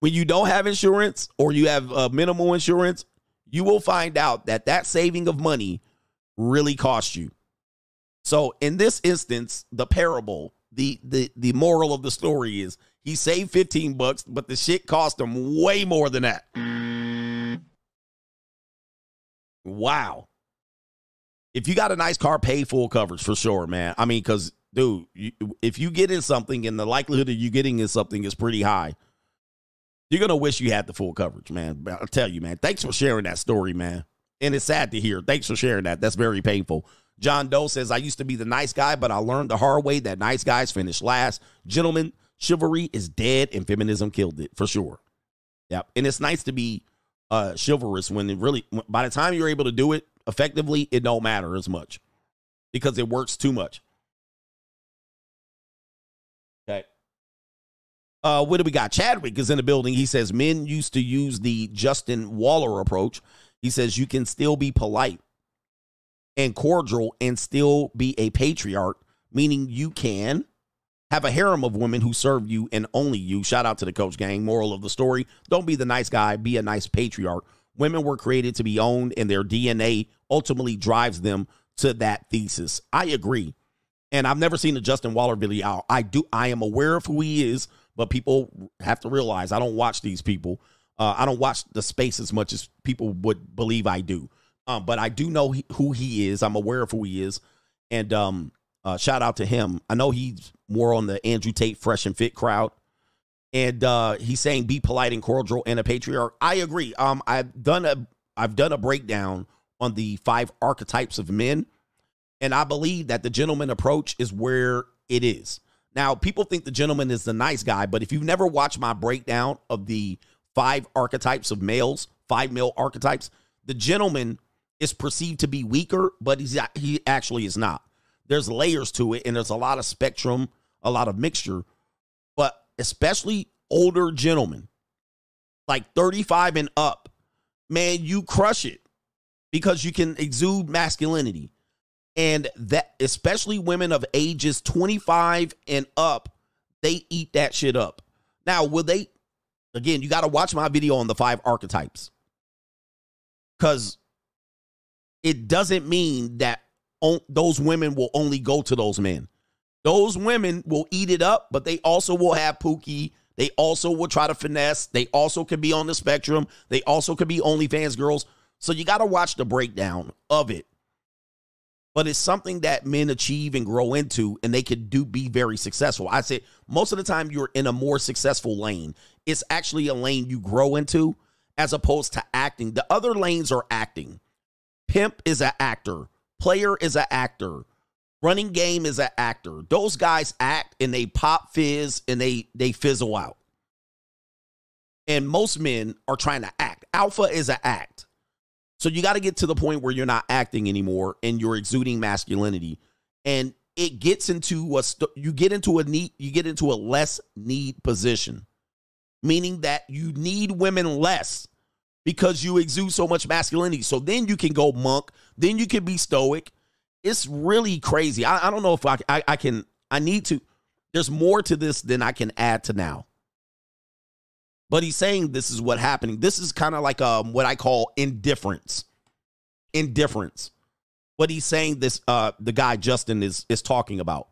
When you don't have insurance or you have minimal insurance, you will find out that saving of money really cost you. So in this instance, the parable, the moral of the story is he saved $15, but the shit cost him way more than that. Wow. If you got a nice car, pay full coverage for sure, man. I mean, because, dude, if you get in something and the likelihood of you getting in something is pretty high, you're going to wish you had the full coverage, man. I'll tell you, man. Thanks for sharing that story, man. And it's sad to hear. Thanks for sharing that. That's very painful. John Doe says, I used to be the nice guy, but I learned the hard way that nice guys finish last. Gentlemen, chivalry is dead, and feminism killed it, for sure. Yep. And it's nice to be chivalrous when it really, by the time you're able to do it effectively, it don't matter as much because it works too much. Okay. What do we got? Chadwick is in the building. He says, men used to use the Justin Waller approach. He says you can still be polite and cordial and still be a patriarch, meaning you can have a harem of women who serve you and only you. Shout out to the Coach Gang. Moral of the story, don't be the nice guy. Be a nice patriarch. Women were created to be owned, and their DNA ultimately drives them to that thesis. I agree. And I've never seen a Justin Waller video. I am aware of who he is, but people have to realize I don't watch these people. I don't watch the space as much as people would believe I do. But I do know who he is. I'm aware of who he is. And shout out to him. I know he's more on the Andrew Tate Fresh and Fit crowd. And he's saying be polite and cordial and a patriarch. I agree. I've done a breakdown on the 5 archetypes of men. And I believe that the gentleman approach is where it is. Now, people think the gentleman is the nice guy, but if you've never watched my breakdown of the 5 archetypes of males, 5 male archetypes, the gentleman is perceived to be weaker, but he actually is not. There's layers to it, and there's a lot of spectrum, a lot of mixture, but especially older gentlemen, like 35 and up, man, you crush it because you can exude masculinity. And that, especially women of ages 25 and up, they eat that shit up. Now, will they, again, you got to watch my video on the 5 archetypes, because it doesn't mean that those women will only go to those men. Those women will eat it up, but they also will have Pookie. They also will try to finesse. They also could be on the spectrum. They also could be OnlyFans girls. So you got to watch the breakdown of it. But it's something that men achieve and grow into, and they can be very successful. I say most of the time you're in a more successful lane. It's actually a lane you grow into as opposed to acting. The other lanes are acting. Pimp is an actor. Player is an actor. Running game is an actor. Those guys act and they pop fizz and they fizzle out. And most men are trying to act. Alpha is an act. So you got to get to the point where you're not acting anymore and you're exuding masculinity, and it gets into a less need position, meaning that you need women less because you exude so much masculinity. So then you can go monk. Then you can be stoic. It's really crazy. I don't know if I need to. There's more to this than I can add to now. But he's saying this is what's happening. This is kind of like what I call indifference. Indifference. What he's saying, this the guy Justin is talking about.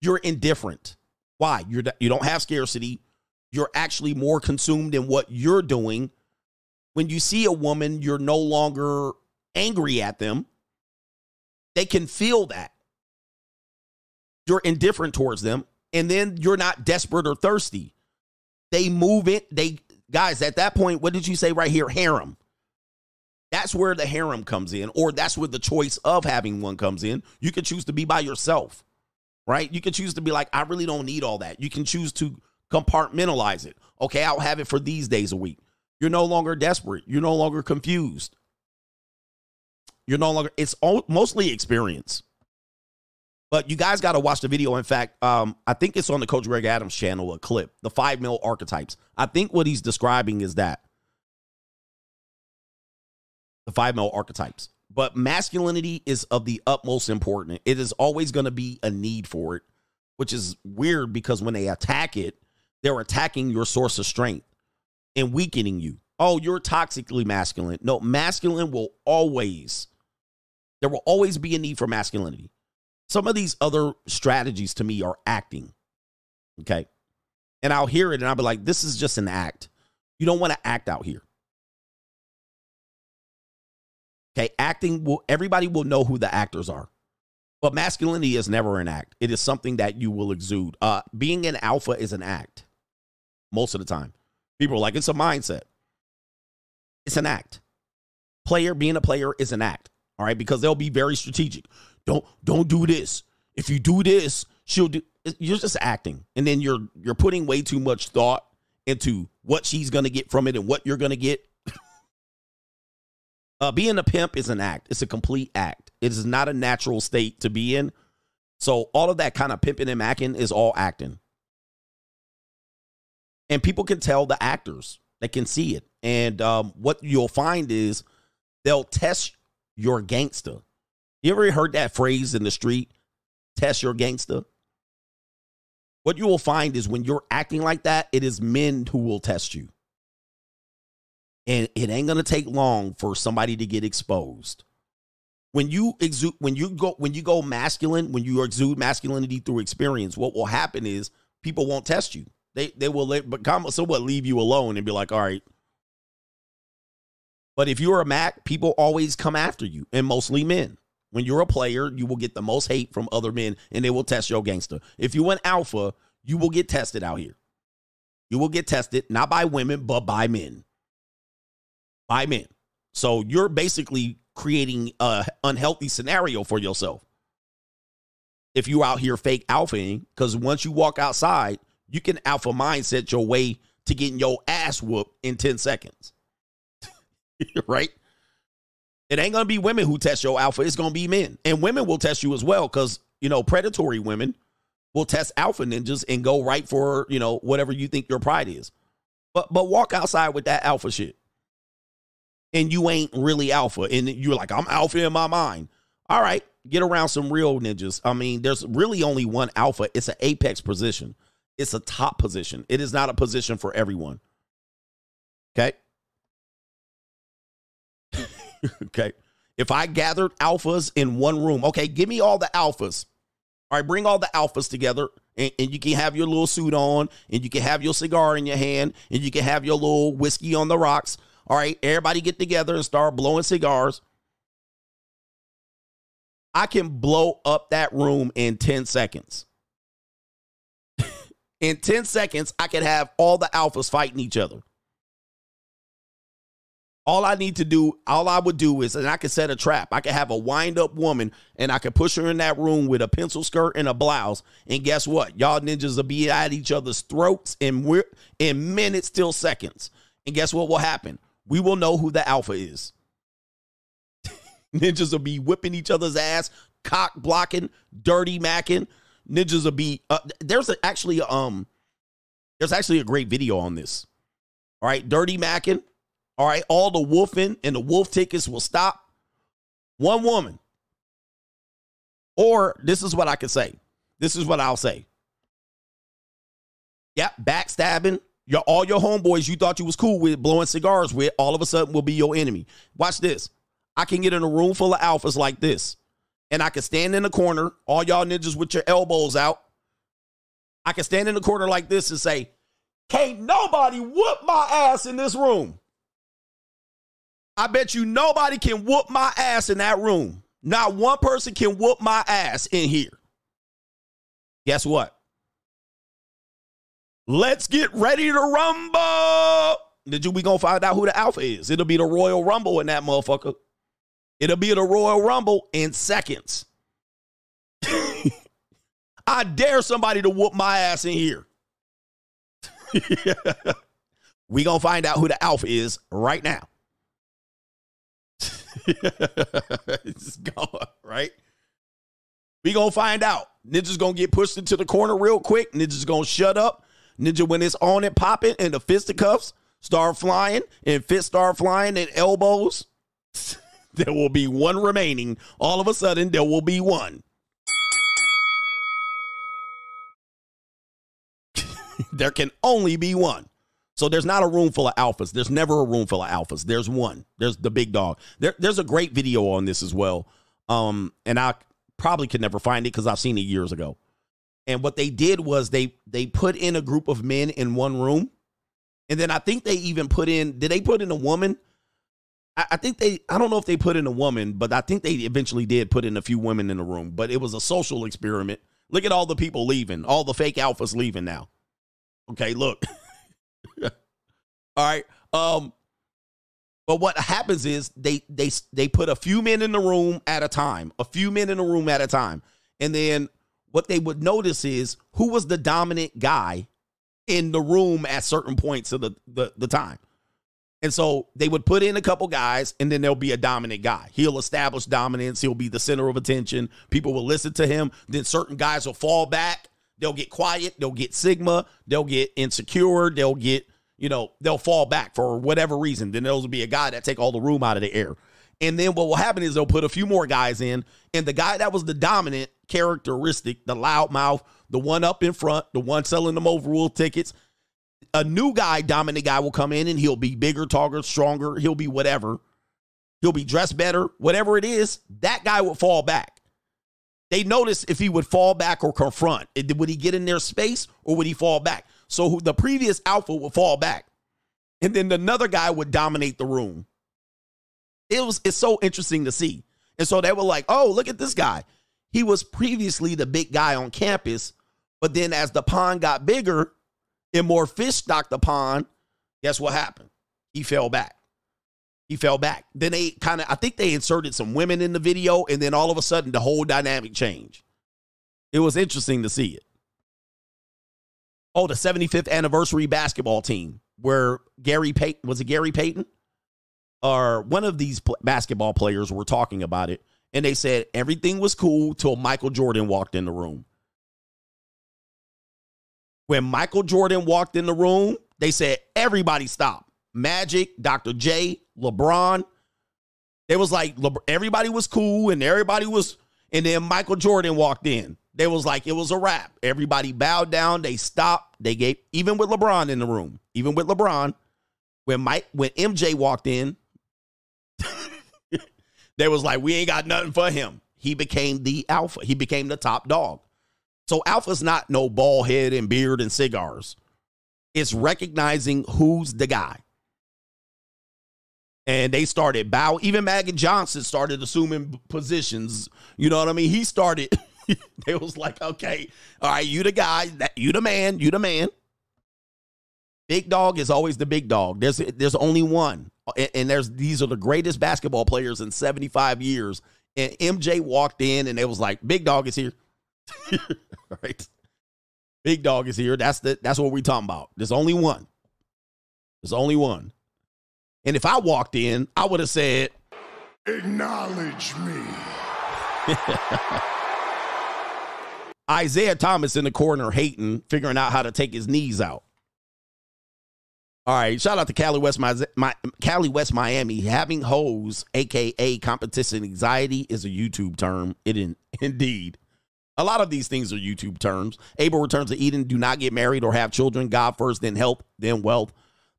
You're indifferent. Why? You don't have scarcity. You're actually more consumed in what you're doing. When you see a woman, you're no longer angry at them. They can feel that. You're indifferent towards them, and then you're not desperate or thirsty. They move it. Guys, at that point, what did you say right here? Harem. That's where the harem comes in, or that's where the choice of having one comes in. You can choose to be by yourself, right? You can choose to be like, I really don't need all that. You can choose to compartmentalize it. Okay, I'll have it for these days a week. You're no longer desperate. You're no longer confused. You're no longer, it's mostly experience. But you guys got to watch the video. In fact, I think it's on the Coach Greg Adams channel, a clip, the 5 male archetypes. I think what he's describing is that. The 5 male archetypes. But masculinity is of the utmost importance. It is always going to be a need for it, which is weird because when they attack it, they're attacking your source of strength and weakening you. Oh, you're toxically masculine. No, masculine will always, there will always be a need for masculinity. Some of these other strategies to me are acting, okay? And I'll hear it and I'll be like, this is just an act. You don't want to act out here. Okay, acting, everybody will know who the actors are. But masculinity is never an act. It is something that you will exude. Being an alpha is an act most of the time. People are like, it's a mindset. It's an act. Being a player is an act, all right? Because they'll be very strategic. Don't do this. If you do this, she'll do. You're just acting, and then you're putting way too much thought into what she's gonna get from it and what you're gonna get. Being a pimp is an act. It's a complete act. It is not a natural state to be in. So all of that kind of pimping and macking is all acting, and people can tell the actors. They can see it, and what you'll find is they'll test your gangster. You ever heard that phrase in the street, test your gangster? What you will find is when you're acting like that, it is men who will test you. And it ain't going to take long for somebody to get exposed. When you go masculine, when you exude masculinity through experience, what will happen is people won't test you. They will become somewhat leave you alone and be like, all right. But if you're a Mac, people always come after you, and mostly men. When you're a player, you will get the most hate from other men, and they will test your gangster. If you're an alpha, you will get tested out here. You will get tested, not by women, but by men. So you're basically creating an unhealthy scenario for yourself. If you're out here fake alphaing, because once you walk outside, you can alpha mindset your way to getting your ass whooped in 10 seconds. Right? It ain't going to be women who test your alpha. It's going to be men. And women will test you as well because, you know, predatory women will test alpha ninjas and go right for, you know, whatever you think your pride is. But walk outside with that alpha shit. And you ain't really alpha. And you're like, I'm alpha in my mind. All right, get around some real ninjas. I mean, there's really only one alpha. It's an apex position. It's a top position. It is not a position for everyone. Okay? Okay. If I gathered alphas in one room, okay, give me all the alphas. All right, bring all the alphas together, and you can have your little suit on, and you can have your cigar in your hand, and you can have your little whiskey on the rocks. All right, everybody get together and start blowing cigars. I can blow up that room in 10 seconds. In 10 seconds, I can have all the alphas fighting each other. All I need to do, all I would do is, and I could set a trap. I could have a wind-up woman, and I could push her in that room with a pencil skirt and a blouse. And guess what? Y'all ninjas will be at each other's throats in minutes till seconds. And guess what will happen? We will know who the alpha is. Ninjas will be whipping each other's ass, cock blocking, dirty macking. Ninjas will be, there's actually a great video on this. All right, dirty macking. All right, all the wolfing and the wolf tickets will stop. One woman. Or this is what I could say. This is what I'll say. Yep, backstabbing. All your homeboys you thought you was cool with, blowing cigars with, all of a sudden will be your enemy. Watch this. I can get in a room full of alphas like this, and I can stand in the corner, all y'all ninjas with your elbows out. I can stand in the corner like this and say, can't nobody whoop my ass in this room. I bet you nobody can whoop my ass in that room. Not one person can whoop my ass in here. Guess what? Let's get ready to rumble. We gonna find out who the alpha is. It'll be the Royal Rumble in that motherfucker. It'll be the Royal Rumble in seconds. I dare somebody to whoop my ass in here. We gonna find out who the alpha is right now. It's gone, right? We gonna find out. Ninja's gonna get pushed into the corner real quick. Ninja's gonna shut up. Ninja, when it's on and popping, and the fisticuffs start flying, and fists start flying, and elbows, there will be one remaining. All of a sudden, there will be one. There can only be one. So there's not a room full of alphas. There's never a room full of alphas. There's one. There's the big dog. There's a great video on this as well. And I probably could never find it because I've seen it years ago. And what they did was they put in a group of men in one room. And then I think they even put in, did they put in a woman? I don't know if they put in a woman, but I think they eventually did put in a few women in the room. But it was a social experiment. Look at all the people leaving. All the fake alphas leaving now. Okay, look. All right. But what happens is they put a few men in the room at a time, and then what they would notice is who was the dominant guy in the room at certain points of the time. And so they would put in a couple guys, and then there'll be a dominant guy. He'll establish dominance. He'll be the center of attention. People will listen to him. Then certain guys will fall back. They'll get quiet. They'll get Sigma. They'll get insecure. They'll get, you know, they'll fall back for whatever reason. Then there'll be a guy that take all the room out of the air. And then what will happen is they'll put a few more guys in. And the guy that was the dominant characteristic, the loud mouth, the one up in front, the one selling them overruled tickets, a new guy, dominant guy will come in, and he'll be bigger, taller, stronger. He'll be whatever. He'll be dressed better. Whatever it is, that guy would fall back. They noticed if he would fall back or confront. Would he get in their space or would he fall back? So the previous alpha would fall back. And then another guy would dominate the room. It's so interesting to see. And so they were like, oh, look at this guy. He was previously the big guy on campus. But then as the pond got bigger and more fish stocked the pond, guess what happened? He fell back. He fell back. Then they kind of, I think they inserted some women in the video, and then all of a sudden the whole dynamic changed. It was interesting to see it. Oh, the 75th anniversary basketball team where Gary Payton, was it Gary Payton? Or one of these basketball players were talking about it, and they said everything was cool till Michael Jordan walked in the room. When Michael Jordan walked in the room, they said everybody stopped. Magic, Dr. J, LeBron. It was like everybody was cool and everybody was, and then Michael Jordan walked in. They was like, it was a wrap. Everybody bowed down. They stopped. They gave, even with LeBron in the room, even with LeBron, when MJ walked in, they was like, we ain't got nothing for him. He became the alpha. He became the top dog. So alpha's not no bald head and beard and cigars. It's recognizing who's the guy. And they started bowing. Even Magic Johnson started assuming positions. You know what I mean? He started. They was like, okay, all right, you the guy. You the man. You the man. Big dog is always the big dog. There's only one. And these are the greatest basketball players in 75 years. And MJ walked in, and they was like, big dog is here. All right. Big dog is here. That's what we're talking about. There's only one. There's only one. And if I walked in, I would have said, acknowledge me. Isaiah Thomas in the corner hating, figuring out how to take his knees out. All right. Shout out to Cali West Miami. Having hoes, a.k.a. competition anxiety, is a YouTube term. Indeed. A lot of these things are YouTube terms. Abel returns to Eden. Do not get married or have children. God first, then health, then wealth.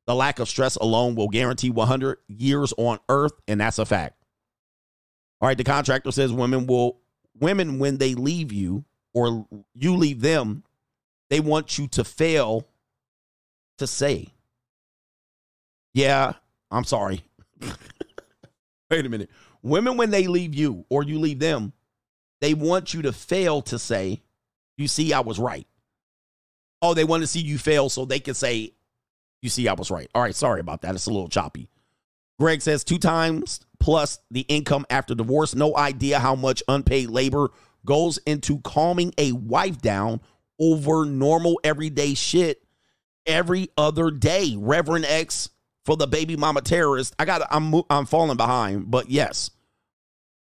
The lack of stress alone will guarantee 100 years on earth, and that's a fact. All right, the contractor says women when they leave you or you leave them, they want you to fail to say, yeah, I'm sorry. Wait a minute. Women, when they leave you or you leave them, they want you to fail to say, you see, I was right. Oh, they want to see you fail so they can say, you see, I was right. All right, sorry about that. It's a little choppy. Greg says 2 times plus the income after divorce. No idea how much unpaid labor goes into calming a wife down over normal everyday shit every other day. Reverend X for the baby mama terrorist. I'm falling behind, but yes.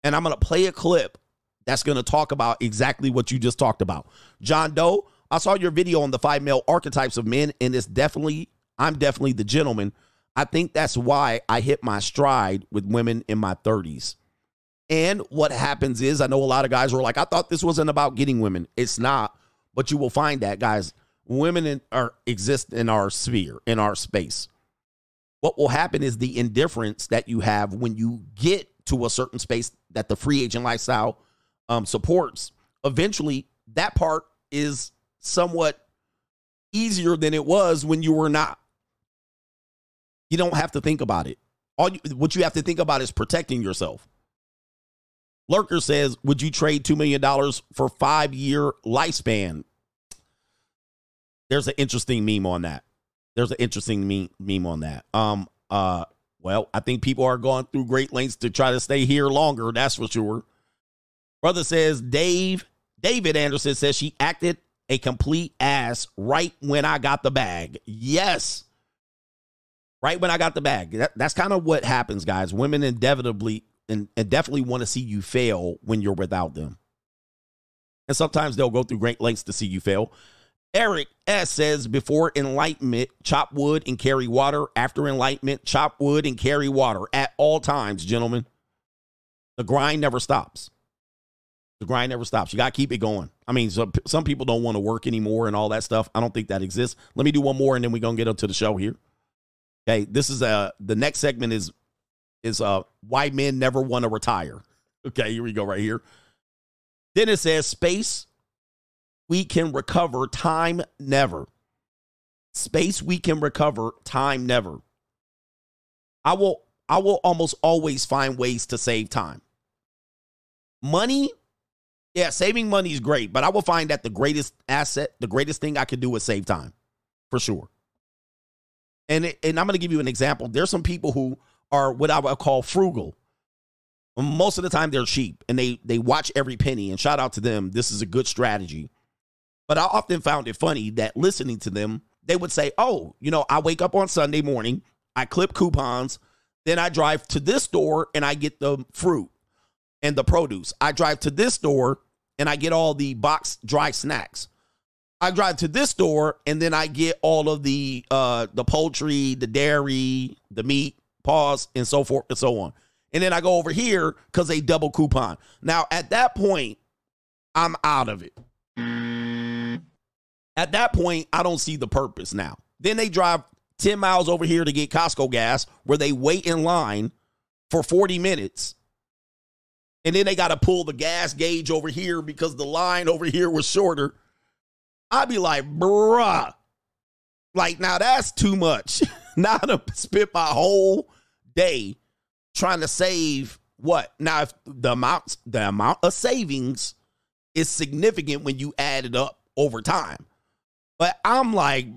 And I'm going to play a clip that's going to talk about exactly what you just talked about. John Doe, I saw your video on the 5 male archetypes of men, and it's definitely... I'm definitely the gentleman. I think that's why I hit my stride with women in my 30s. And what happens is, I know a lot of guys were like, I thought this wasn't about getting women. It's not, but you will find that, guys. Women exist in our sphere, in our space. What will happen is the indifference that you have when you get to a certain space that the free agent lifestyle supports. Eventually, that part is somewhat easier than it was when you were not. You don't have to think about it. What you have to think about is protecting yourself. Lurker says, would you trade $2 million for 5-year lifespan? There's an interesting meme on that. There's an interesting meme on that. Well, I think people are going through great lengths to try to stay here longer. That's for sure. Brother says, David Anderson says she acted a complete ass right when I got the bag. Yes. Right when I got the bag. That's kind of what happens, guys. Women inevitably and definitely want to see you fail when you're without them. And sometimes they'll go through great lengths to see you fail. Eric S. says, before enlightenment, chop wood and carry water. After enlightenment, chop wood and carry water at all times, gentlemen. The grind never stops. The grind never stops. You got to keep it going. I mean, some people don't want to work anymore and all that stuff. I don't think that exists. Let me do one more, and then we're going to get up to the show here. Okay, this is the next segment is why men never want to retire. Okay, here we go right here. Then it says space we can recover, time never. Space we can recover, time never. I will almost always find ways to save time. Money, yeah, saving money is great, but I will find that the greatest asset, the greatest thing I can do is save time, for sure. And I'm going to give you an example. There's some people who are what I would call frugal. Most of the time, they're cheap, and they watch every penny, and shout out to them. This is a good strategy. But I often found it funny that listening to them, they would say, oh, you know, I wake up on Sunday morning, I clip coupons, then I drive to this store and I get the fruit and the produce. I drive to this store and I get all the boxed dry snacks. I drive to this store and then I get all of the poultry, the dairy, the meat, paws, and so forth and so on. And then I go over here because they double coupon. Now, at that point, I'm out of it. At that point, I don't see the purpose now. Then they drive 10 miles over here to get Costco gas, where they wait in line for 40 minutes. And then they got to pull the gas gauge over here because the line over here was shorter. I'd be like, bruh, like, now that's too much. Now I'm going to spend my whole day trying to save what? Now, if the amount of savings is significant when you add it up over time. But I'm like,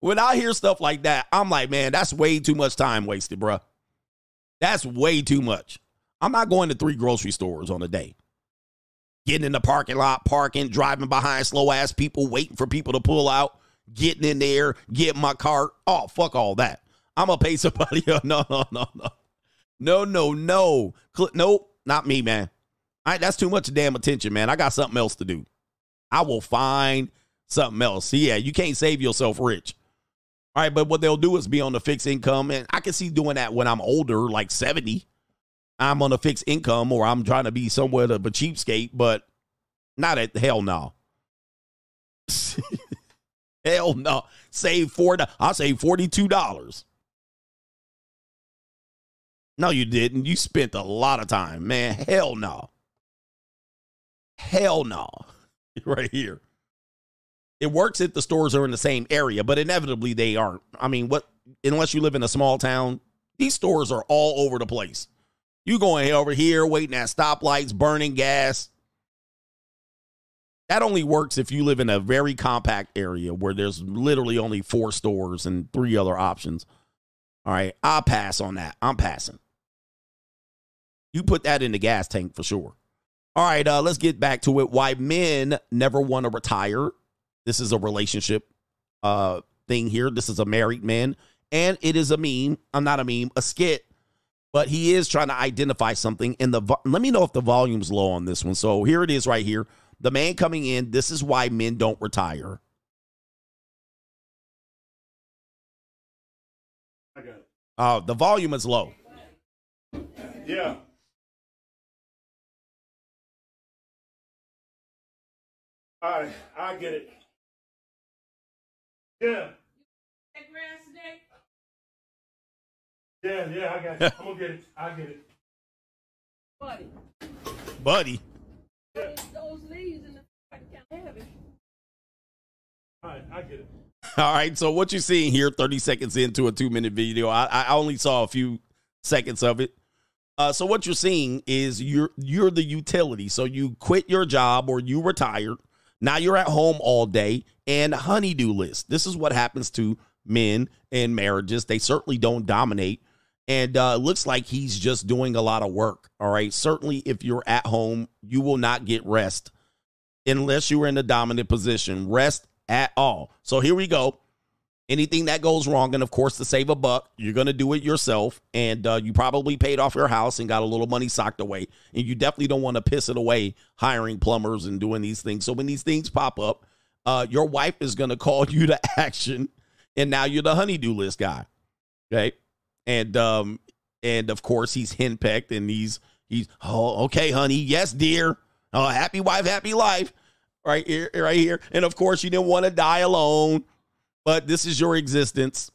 when I hear stuff like that, I'm like, man, that's way too much time wasted, bro. That's way too much. I'm not going to 3 grocery stores on a day. Getting in the parking lot, parking, driving behind slow ass people, waiting for people to pull out, getting in there, getting my cart. Oh, fuck all that. I'm going to pay somebody. No. Nope, not me, man. All right, that's too much damn attention, man. I got something else to do. I will find something else. So yeah, you can't save yourself rich. All right, but what they'll do is be on the fixed income. And I can see doing that when I'm older, like 70. I'm on a fixed income, or I'm trying to be somewhat of a cheapskate, but not at hell no. Hell no. Save I'll save $42. No, you didn't. You spent a lot of time, man. Hell no. Hell no. Right here. It works if the stores are in the same area, but inevitably they aren't. I mean, what? Unless you live in a small town, these stores are all over the place. You going over here, waiting at stoplights, burning gas. That only works if you live in a very compact area where there's literally only 4 stores and 3 other options. All right, I'll pass on that. I'm passing. You put that in the gas tank for sure. All right, let's get back to it. Why men never want to retire. This is a relationship thing here. This is a married man, and it is a meme. I'm not a meme, a skit, but he is trying to identify something. And let me know if the volume's low on this one. So here it is right here. The man coming in. This is why men don't retire. I got it. The volume is low. Yeah. I get it. Yeah. Yeah, I got it. I'm gonna get it. I get it. Buddy. Yeah. Those leaves in the front, you can't have it. All right, I get it. All right, so what you're seeing here, 30 seconds into a 2-minute video, I only saw a few seconds of it. So what you're seeing is you're the utility. So you quit your job or you retired. Now you're at home all day and honeydew list. This is what happens to men in marriages. They certainly don't dominate. And it looks like he's just doing a lot of work. All right. Certainly, if you're at home, you will not get rest unless you are in a dominant position. Rest at all. So here we go. Anything that goes wrong, and of course, to save a buck, you're going to do it yourself, and you probably paid off your house and got a little money socked away, and you definitely don't want to piss it away hiring plumbers and doing these things. So when these things pop up, your wife is going to call you to action, and now you're the honeydew list guy, okay? And of course, he's henpecked, and he's oh, okay, honey, yes, dear, oh, happy wife, happy life, right here, and of course, you didn't want to die alone. But this is your existence.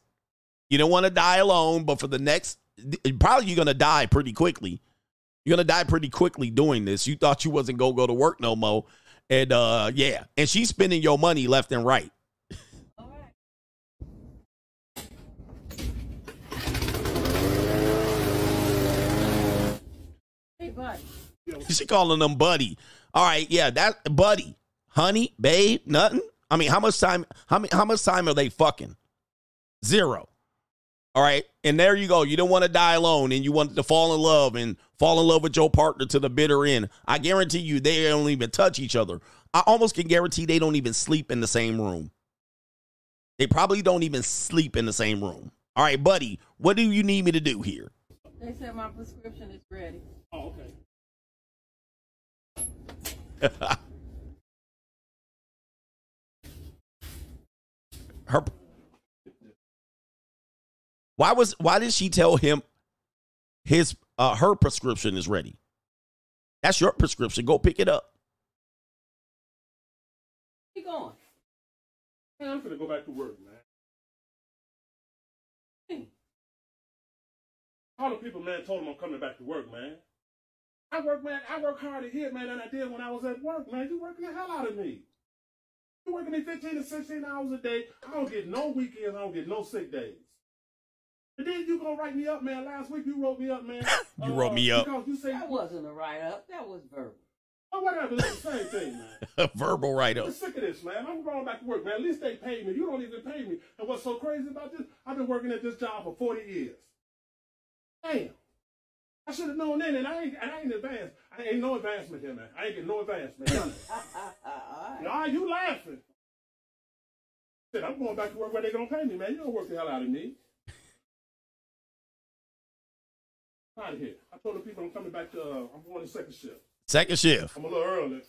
You don't want to die alone, but for the next, probably you're going to die pretty quickly. You're going to die pretty quickly doing this. You thought you wasn't going to go to work no more. And yeah, and she's spending your money left and right. All right. Hey, bud. She calling them buddy. All right, yeah, that buddy, honey, babe, nothing. I mean, how much time are they fucking? 0. All right. And there you go. You don't want to die alone, and you want to fall in love and fall in love with your partner to the bitter end. I guarantee you they don't even touch each other. I almost can guarantee they don't even sleep in the same room. They probably don't even sleep in the same room. All right, buddy, what do you need me to do here? They said my prescription is ready. Oh, okay. Why did she tell him her prescription is ready? That's your prescription. Go pick it up. Keep going. I'm gonna go back to work, man. All the people, man, told them I'm coming back to work, man. I work harder here, man, than I did when I was at work, man. You working the hell out of me. You working me 15 to 16 hours a day. I don't get no weekends. I don't get no sick days. And then you gonna write me up, man. Last week you wrote me up, man. You wrote me up. You say, that wasn't a write-up. That was verbal. Oh, whatever. It's the same thing, man. A verbal write-up. I'm sick of this, man. I'm going back to work, man. At least they paid me. You don't even pay me. And what's so crazy about this, I've been working at this job for 40 years. Damn. I should have known then, and I ain't advanced. I ain't no advancement here, man. I ain't getting no advancement. All right, you laughing. Shit, I'm going back to work where they gonna pay me, man. You don't work the hell out of me. Out of here. I told the people I'm coming back to, I'm going to second shift. Second shift. I'm a little early.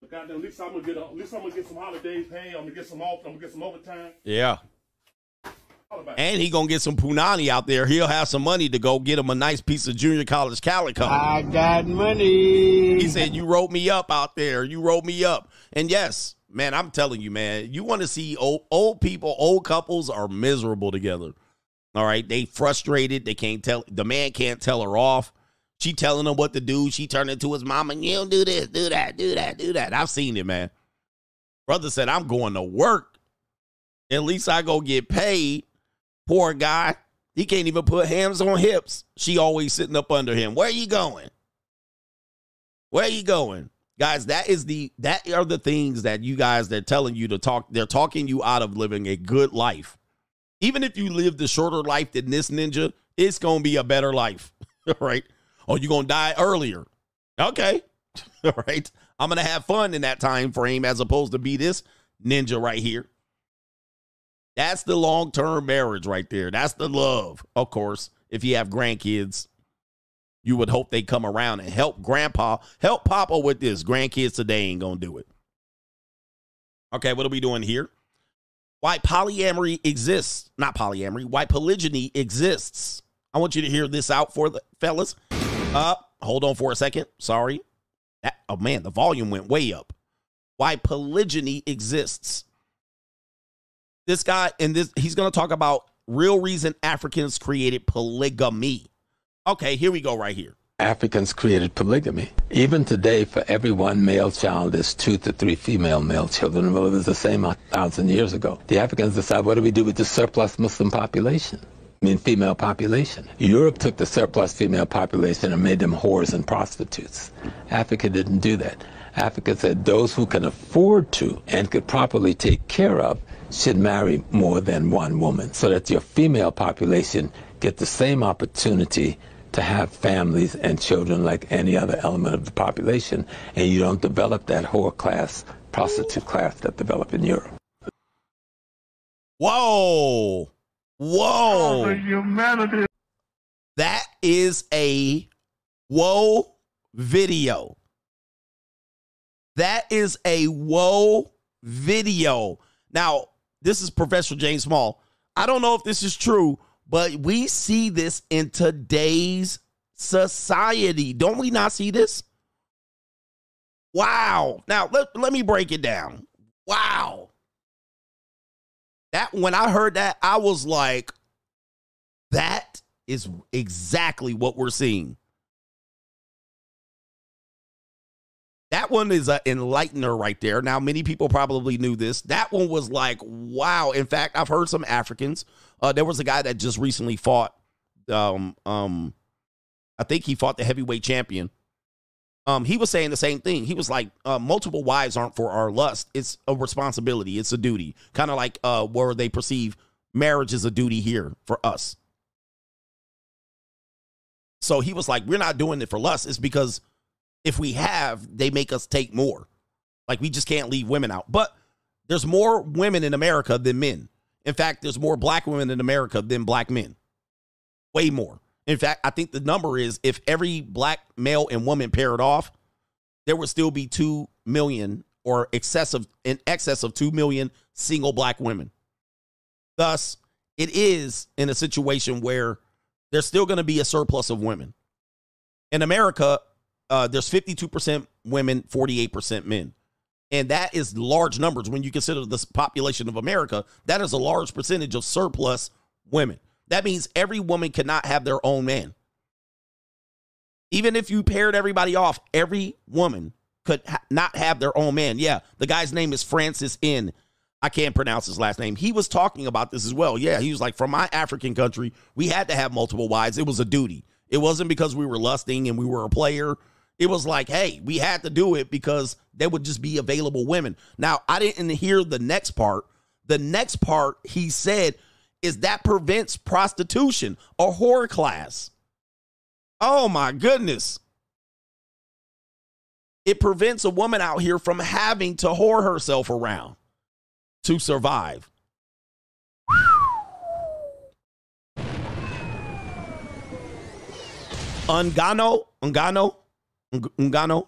But goddamn, at least I'm gonna get some holiday pay. I'm gonna get some off. I'm gonna get some overtime. Yeah. And he gonna get some punani out there. He'll have some money to go get him a nice piece of junior college calico. I got money. He said, "You wrote me up out there. You wrote me up." And yes, man, I'm telling you, man, you want to see old people, old couples are miserable together. All right, they frustrated. They can't tell the man can't tell her off. She telling him what to do. She turned into his mama. You don't do this, do that, do that, do that. I've seen it, man. Brother said, I'm going to work. At least I go get paid. Poor guy. He can't even put hands on hips. She always sitting up under him. Where are you going? Where are you going? Guys, that are the things that you guys, they're telling you to talk. They're talking you out of living a good life. Even if you live the shorter life than this ninja, it's going to be a better life. All right. Oh, you're going to die earlier. Okay. All right. I'm going to have fun in that time frame as opposed to be this ninja right here. That's the long-term marriage right there. That's the love. Of course, if you have grandkids, you would hope they come around and help grandpa, help papa with this. Grandkids today ain't going to do it. Okay, what are we doing here? Why polyamory exists. Not polyamory. Why polygyny exists. I want you to hear this out for the fellas. Hold on for a second. Sorry. Oh, man, the volume went way up. Why polygyny exists. This guy, he's going to talk about real reason Africans created polygamy. Okay, here we go right here. Africans created polygamy. Even today, for every one male child, there's 2 to 3 female male children. Well, it was the same 1,000 years ago. The Africans decided, what do we do with the surplus Muslim population? I mean, female population. Europe took the surplus female population and made them whores and prostitutes. Africa didn't do that. Africa said those who can afford to and could properly take care of should marry more than one woman so that your female population get the same opportunity to have families and children like any other element of the population, and you don't develop that whore class, prostitute class that developed in Europe. Whoa. Whoa. Oh, humanity. That is a whoa video. That is a whoa video. Now, this is Professor James Small. I don't know if this is true, but we see this in today's society. Don't we not see this? Wow. Now, let me break it down. Wow. That, when I heard that, I was like, that is exactly what we're seeing. That one is an enlightener right there. Now, many people probably knew this. That one was like, wow. In fact, I've heard some Africans. There was a guy that just recently fought. I think he fought the heavyweight champion. He was saying the same thing. He was like, multiple wives aren't for our lust. It's a responsibility. It's a duty. Kind of like where they perceive marriage is a duty here for us. So he was like, we're not doing it for lust. It's because if we have, they make us take more. Like, we just can't leave women out. But there's more women in America than men. In fact, there's more black women in America than black men. Way more. In fact, I think the number is if every black male and woman paired off, there would still be 2 million or in excess of 2 million single black women. Thus, it is in a situation where there's still going to be a surplus of women. In America, there's 52% women, 48% men. And that is large numbers. When you consider this population of America, that is a large percentage of surplus women. That means every woman cannot have their own man. Even if you paired everybody off, every woman could not have their own man. Yeah, the guy's name is Francis N. I can't pronounce his last name. He was talking about this as well. Yeah, he was like, from my African country, we had to have multiple wives. It was a duty. It wasn't because we were lusting and we were a player. It was like, hey, we had to do it because there would just be available women. Now, I didn't hear the next part. The next part, he said, is that prevents prostitution or whore class. Oh, my goodness. It prevents a woman out here from having to whore herself around to survive. Ngannou,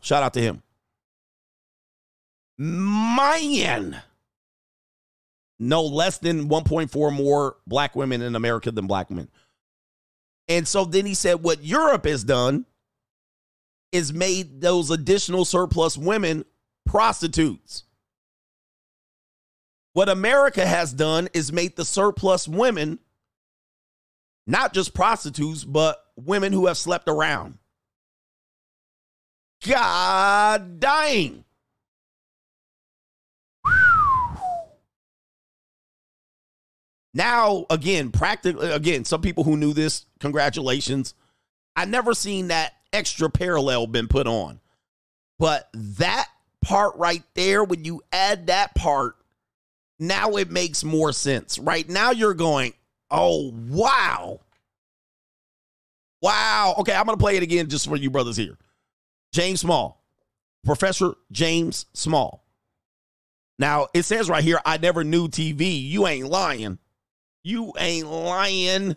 shout out to him. Man, no less than 1.4 more black women in America than black men. And so then he said, what Europe has done is made those additional surplus women prostitutes. What America has done is made the surplus women not just prostitutes, but women who have slept around. God dang. Now, again, practically, again, some people who knew this, congratulations. I never seen that extra parallel been put on. But that part right there, when you add that part, now it makes more sense. Right now you're going, oh, wow. Wow. Okay, I'm going to play it again just for you brothers here. James Small, Professor James Small. Now, it says right here, I never knew TV. You ain't lying. You ain't lying.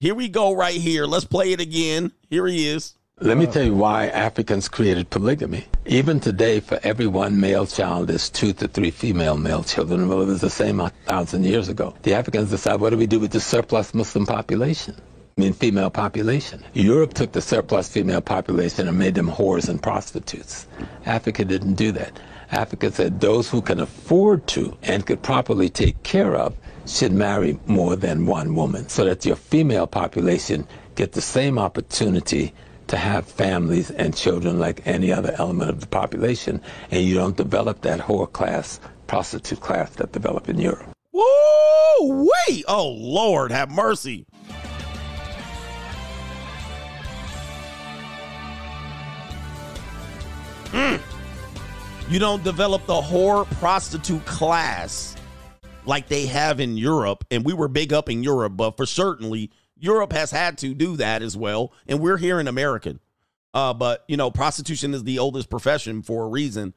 Here we go right here. Let's play it again. Here he is. Let me tell you why Africans created polygamy. Even today, for every 1 male child, there's 2 to 3 female male children. Well, it was the same 1,000 years ago. The Africans decide, what do we do with the surplus Muslim population? I mean, female population. Europe took the surplus female population and made them whores and prostitutes. Africa didn't do that. Africa said those who can afford to and could properly take care of should marry more than 1 woman so that your female population get the same opportunity to have families and children like any other element of the population, and you don't develop that whore class, prostitute class that developed in Europe. Woo! Wait! Oh, Lord, have mercy. You don't develop the whore prostitute class like they have in Europe. And we were big up in Europe, but for certainly Europe has had to do that as well. And we're here in America. But, you know, prostitution is the oldest profession for a reason.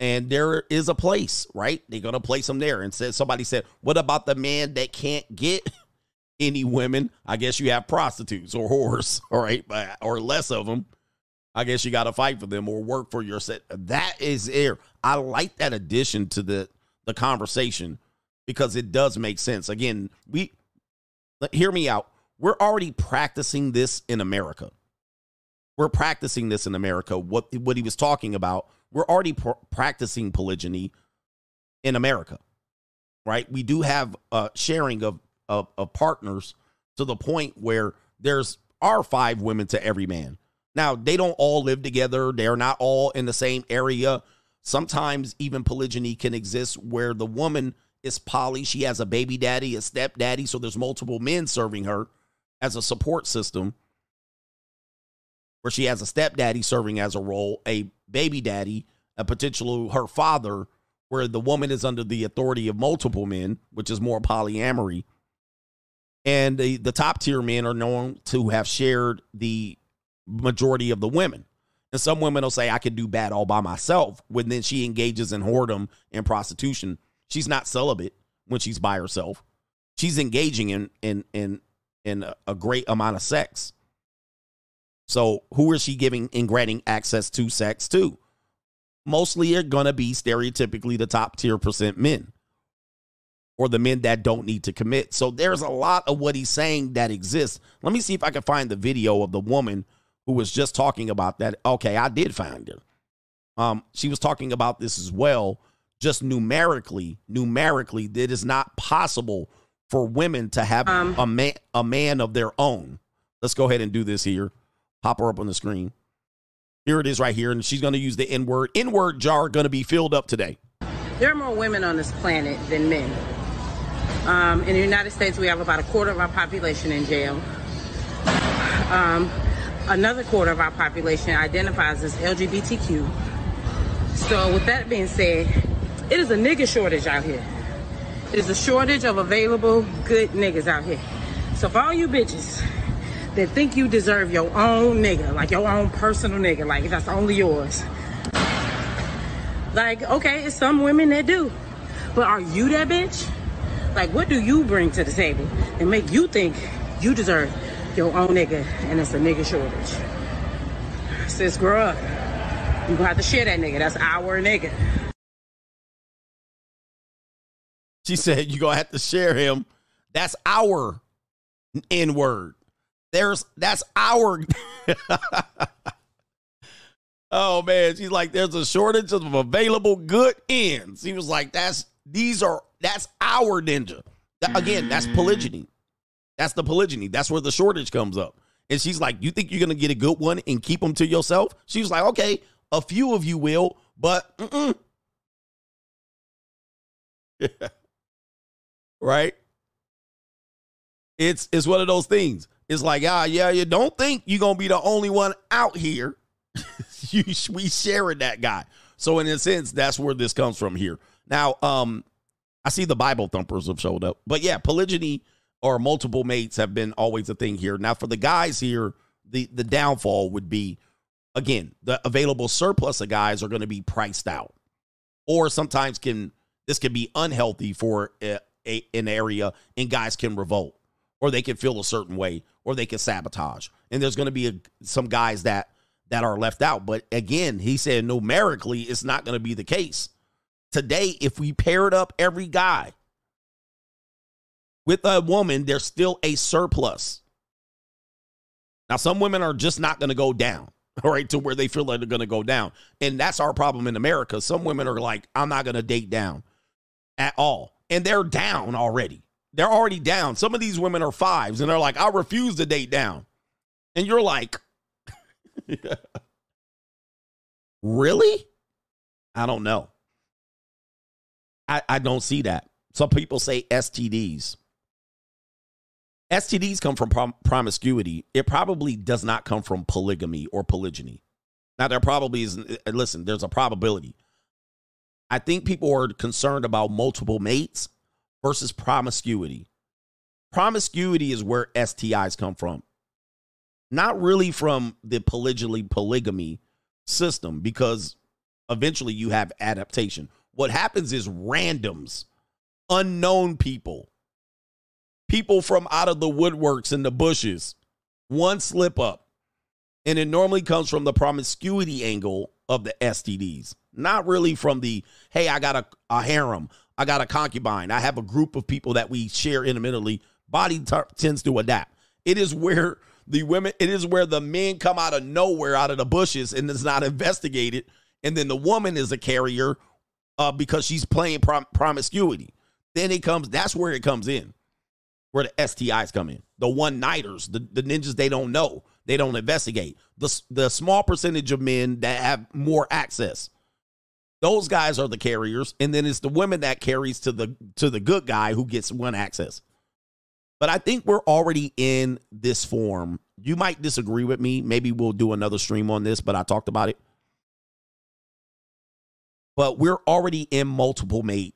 And there is a place, right? They're going to place them there. And said, somebody said, what about the man that can't get any women? I guess you have prostitutes or whores, all right, or less of them. I guess you got to fight for them or work for your set. That is air. I like that addition to the conversation because it does make sense. Again, hear me out. We're already practicing this in America. We're practicing this in America. What he was talking about, we're already practicing polygyny in America, right? We do have a sharing of partners to the point where there's our 5 women to every man. Now, they don't all live together. They're not all in the same area. Sometimes even polygyny can exist where the woman is poly. She has a baby daddy, a stepdaddy, so there's multiple men serving her as a support system where she has a stepdaddy serving as a role, a baby daddy, a potential her father, where the woman is under the authority of multiple men, which is more polyamory. And the top tier men are known to have shared the majority of the women. And some women will say, I could do bad all by myself, when then she engages in whoredom and prostitution. She's not celibate when she's by herself. She's engaging in a great amount of sex. So who is she giving and granting access to sex to? Mostly are going to be stereotypically the top tier percent men, or the men that don't need to commit. So there's a lot of what he's saying that exists. Let me see if I can find the video of the woman who was just talking about that. Okay, I did find her. She was talking about this as well. Just numerically, it is not possible for women to have a man of their own. Let's go ahead and do this here. Pop her up on the screen. Here it is right here, and she's going to use the N-word. N-word jar going to be filled up today. There are more women on this planet than men. In the United States, we have about 25% of our population in jail. Another quarter of our population identifies as LGBTQ. So with that being said, it is a nigga shortage out here. It is a shortage of available good niggas out here. So for all you bitches that think you deserve your own nigga, like your own personal nigga, like that's only yours. Like, okay, it's some women that do, but are you that bitch? Like, what do you bring to the table and make you think you deserve your own nigga? And it's a nigga shortage. Sis, grow up. You gonna have to share that nigga. That's our nigga. She said, you gonna have to share him. That's our N-word. That's our. Oh man, she's like, there's a shortage of available good ends. He was like, that's our ninja. Again, that's polygyny. That's the polygyny. That's where the shortage comes up. And she's like, you think you're gonna get a good one and keep them to yourself? She was like, okay, a few of you will, but yeah. Right? It's one of those things. It's like, you don't think you're gonna be the only one out here. We sharing that guy. So in a sense, that's where this comes from here. Now, I see the Bible thumpers have showed up. But yeah, polygyny or multiple mates have been always a thing here. Now, for the guys here, the downfall would be, again, the available surplus of guys are going to be priced out. Or sometimes this can be unhealthy for an area, and guys can revolt. Or they can feel a certain way, or they can sabotage. And there's going to be some guys that are left out. But again, he said numerically, it's not going to be the case. Today, if we paired up every guy with a woman, there's still a surplus. Now, some women are just not going to go down, all right, to where they feel like they're going to go down. And that's our problem in America. Some women are like, I'm not going to date down at all. And they're down already. They're already down. Some of these women are fives, and they're like, I refuse to date down. And you're like, really? I don't know. I don't see that. Some people say STDs. STDs come from promiscuity. It probably does not come from polygamy or polygyny. Now, there probably is. Listen, there's a probability. I think people are concerned about multiple mates versus promiscuity. Promiscuity is where STIs come from. Not really from the polygamy system, because eventually you have adaptation. What happens is randoms, unknown people from out of the woodworks and the bushes, one slip up. And it normally comes from the promiscuity angle of the STDs, not really from the, hey, I got a harem, I got a concubine, I have a group of people that we share intimately. Body tends to adapt. It is where the men come out of nowhere, out of the bushes, and it's not investigated. And then the woman is a carrier because she's playing promiscuity. Then that's where it comes in, where the STIs come in. The one-nighters, the ninjas, they don't know. They don't investigate. The small percentage of men that have more access. Those guys are the carriers. And then it's the women that carries to the good guy who gets one access. But I think we're already in this form. You might disagree with me. Maybe we'll do another stream on this, but I talked about it. But we're already in multiple mate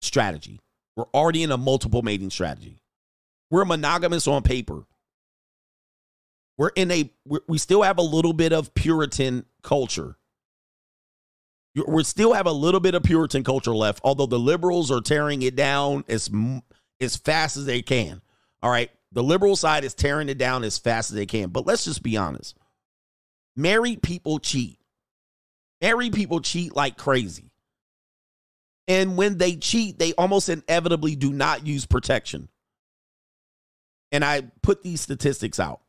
strategy. We're already in a multiple mating strategy. We're monogamous on paper. We're in a, we still have a little bit of Puritan culture. We still have a little bit of Puritan culture left, although the liberals are tearing it down as fast as they can. All right. The liberal side is tearing it down as fast as they can. But let's just be honest. Married people cheat. Married people cheat like crazy. And when they cheat, they almost inevitably do not use protection. And I put these statistics out.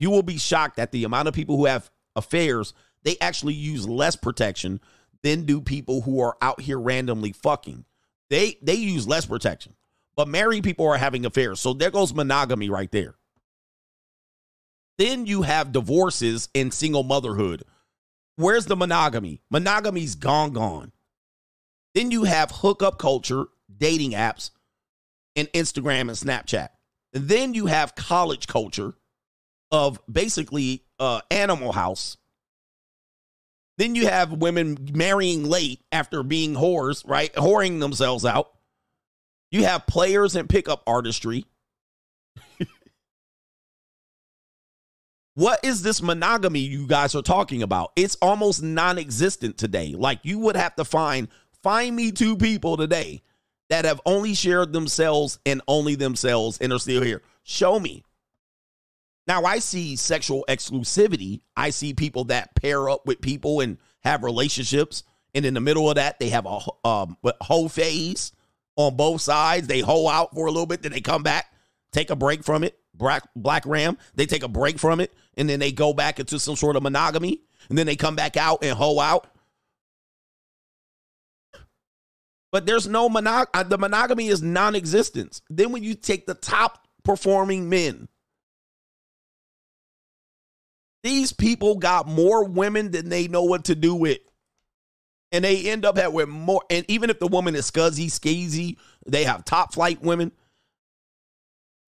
You will be shocked at the amount of people who have affairs. They actually use less protection than do people who are out here randomly fucking. They use less protection. But married people are having affairs. So there goes monogamy right there. Then you have divorces and single motherhood. Where's the monogamy? Monogamy's gone. Then you have hookup culture, dating apps, and Instagram and Snapchat. And then you have college culture of basically Animal House. Then you have women marrying late after being whores, right? Whoring themselves out. You have players and pickup artistry. What is this monogamy you guys are talking about? It's almost non-existent today. Like you would have to find me two people today that have only shared themselves and only themselves and are still here. Show me. Now I see sexual exclusivity. I see people that pair up with people and have relationships. And in the middle of that, they have a hoe phase. On both sides, they hoe out for a little bit, then they come back, take a break from it. Black Ram, they take a break from it, and then they go back into some sort of monogamy, and then they come back out and hoe out. But there's no the monogamy is non-existent. Then when you take the top performing men, these people got more women than they know what to do with. And they end up with more. And even if the woman is scuzzy, skeezy, they have top flight women.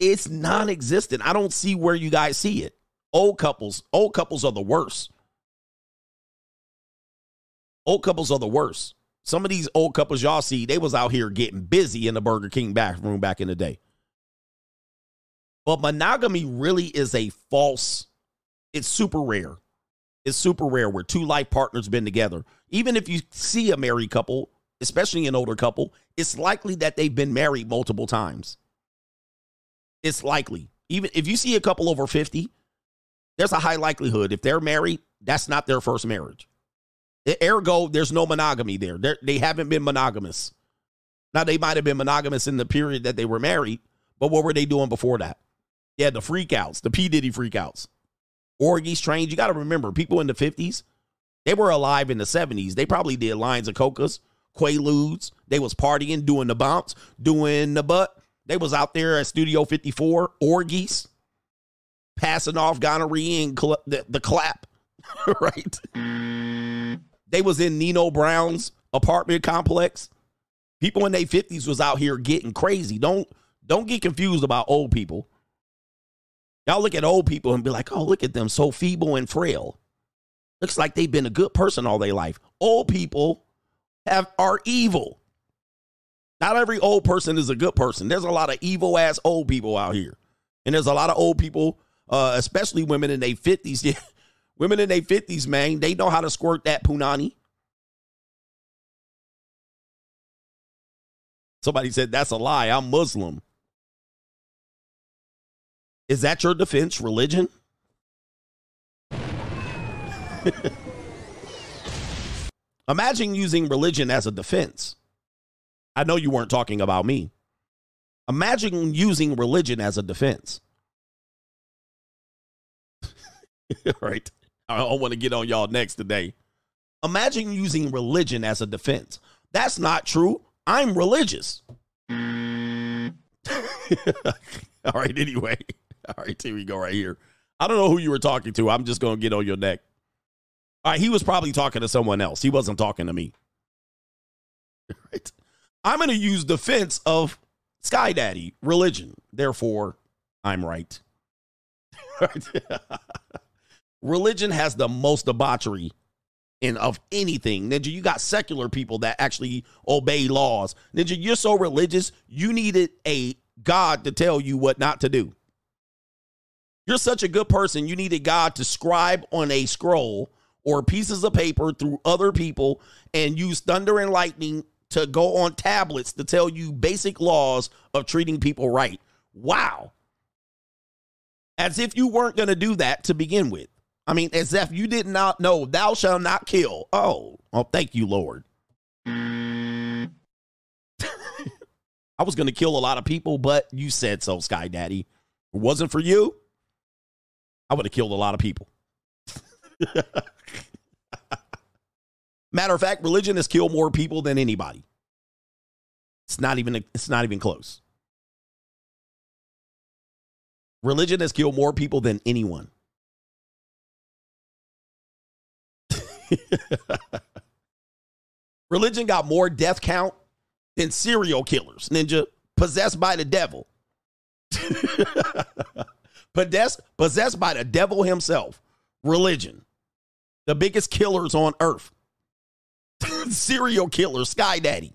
It's non-existent. I don't see where you guys see it. Old couples are the worst. Old couples are the worst. Some of these old couples y'all see, they was out here getting busy in the Burger King bathroom back in the day. But monogamy really is a false. It's super rare. It's super rare where two life partners been together. Even if you see a married couple, especially an older couple, it's likely that they've been married multiple times. It's likely. Even if you see a couple over 50, there's a high likelihood if they're married, that's not their first marriage. Ergo, there's no monogamy there. They haven't been monogamous. Now, they might have been monogamous in the period that they were married, but what were they doing before that? Yeah, the freakouts, the P. Diddy freakouts. Orgies, trains. You got to remember, people in the 50s, they were alive in the 70s. They probably did lines of cocas, quaaludes. They was partying, doing the bounce, doing the butt. They was out there at Studio 54, orgies, passing off gonorrhea and the clap, right? They was in Nino Brown's apartment complex. People in their 50s was out here getting crazy. Don't get confused about old people. Y'all look at old people and be like, oh, look at them, so feeble and frail. Looks like they've been a good person all their life. Old people are evil. Not every old person is a good person. There's a lot of evil-ass old people out here. And there's a lot of old people, especially women in their 50s. Women in their 50s, man, they know how to squirt that punani. Somebody said, that's a lie. I'm Muslim. Is that your defense, religion? Imagine using religion as a defense. I know you weren't talking about me. Imagine using religion as a defense. All right. I don't want to get on y'all next today. Imagine using religion as a defense. That's not true. I'm religious. All right. Anyway. All right, here we go right here. I don't know who you were talking to. I'm just going to get on your neck. All right, he was probably talking to someone else. He wasn't talking to me. Right. I'm going to use the fence of Sky Daddy, religion. Therefore, I'm right. Right. Religion has the most debauchery and of anything. Ninja, you got secular people that actually obey laws. Ninja, you're so religious, you needed a God to tell you what not to do. You're such a good person, you needed God to scribe on a scroll or pieces of paper through other people and use thunder and lightning to go on tablets to tell you basic laws of treating people right. Wow. As if you weren't going to do that to begin with. I mean, as if you did not know, thou shalt not kill. Oh, well, thank you, Lord. I was going to kill a lot of people, but you said so, Sky Daddy. If it wasn't for you, I would have killed a lot of people. Matter of fact, religion has killed more people than anybody. It's not even close. Religion has killed more people than anyone. Religion got more death count than serial killers, Ninja. Possessed by the devil. Possessed by the devil himself. Religion. The biggest killers on earth. Serial killer, Sky Daddy.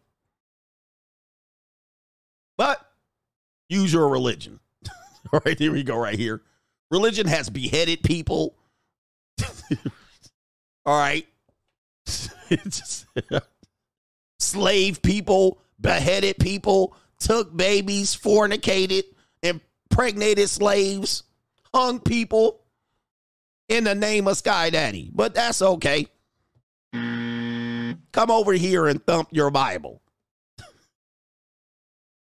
But use your religion. All right, here we go right here. Religion has beheaded people. All right. Slave people, beheaded people, took babies, fornicated, impregnated slaves, hung people in the name of Sky Daddy. But that's okay. Come over here and thump your Bible.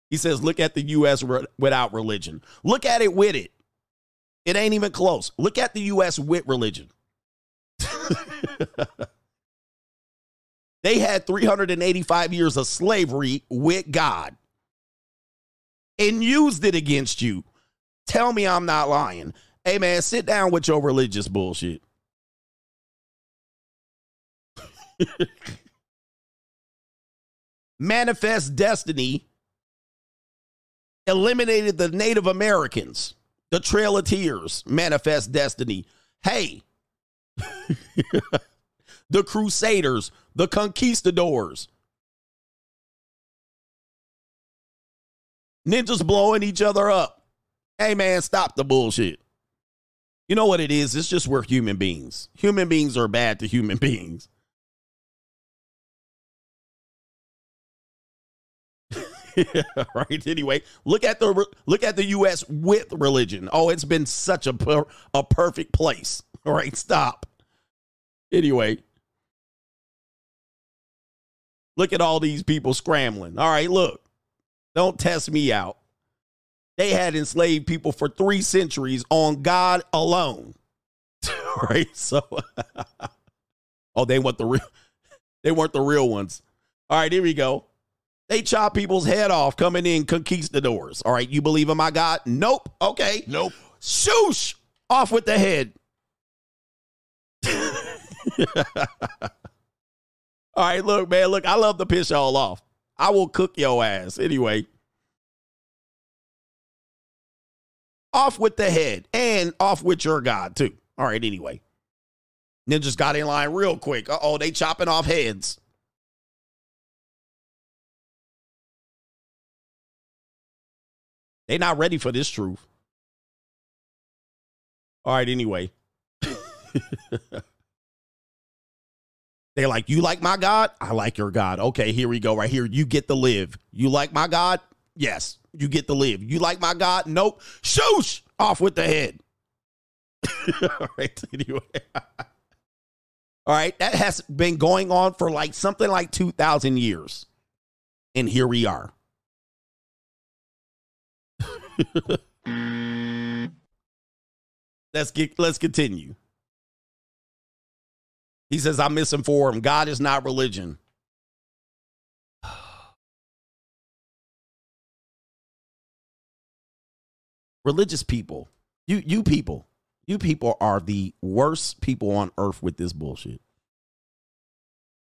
He says, look at the U.S. without religion. Look at it with it. It ain't even close. Look at the U.S. with religion. They had 385 years of slavery with God and used it against you. Tell me I'm not lying. Hey, man, sit down with your religious bullshit. Manifest Destiny eliminated the Native Americans, the Trail of Tears, Manifest Destiny. Hey, the Crusaders, the Conquistadors. Ninjas blowing each other up. Hey, man, stop the bullshit. You know what it is? It's just we're human beings. Human beings are bad to human beings. Right. Anyway, look at the U.S. with religion. Oh, it's been such a perfect place. All right, stop. Anyway, look at all these people scrambling. All right, look, don't test me out. They had enslaved people for 3 centuries on God alone. All right, so oh, they weren't the real ones. All right, here we go. They chop people's head off coming in, conquistadors. All right, you believe in my God? Nope. Okay. Nope. Shoosh! Off with the head. All right, look, man, look, I love to piss y'all off. I will cook your ass. Anyway. Off with the head and off with your God, too. All right, anyway. Ninjas got in line real quick. Uh-oh, they chopping off heads. They're not ready for this truth. All right, anyway. They're like, you like my God? I like your God. Okay, here we go right here. You get to live. You like my God? Yes, you get to live. You like my God? Nope. Shoosh! Off with the head. All right, anyway. All right, that has been going on for like something like 2,000 years. And here we are. Let's continue. He says, I'm misinformed. God is not religion. Religious people, you people are the worst people on earth with this bullshit.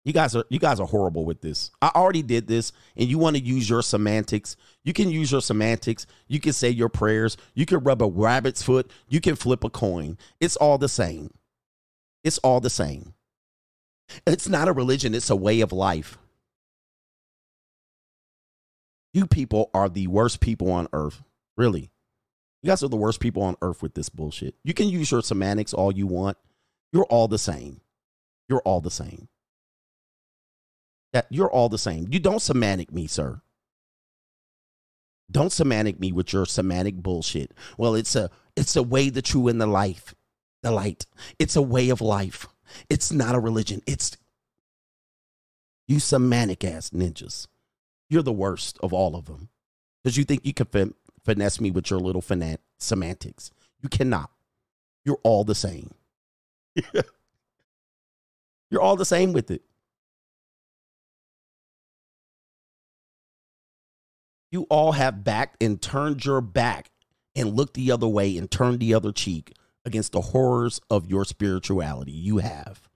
You guys are horrible with this. I already did this, and you want to use your semantics. You can use your semantics. You can say your prayers. You can rub a rabbit's foot. You can flip a coin. It's all the same. It's all the same. It's not a religion. It's a way of life. You people are the worst people on earth. Really. You guys are the worst people on earth with this bullshit. You can use your semantics all you want. You're all the same. You're all the same. That you're all the same. You don't semantic me, sir. Don't semantic me with your semantic bullshit. Well, it's a way, the true and the life, the light. It's a way of life. It's not a religion. It's you semantic ass ninjas. You're the worst of all of them because you think you can finesse me with your little semantics. You cannot. You're all the same. You're all the same with it. You all have backed and turned your back and looked the other way and turned the other cheek against the horrors of your spirituality. You have.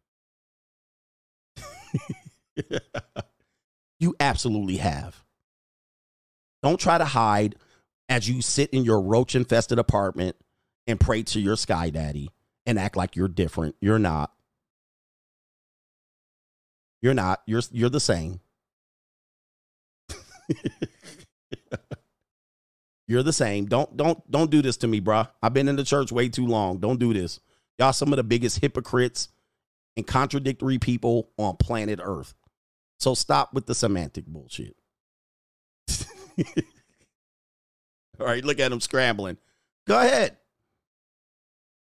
You absolutely have. Don't try to hide as you sit in your roach-infested apartment and pray to your sky daddy and act like you're different. You're not. You're not. You're the same. You're the same. Don't do this to me, bruh. I've been in the church way too long. Don't do this. Y'all some of the biggest hypocrites and contradictory people on planet Earth. So stop with the semantic bullshit. All right, look at him scrambling. Go ahead.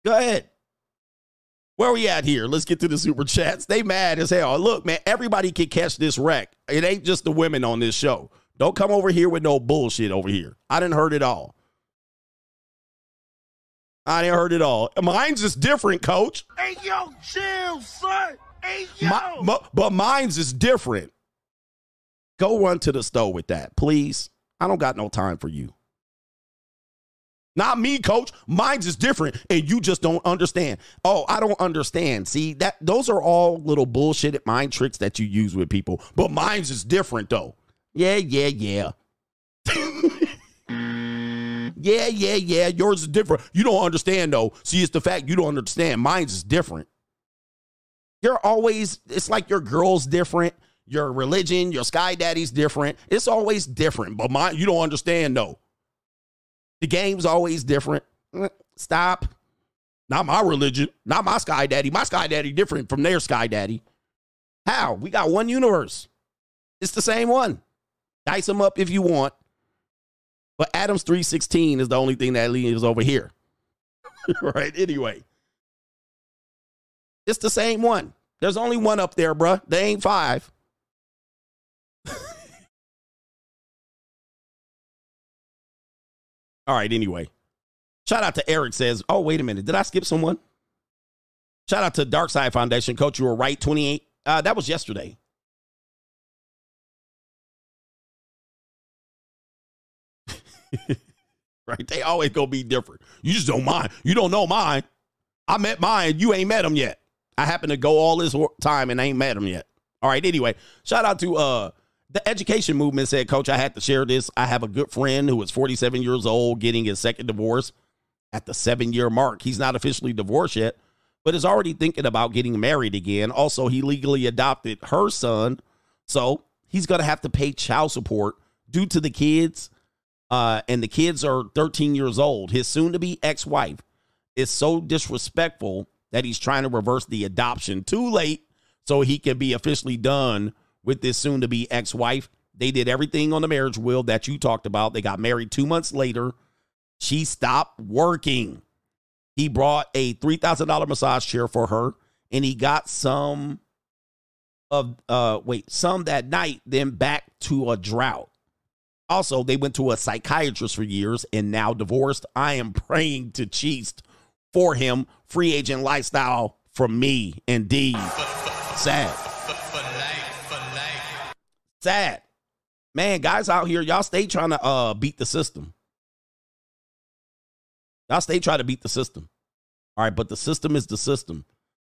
Go ahead. Where we at here? Let's get to the super chats. They mad as hell. Look, man, everybody can catch this wreck. It ain't just the women on this show. Don't come over here with no bullshit over here. I done heard it all. I done heard it all. Mine's is different, coach. Hey, yo, chill, son. Hey, yo. But mine's is different. Go run to the store with that, please. I don't got no time for you. Not me, coach. Mine's is different, and you just don't understand. Oh, I don't understand. See, that those are all little bullshit mind tricks that you use with people. But mine's is different, though. Yeah. Yeah. Yours is different. You don't understand, though. See, it's the fact you don't understand. Mine's is different. You're always, it's like your girl's different. Your religion, your sky daddy's different. It's always different, but mine, you don't understand, though. The game's always different. Stop. Not my religion. Not my sky daddy. My sky daddy different from their sky daddy. How? We got one universe. It's the same one. Dice them up if you want. But Adams 3:16 is the only thing that leaves over here. Right? Anyway. It's the same one. There's only one up there, bruh. There ain't five. All right, anyway. Shout out to Eric says, oh, wait a minute. Did I skip someone? Shout out to Dark Side Foundation. Coach, you were right. 28. That was yesterday. Right, they always gonna be different. You just don't mind. You don't know mine. I met mine. You ain't met him yet. I happen to go all this time and I ain't met him yet. All right, anyway, shout out to the education movement. Said, coach, I had to share this. I have a good friend who is 47 years old, getting his second divorce at the 7-year mark. He's not officially divorced yet, but is already thinking about getting married again. Also, he legally adopted her son, so he's gonna have to pay child support due to the kids. And the kids are 13 years old. His soon-to-be ex-wife is so disrespectful that he's trying to reverse the adoption. Too late, so he can be officially done with this soon-to-be ex-wife. They did everything on the marriage will that you talked about. They got married 2 months later. She stopped working. He brought a $3,000 massage chair for her, and he got some that night, then back to a drought. Also, they went to a psychiatrist for years and now divorced. I am praying to cheese for him. Free agent lifestyle for me. Indeed. Sad. Sad. Man, guys out here, y'all stay trying to beat the system. Y'all stay trying to beat the system. All right, but the system is the system.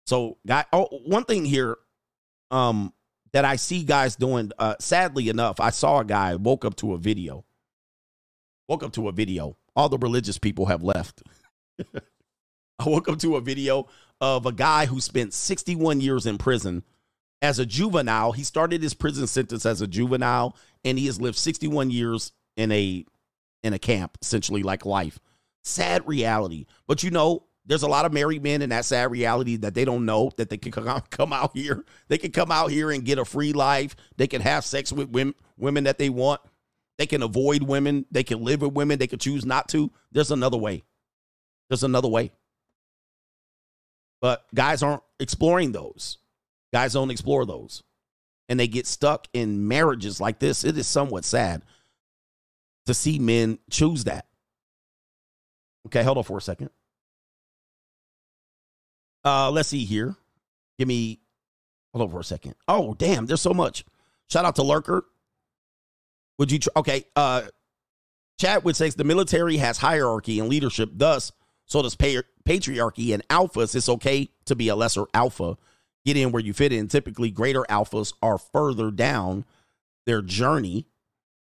So, one thing here, that I see guys doing, sadly enough, I saw a guy woke up to a video. All the religious people have left. I woke up to a video of a guy who spent 61 years in prison as a juvenile. He started his prison sentence as a juvenile, and he has lived 61 years in a camp, essentially, like life. Sad reality. But, you know, there's a lot of married men in that sad reality that they don't know that they can come out here. They can come out here and get a free life. They can have sex with women that they want. They can avoid women. They can live with women. They can choose not to. There's another way. There's another way. But guys aren't exploring those. Guys don't explore those. And they get stuck in marriages like this. It is somewhat sad to see men choose that. Okay, hold on for a second. Let's see here. Give me, hold on for a second. Oh, damn, there's so much. Shout out to Lurker. Would you, okay, Chadwick says the military has hierarchy and leadership, thus, so does patriarchy and alphas. It's okay to be a lesser alpha. Get in where you fit in. Typically, greater alphas are further down their journey.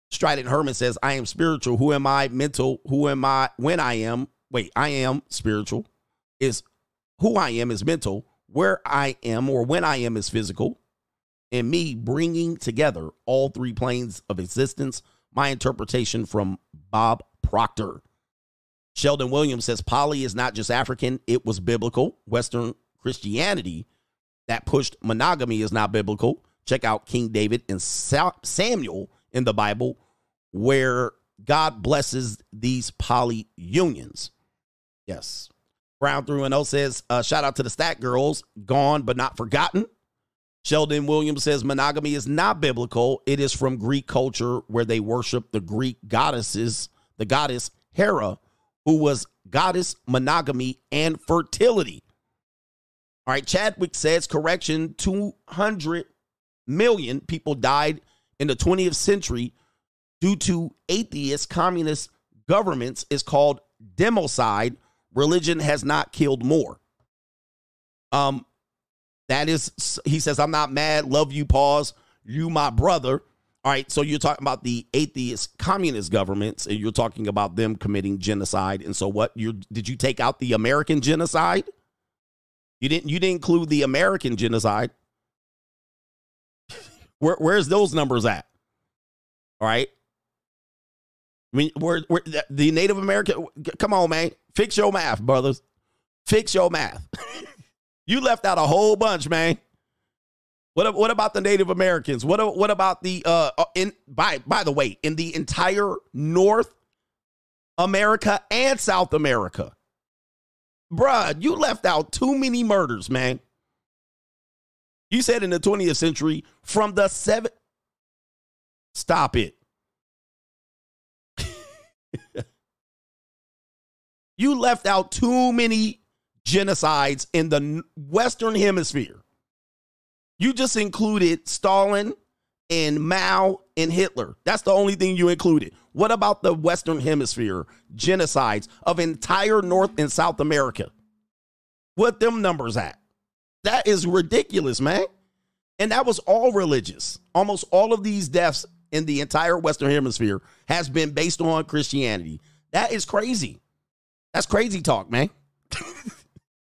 Strident Herman says, I am spiritual. Who am I? Mental. Who am I? When I am, wait, I am spiritual. Is who I am is mental. Where I am or when I am is physical. And me bringing together all three planes of existence, my interpretation from Bob Proctor. Sheldon Williams says poly is not just African. It was biblical. Western Christianity that pushed monogamy is not biblical. Check out King David and Samuel in the Bible where God blesses these poly unions. Yes. Brown through and O says, shout out to the Stat Girls, gone but not forgotten. Sheldon Williams says monogamy is not biblical. It is from Greek culture where they worship the Greek goddesses, the goddess Hera, who was goddess monogamy and fertility. All right, Chadwick says, correction, 200 million people died in the 20th century due to atheist communist governments. It's called democide. Religion has not killed more. That is, he says, I'm not mad. Love you, pause. You, my brother. All right, so you're talking about the atheist communist governments, and you're talking about them committing genocide. And so what? Did you take out the American genocide? You didn't include the American genocide. Where's those numbers at? All right. I mean, where the Native American, come on, man. Fix your math, brothers. Fix your math. You left out a whole bunch, man. What about the Native Americans? What about the by the way, in the entire North America and South America? Bruh, you left out too many murders, man. You said in the 20th century from the seven. Stop it. You left out too many genocides in the Western Hemisphere. You just included Stalin and Mao and Hitler. That's the only thing you included. What about the Western Hemisphere genocides of entire North and South America? What them numbers at? That is ridiculous, man. And that was all religious. Almost all of these deaths in the entire Western Hemisphere has been based on Christianity. That is crazy. That's crazy talk, man.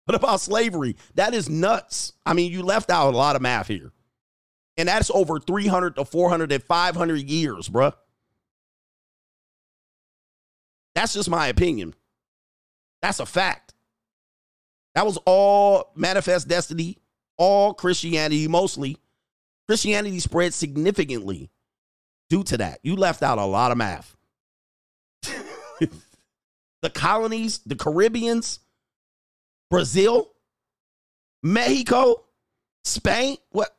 What about slavery? That is nuts. I mean, you left out a lot of math here. And that's over 300 to 400 and 500 years, bruh. That's just my opinion. That's a fact. That was all manifest destiny, all Christianity mostly. Christianity spread significantly due to that. You left out a lot of math. The colonies, the Caribbeans, Brazil, Mexico, Spain. What?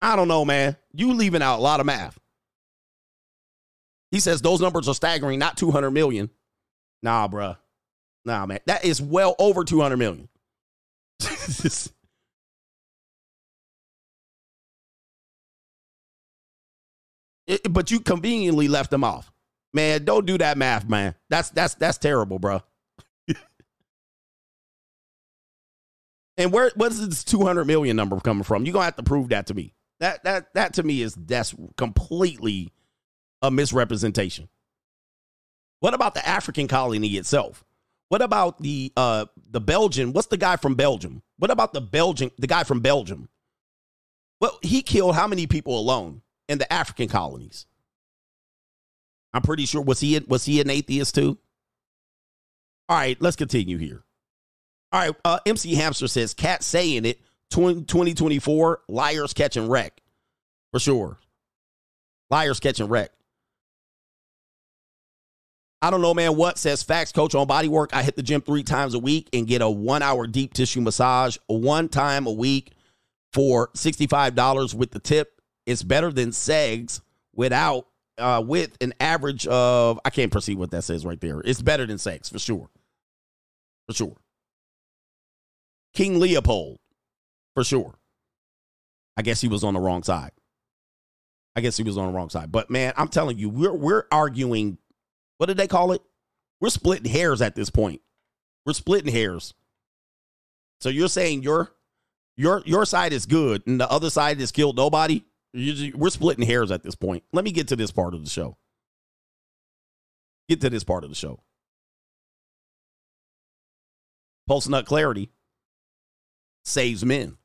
I don't know, man. You leaving out a lot of math. He says those numbers are staggering, not 200 million. Nah, bruh. Nah, man. That is well over 200 million. But you conveniently left them off. Man, don't do that math, man. That's terrible, bro. And where's this 200 million number coming from? You're going to have to prove that to me. That to me is that's completely a misrepresentation. What about the African colony itself? What about the Belgian? What's the guy from Belgium? What about the Belgian, the guy from Belgium? Well, he killed how many people alone in the African colonies? I'm pretty sure, was he an atheist too? All right, let's continue here. All right, MC Hamster says, Cat saying it, 2024, liars catching wreck. For sure. Liars catching wreck. I don't know, man. What says facts, coach on body work? I hit the gym 3 times a week and get a 1-hour deep tissue massage 1 time a week for $65 with the tip. It's better than Segs without, with an average of, I can't proceed what that says right there. It's better than Segs for sure. For sure. King Leopold, for sure. I guess he was on the wrong side. I guess he was on the wrong side. But, man, I'm telling you, we're arguing. What did they call it? We're splitting hairs at this point. We're splitting hairs. So you're saying your side is good and the other side has killed nobody? We're splitting hairs at this point. Let me get to this part of the show. Get to this part of the show. Post-nut clarity saves men.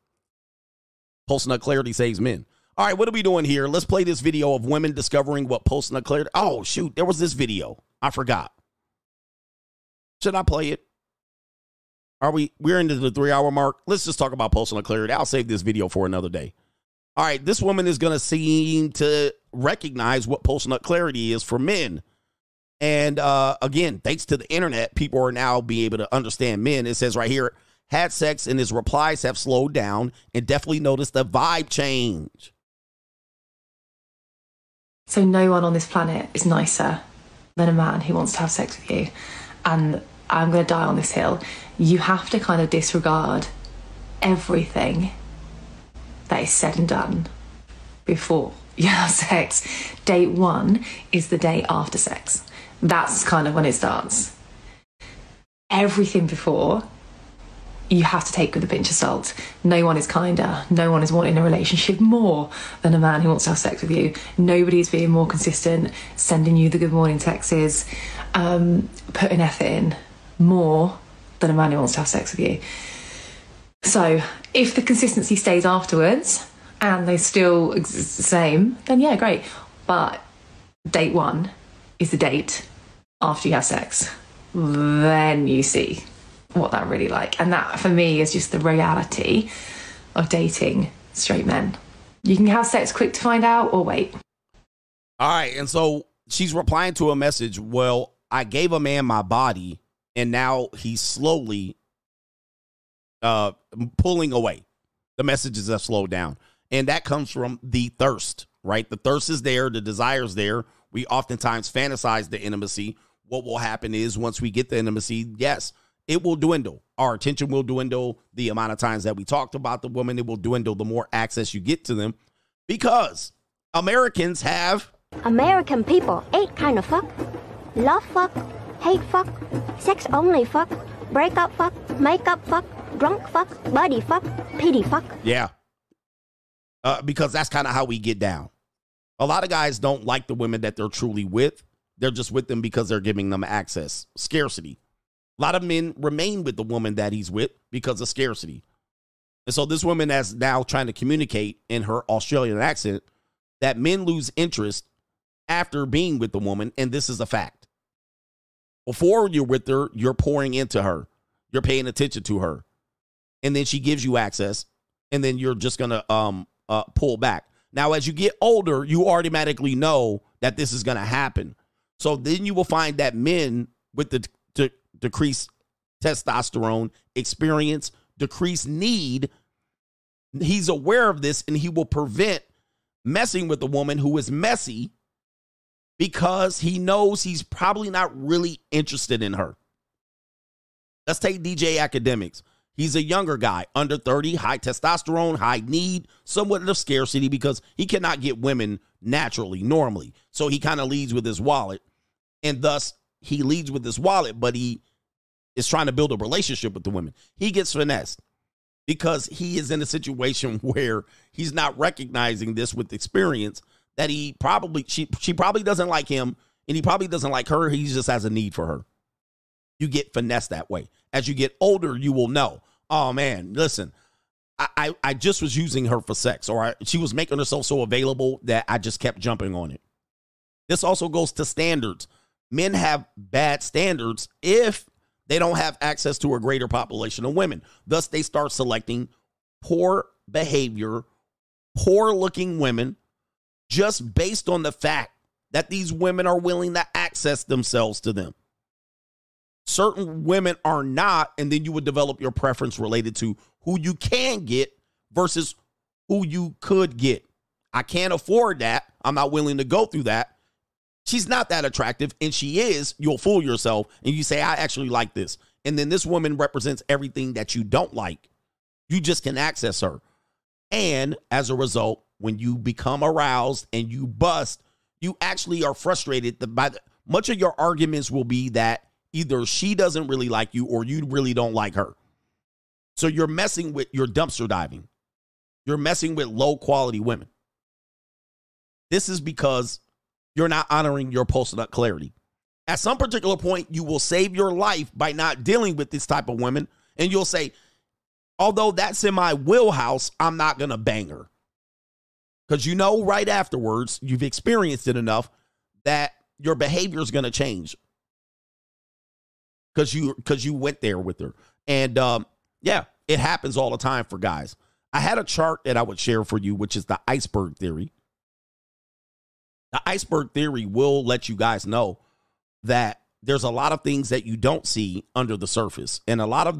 Post-nut clarity saves men. All right, what are we doing here? Let's play this video of women discovering what post-nut clarity. Oh, shoot, there was this video. I forgot. Should I play it? We're into the 3-hour mark. Let's just talk about post-nut clarity. I'll save this video for another day. All right, this woman is going to seem to recognize what post-nut clarity is for men. And again, thanks to the internet, people are now being able to understand men. It says right here, had sex and his replies have slowed down and definitely noticed the vibe change. So no one on this planet is nicer than a man who wants to have sex with you. And I'm going to die on this hill. You have to kind of disregard everything that is said and done before you have sex. Day 1 is the day after sex. That's kind of when it starts. Everything before, you have to take with a pinch of salt. No one is kinder. No one is wanting a relationship more than a man who wants to have sex with you. Nobody's being more consistent, sending you the good morning texts, putting effort in more than a man who wants to have sex with you. So if the consistency stays afterwards and they still the same, then yeah, great. But date 1 is the date after you have sex. Then you see what that really like. And that for me is just the reality of dating straight men. You can have sex quick to find out or wait. All right. And so she's replying to a message. Well, I gave a man my body and now he's slowly pulling away. The messages have slowed down. And that comes from the thirst, right? The thirst is there. The desire is there. We oftentimes fantasize the intimacy. What will happen is once we get the intimacy, yes, it will dwindle. Our attention will dwindle. The amount of times that we talked about the woman, it will dwindle the more access you get to them, because Americans have. American people ain't kind of fuck. Love fuck, hate fuck, sex only fuck, break up fuck, make up fuck, drunk fuck, buddy fuck, pity fuck. Yeah. Because that's kind of how we get down. A lot of guys don't like the women that they're truly with. They're just with them because they're giving them access. Scarcity. A lot of men remain with the woman that he's with because of scarcity. And so this woman that's now trying to communicate in her Australian accent that men lose interest after being with the woman. And this is a fact. Before you're with her, you're pouring into her. You're paying attention to her. And then she gives you access. And then you're just going to pull back. Now, as you get older, you automatically know that this is going to happen. So then you will find that men with the decreased testosterone experience, decreased need. He's aware of this and he will prevent messing with a woman who is messy because he knows he's probably not really interested in her. Let's take DJ Academics. He's a younger guy, under 30, high testosterone, high need, somewhat of scarcity because he cannot get women naturally, normally. So he kind of leads with his wallet and thus he leads with his wallet, but he is trying to build a relationship with the women. He gets finessed because he is in a situation where he's not recognizing this with experience that he probably, she probably doesn't like him and he probably doesn't like her. He just has a need for her. You get finessed that way. As you get older, you will know, oh, man, listen, I just was using her for sex, or she was making herself so available that I just kept jumping on it. This also goes to standards. Men have bad standards if they don't have access to a greater population of women. Thus, they start selecting poor behavior, poor-looking women, just based on the fact that these women are willing to access themselves to them. Certain women are not, and then you would develop your preference related to who you can get versus who you could get. I can't afford that. I'm not willing to go through that. She's not that attractive, and she is. You'll fool yourself, and you say, I actually like this. And then this woman represents everything that you don't like. You just can access her. And as a result, when you become aroused and you bust, you actually are frustrated. Much of your arguments will be that either she doesn't really like you or you really don't like her. So you're messing with your dumpster diving. You're messing with low quality women. This is because you're not honoring your post-nut clarity. At some particular point, you will save your life by not dealing with this type of women. And you'll say, although that's in my wheelhouse, I'm not going to bang her. Because you know right afterwards, you've experienced it enough that your behavior is going to change. Because you went there with her. And yeah, it happens all the time for guys. I had a chart that I would share for you, which is the iceberg theory. The iceberg theory will let you guys know that there's a lot of things that you don't see under the surface. And a lot of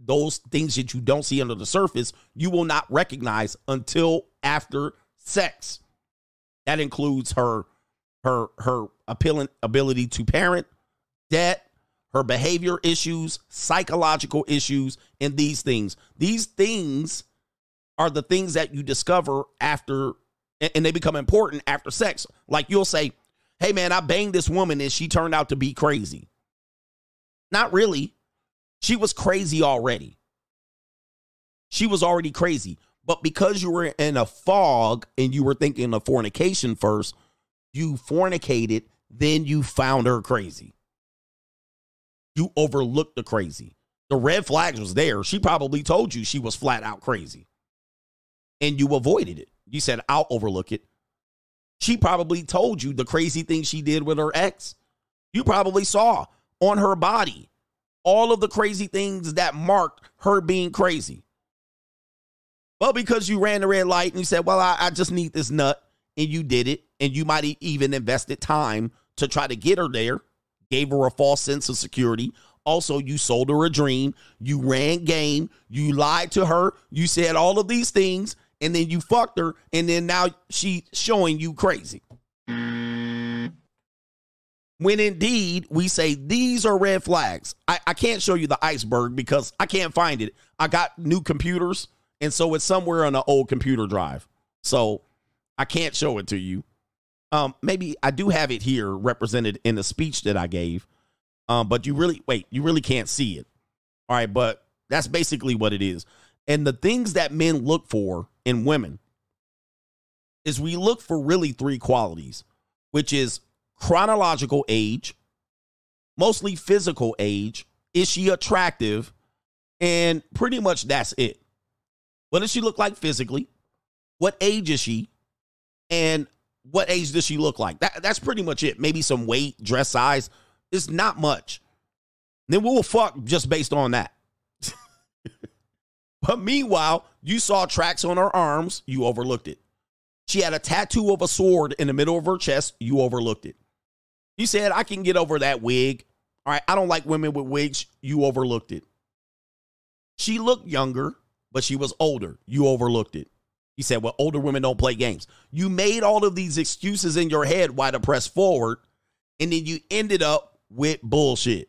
those things that you don't see under the surface, you will not recognize until after sex. That includes her appealing ability to parent, debt, her behavior issues, psychological issues, and these things. These things are the things that you discover after, and they become important after sex. Like you'll say, hey, man, I banged this woman and she turned out to be crazy. Not really. She was crazy already. She was already crazy. But because you were in a fog and you were thinking of fornication first, you fornicated, then you found her crazy. You overlooked the crazy. The red flags was there. She probably told you she was flat out crazy. And you avoided it. You said, I'll overlook it. She probably told you the crazy thing she did with her ex. You probably saw on her body all of the crazy things that marked her being crazy. But because you ran the red light and you said, well, I just need this nut, and you did it, and you might even invested time to try to get her there, gave her a false sense of security. Also, you sold her a dream. You ran game. You lied to her. You said all of these things, and then you fucked her, and then now she's showing you crazy. When indeed, we say these are red flags. I can't show you the iceberg because I can't find it. I got new computers, and so it's somewhere on an old computer drive. So I can't show it to you. Maybe I do have it here represented in the speech that I gave, but you really can't see it. All right. But that's basically what it is. And the things that men look for in women is we look for really three qualities, which is chronological age, mostly physical age. Is she attractive? And pretty much that's it. What does she look like physically? What age is she? And what age does she look like? That's pretty much it. Maybe some weight, dress size. It's not much. Then we'll fuck just based on that. But meanwhile, you saw tracks on her arms. You overlooked it. She had a tattoo of a sword in the middle of her chest. You overlooked it. You said, I can get over that wig. All right, I don't like women with wigs. You overlooked it. She looked younger, but she was older. You overlooked it. He said, well, older women don't play games. You made all of these excuses in your head why to press forward, and then you ended up with bullshit.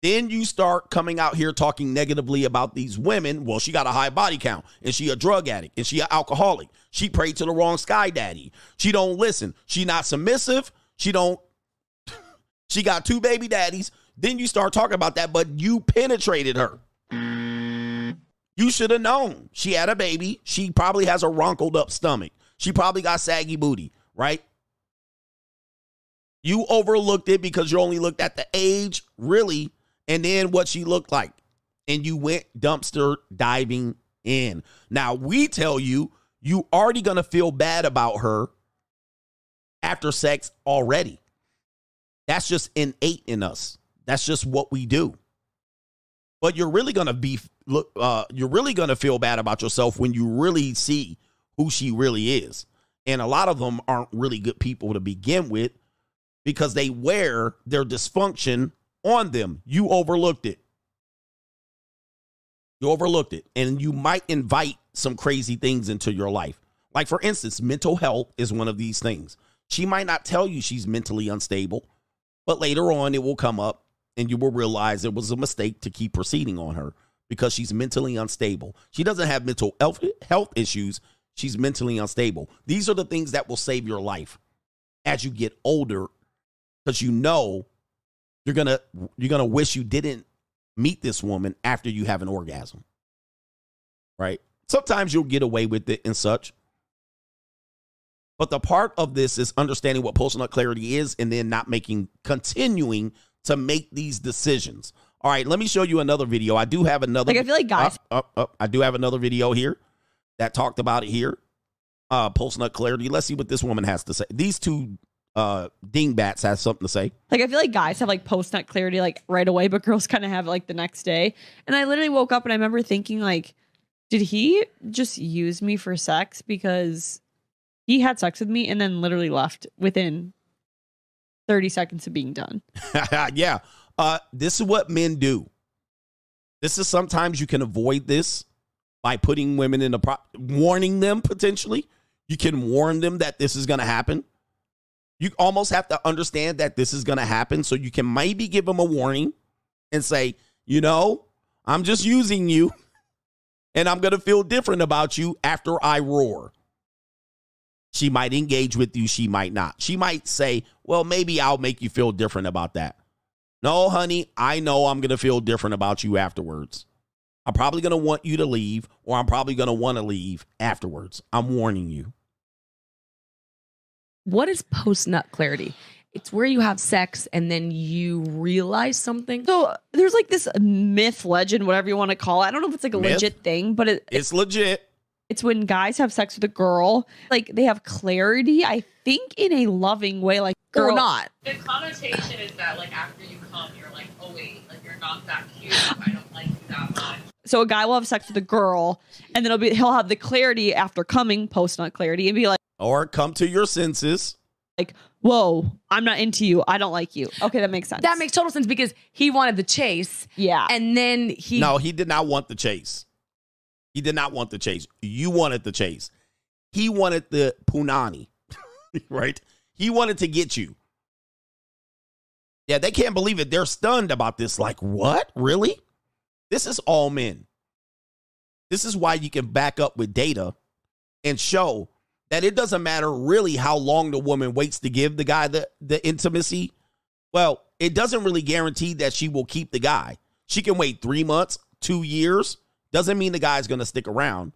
Then you start coming out here talking negatively about these women. Well, she got a high body count, and she a drug addict, and she an alcoholic. She prayed to the wrong sky daddy. She don't listen. She not submissive. She got two baby daddies. Then you start talking about that, but you penetrated her. You should have known she had a baby. She probably has a wrinkled up stomach. She probably got saggy booty, right? You overlooked it because you only looked at the age, really, and then what she looked like. And you went dumpster diving in. Now, we tell you, you already going to feel bad about her after sex already. That's just innate in us. That's just what we do. But you're really going to be, you're really going to feel bad about yourself when you really see who she really is. And a lot of them aren't really good people to begin with because they wear their dysfunction on them. You overlooked it. You overlooked it. And you might invite some crazy things into your life. Like, for instance, mental health is one of these things. She might not tell you she's mentally unstable, but later on it will come up and you will realize it was a mistake to keep proceeding on her because she's mentally unstable. She doesn't have mental health issues. She's mentally unstable. These are the things that will save your life as you get older, because you know you're gonna wish you didn't meet this woman after you have an orgasm, right? Sometimes you'll get away with it and such. But the part of this is understanding what post-nut clarity is and then not continuing to make these decisions. All right, let me show you another video. I do have another. Like, I feel like guys. I do have another video here that talked about it here. Post-nut clarity. Let's see what this woman has to say. These two dingbats has something to say. Like, I feel like guys have like post-nut clarity like right away, but girls kind of have it like the next day. And I literally woke up and I remember thinking like, did he just use me for sex? Because he had sex with me and then literally left within 30 seconds of being done. Yeah. This is what men do. This is sometimes you can avoid this by putting women in a warning them potentially. You can warn them that this is going to happen. You almost have to understand that this is going to happen. So you can maybe give them a warning and say, you know, I'm just using you and I'm going to feel different about you after I roar. She might engage with you. She might not. She might say, well, maybe I'll make you feel different about that. No, honey, I know I'm going to feel different about you afterwards. I'm probably going to want you to leave, or I'm probably going to want to leave afterwards. I'm warning you. What is post-nut clarity? It's where you have sex and then you realize something. So there's like this myth, legend, whatever you want to call it. I don't know if it's like a legit thing, but it's legit. It's when guys have sex with a girl, like they have clarity, I think, in a loving way, like, girl, or not. The connotation is that, like, after you come, you're like, oh, wait, like, you're not that cute. I don't like you that much. So a guy will have sex with a girl, and then he'll have the clarity after coming, post-nut clarity, and be like, or come to your senses. Like, whoa, I'm not into you. I don't like you. Okay, that makes sense. That makes total sense because he wanted the chase. Yeah. And then he... No, he did not want the chase. He did not want the chase. You wanted the chase. He wanted the punani, right? He wanted to get you. Yeah, they can't believe it. They're stunned about this. Like, what? Really? This is all men. This is why you can back up with data and show that it doesn't matter really how long the woman waits to give the guy the intimacy. Well, it doesn't really guarantee that she will keep the guy. She can wait 3 months, 2 years. Doesn't mean the guy's going to stick around.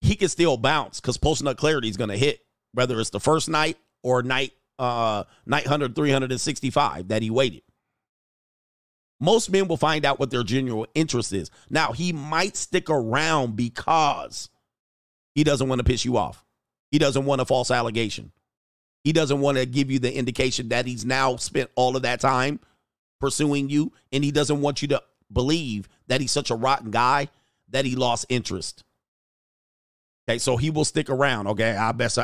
He can still bounce because post-nut clarity is going to hit, whether it's the first night or night 365 that he waited. Most men will find out what their genuine interest is. Now, he might stick around because he doesn't want to piss you off. He doesn't want a false allegation. He doesn't want to give you the indication that he's now spent all of that time pursuing you, and he doesn't want you to believe that he's such a rotten guy that he lost interest. Okay, so he will stick around. Okay, I guess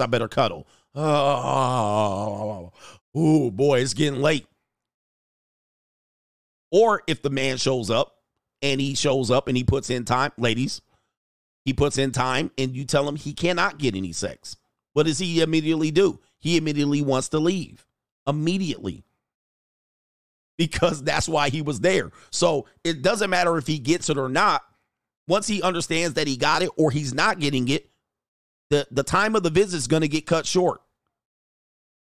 I better cuddle. Oh boy, it's getting late. Or if the man shows up and he puts in time, ladies, he puts in time, and you tell him he cannot get any sex. What does he immediately do? He immediately wants to leave. Immediately. Because that's why he was there. So it doesn't matter if he gets it or not. Once he understands that he got it or he's not getting it, the time of the visit is going to get cut short.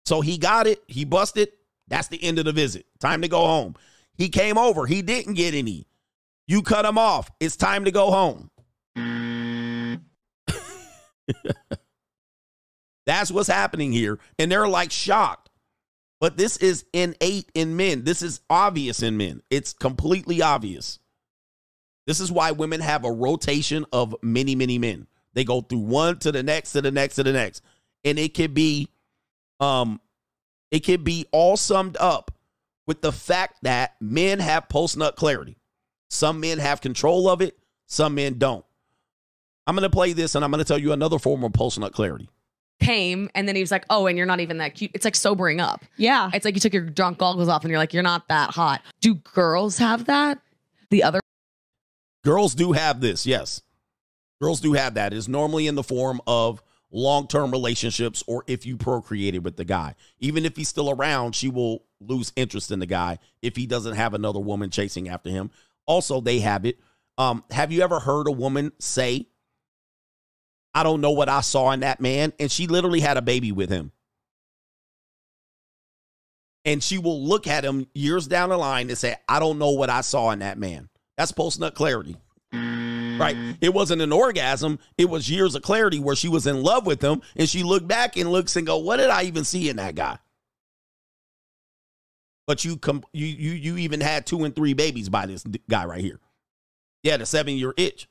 So he got it. He busted. That's the end of the visit. Time to go home. He came over. He didn't get any. You cut him off. It's time to go home. That's what's happening here. And they're like shocked. But this is innate in men. This is obvious in men. It's completely obvious. This is why women have a rotation of many, many men. They go through one to the next, to the next, to the next. And it could be all summed up with the fact that men have post-nut clarity. Some men have control of it. Some men don't. I'm going to play this and I'm going to tell you another form of post-nut clarity. Came and then he was like, oh, and you're not even that cute. It's like sobering up. Yeah. It's like you took your drunk goggles off and you're like, you're not that hot. Do girls have that? The other girls do have this. Yes. Girls do have that. It's normally in the form of long-term relationships or if you procreated with the guy. Even if he's still around, she will lose interest in the guy if he doesn't have another woman chasing after him. Also, they have it. Have you ever heard a woman say, I don't know what I saw in that man? And she literally had a baby with him. And she will look at him years down the line and say, I don't know what I saw in that man. That's post-nut clarity. Right? It wasn't an orgasm. It was years of clarity where she was in love with him. And she looked back and looks and go, what did I even see in that guy? But you even had 2 and 3 babies by this guy right here. Yeah, the 7-year itch.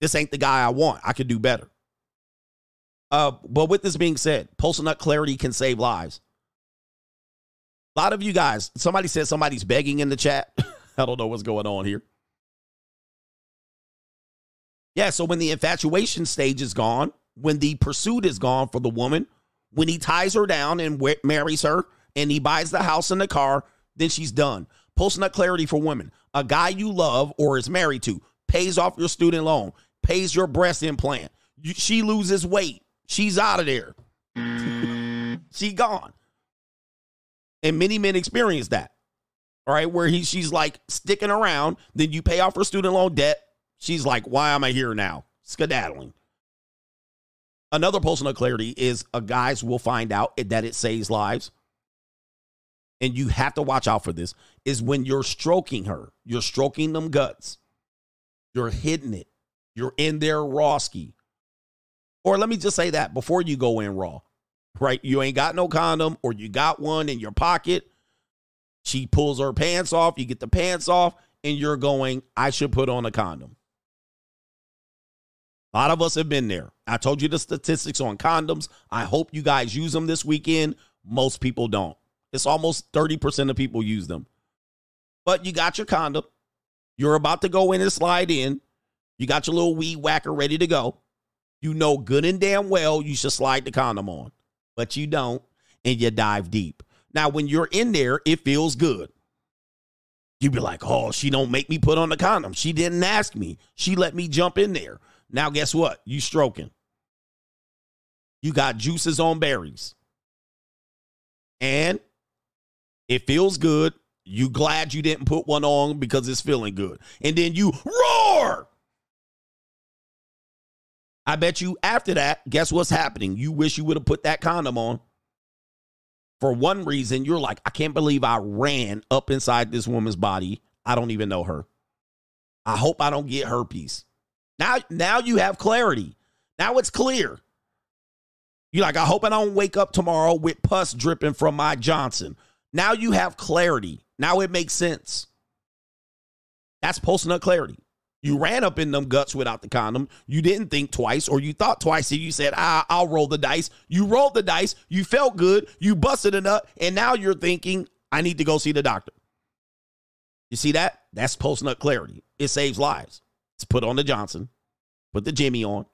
This ain't the guy I want. I could do better. But with this being said, post-nut clarity can save lives. A lot of you guys, somebody said somebody's begging in the chat. I don't know what's going on here. Yeah, so when the infatuation stage is gone, when the pursuit is gone for the woman, when he ties her down and marries her and he buys the house and the car, then she's done. Post-nut clarity for women. A guy you love or is married to pays off your student loan, pays your breast implant. She loses weight. She's out of there. She gone. And many men experience that. All right. Where she's like sticking around. Then you pay off her student loan debt. She's like, why am I here now? Skedaddling. Another post-nut clarity is guys will find out that it saves lives. And you have to watch out for this is when you're stroking her, you're stroking them guts. You're hitting it. You're in there rawski. Or let me just say that before you go in raw, right? You ain't got no condom or you got one in your pocket. She pulls her pants off. You get the pants off and you're going, I should put on a condom. A lot of us have been there. I told you the statistics on condoms. I hope you guys use them this weekend. Most people don't. It's almost 30% of people use them. But you got your condom. You're about to go in and slide in. You got your little weed whacker ready to go. You know good and damn well you should slide the condom on. But you don't, and you dive deep. Now, when you're in there, it feels good. You be like, oh, she don't make me put on the condom. She didn't ask me. She let me jump in there. Now, guess what? You stroking. You got juices on berries. And it feels good. You glad you didn't put one on because it's feeling good. And then you roar. I bet you after that, guess what's happening? You wish you would have put that condom on. For one reason, you're like, I can't believe I ran up inside this woman's body. I don't even know her. I hope I don't get herpes. Now you have clarity. Now it's clear. You're like, I hope I don't wake up tomorrow with pus dripping from my Johnson. Now you have clarity. Now it makes sense. That's post-nut clarity. You ran up in them guts without the condom. You didn't think twice, or you thought twice and you said, I'll roll the dice. You rolled the dice. You felt good. You busted it up. And now you're thinking, I need to go see the doctor. You see that? That's post-nut clarity. It saves lives. It's put on the Johnson. Put the Jimmy on.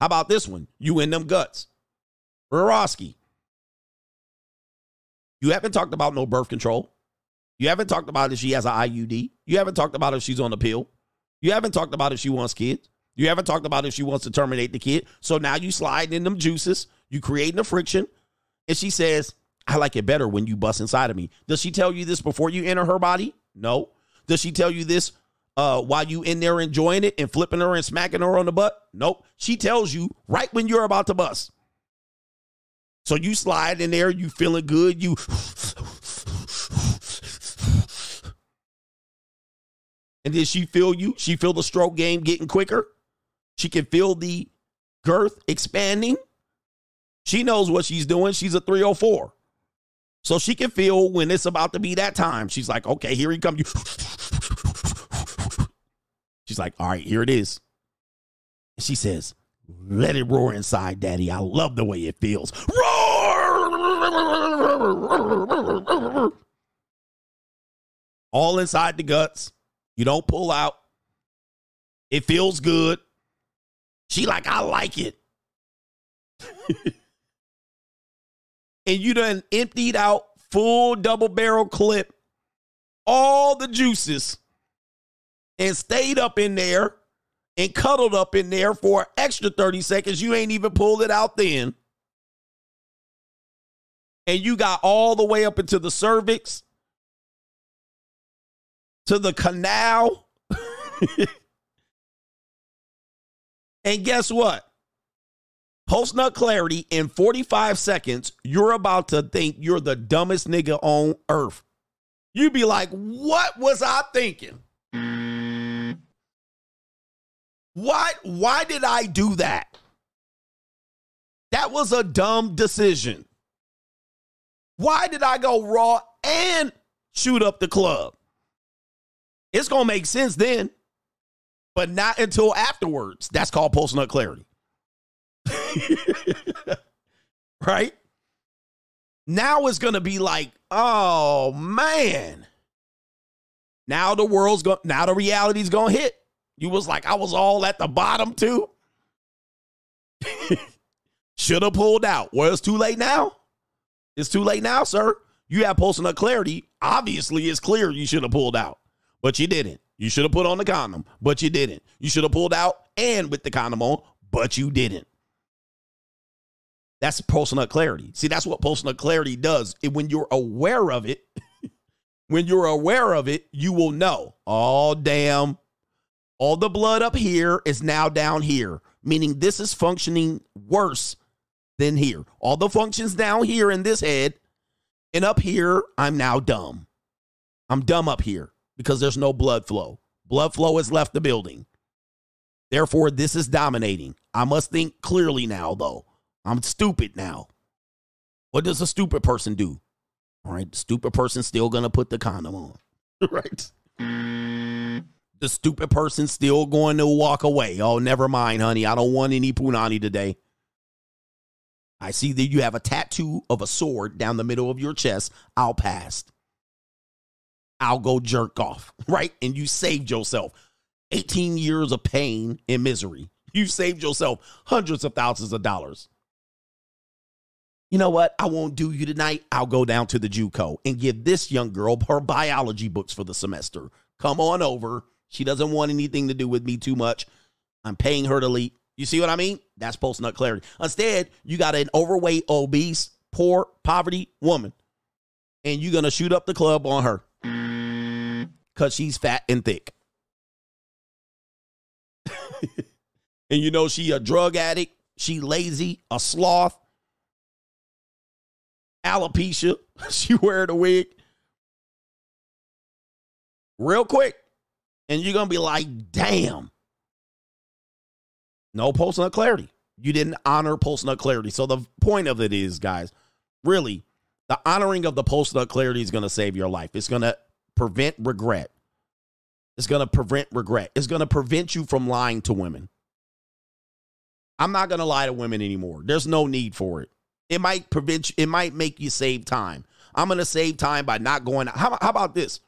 How about this one? You in them guts. Rorosky. You haven't talked about no birth control. You haven't talked about if she has an IUD. You haven't talked about if she's on a pill. You haven't talked about if she wants kids. You haven't talked about if she wants to terminate the kid. So now you sliding in them juices. You creating a friction. And she says, I like it better when you bust inside of me. Does she tell you this before you enter her body? No. Does she tell you this while you in there enjoying it and flipping her and smacking her on the butt? Nope. She tells you right when you're about to bust. So you slide in there, you feeling good, you. And then she feel you. She feel the stroke game getting quicker. She can feel the girth expanding. She knows what she's doing. She's a 304. So she can feel when it's about to be that time. She's like, okay, here he comes. She's like, all right, here it is. And she says, let it roar inside, Daddy. I love the way it feels. Roar! All inside the guts. You don't pull out. It feels good. She like, I like it. And you done emptied out full double barrel clip, all the juices, and stayed up in there and cuddled up in there for an extra 30 seconds. You ain't even pulled it out then. And you got all the way up into the cervix, to the canal. And guess what? Post-nut clarity, in 45 seconds, you're about to think you're the dumbest nigga on earth. You be like, what was I thinking? Why did I do that? That was a dumb decision. Why did I go raw and shoot up the club? It's going to make sense then, but not until afterwards. That's called post-nut clarity. Right? Now it's going to be like, oh, man. Now the world's going, now the reality's going to hit. You was like, I was all at the bottom too. Should have pulled out. Well, it's too late now. It's too late now, sir. You have post-nut clarity. Obviously, it's clear you should have pulled out, but you didn't. You should have put on the condom, but you didn't. You should have pulled out and with the condom on, but you didn't. That's post-nut clarity. See, that's what post-nut clarity does. When you're aware of it, when you're aware of it, you will know, oh, damn, all the blood up here is now down here, meaning this is functioning worse than here. All the functions down here in this head, and up here, I'm now dumb. I'm dumb up here because there's no blood flow. Blood flow has left the building. Therefore, this is dominating. I must think clearly now, though. I'm stupid now. What does a stupid person do? All right, the stupid person's still going to put the condom on, right? The stupid person's still going to walk away. Oh, never mind, honey. I don't want any punani today. I see that you have a tattoo of a sword down the middle of your chest. I'll pass. I'll go jerk off, right? And you saved yourself 18 years of pain and misery. You saved yourself hundreds of thousands of dollars. You know what? I won't do you tonight. I'll go down to the JUCO and give this young girl her biology books for the semester. Come on over. She doesn't want anything to do with me too much. I'm paying her to leave. You see what I mean? That's post-nut clarity. Instead, you got an overweight, obese, poor, poverty woman, and you're going to shoot up the club on her because she's fat and thick. And you know she a drug addict, she lazy, a sloth, alopecia, she wearing a wig. Real quick. And you're going to be like, damn. No post-nut clarity. You didn't honor post-nut clarity. So the point of it is, guys, really, the honoring of the post-nut clarity is going to save your life. It's going to prevent regret. It's going to prevent regret. It's going to prevent you from lying to women. I'm not going to lie to women anymore. There's no need for it. It might prevent you. It might make you save time. I'm going to save time by not going out. How about this?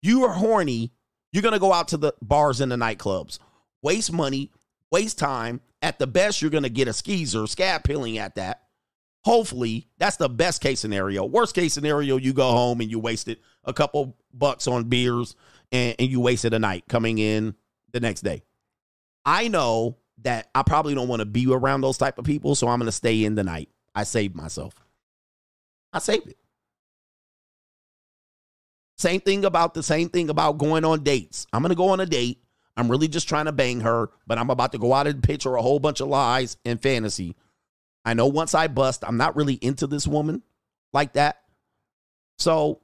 You are horny. You're going to go out to the bars and the nightclubs. Waste money. Waste time. At the best, you're going to get a skeezer, scab peeling at that. Hopefully, that's the best case scenario. Worst case scenario, you go home and you wasted a couple bucks on beers and you wasted a night coming in the next day. I know that I probably don't want to be around those type of people, so I'm going to stay in the night. I saved myself. I saved it. Same thing about going on dates. I'm going to go on a date. I'm really just trying to bang her, but I'm about to go out and pitch her a whole bunch of lies and fantasy. I know once I bust, I'm not really into this woman like that. So,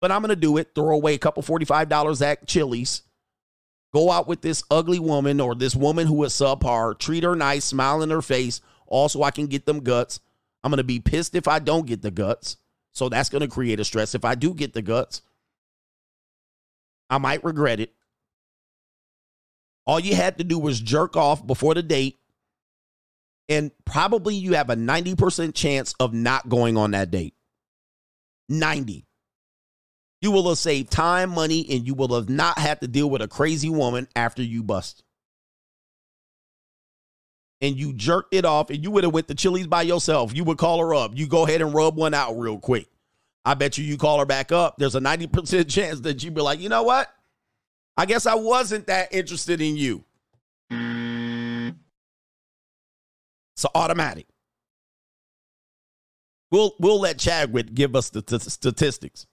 but I'm going to do it. Throw away a couple $45 at Chili's. Go out with this ugly woman or this woman who is subpar. Treat her nice. Smile in her face. Also, I can get them guts. I'm going to be pissed if I don't get the guts. So that's going to create a stress. If I do get the guts, I might regret it. All you had to do was jerk off before the date, and probably you have a 90% chance of not going on that date. 90. You will have saved time, money, and you will have not had to deal with a crazy woman after you bust. And you jerked it off, and you would have went to Chili's by yourself. You would call her up. You go ahead and rub one out real quick. I bet you call her back up. There's a 90% chance that you'd be like, you know what? I guess I wasn't that interested in you. It's an automatic. We'll let Chadwick give us the statistics.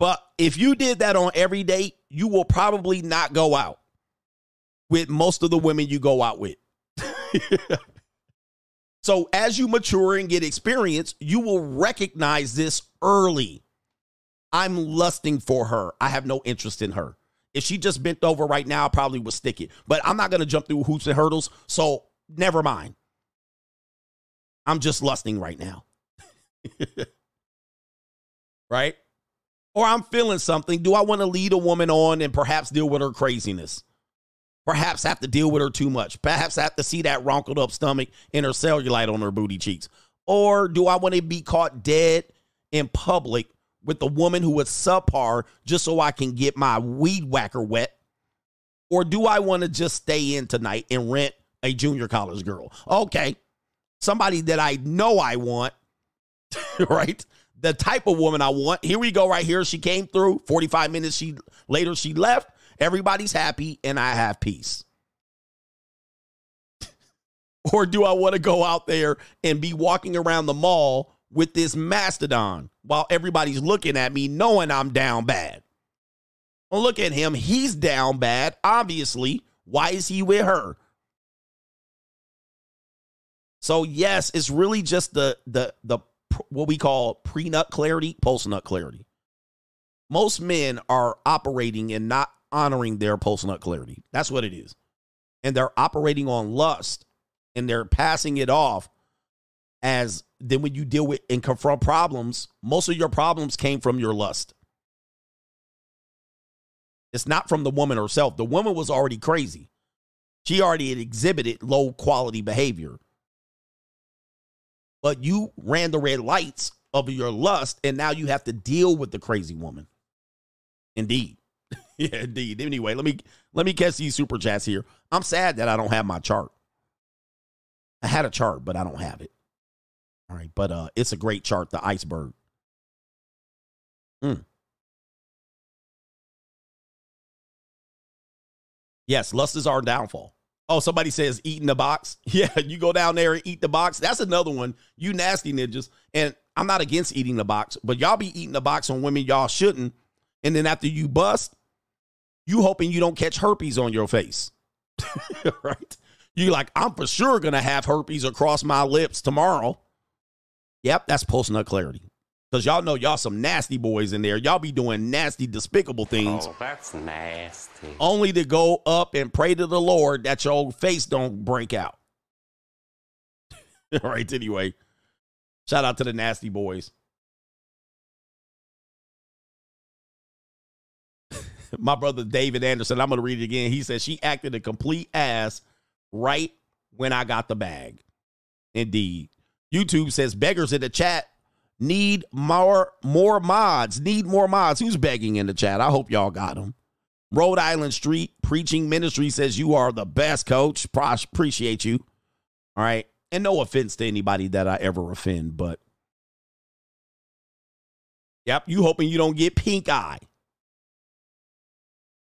But if you did that on every date, you will probably not go out with most of the women you go out with. So as you mature and get experience, you will recognize this early. I'm lusting for her. I have no interest in her. If she just bent over right now, I probably would stick it. But I'm not going to jump through hoops and hurdles, so never mind. I'm just lusting right now. Right? Or I'm feeling something. Do I want to lead a woman on and perhaps deal with her craziness? Perhaps have to deal with her too much. Perhaps have to see that wrinkled up stomach and her cellulite on her booty cheeks. Or do I want to be caught dead in public with the woman who is subpar just so I can get my weed whacker wet? Or do I want to just stay in tonight and rent a junior college girl? Okay. Somebody that I know I want, right? The type of woman I want. Here we go right here. She came through. 45 minutes later, she left. Everybody's happy and I have peace. Or do I want to go out there and be walking around the mall with this mastodon while everybody's looking at me knowing I'm down bad? Well, look at him. He's down bad, obviously. Why is he with her? So, yes, it's really just the what we call pre-nut clarity, post-nut clarity. Most men are operating and not honoring their post-nut clarity. That's what it is. And they're operating on lust, and they're passing it off as, then when you deal with and confront problems, most of your problems came from your lust. It's not from the woman herself. The woman was already crazy. She already had exhibited low quality behavior. But you ran the red lights of your lust, and now you have to deal with the crazy woman. Indeed. Yeah, indeed. Anyway, let me catch these super chats here. I'm sad that I don't have my chart. I had a chart, but I don't have it. All right, but it's a great chart, the iceberg. Yes, lust is our downfall. Oh, somebody says eating the box. Yeah, you go down there and eat the box. That's another one. You nasty ninjas. And I'm not against eating the box, but y'all be eating the box on women y'all shouldn't. And then after you bust, you hoping you don't catch herpes on your face. Right? You like, I'm for sure going to have herpes across my lips tomorrow. Yep, that's post-nut clarity. Because y'all know y'all some nasty boys in there. Y'all be doing nasty, despicable things. Oh, that's nasty. Only to go up and pray to the Lord that your old face don't break out. All right, anyway. Shout out to the nasty boys. My brother David Anderson, I'm going to read it again. He says, she acted a complete ass right when I got the bag. Indeed. YouTube says, beggars in the chat. Need more mods. Need more mods. Who's begging in the chat? I hope y'all got them. Rhode Island Street Preaching Ministry says you are the best, coach. Appreciate you. All right. And no offense to anybody that I ever offend, but yep, you hoping you don't get pink eye.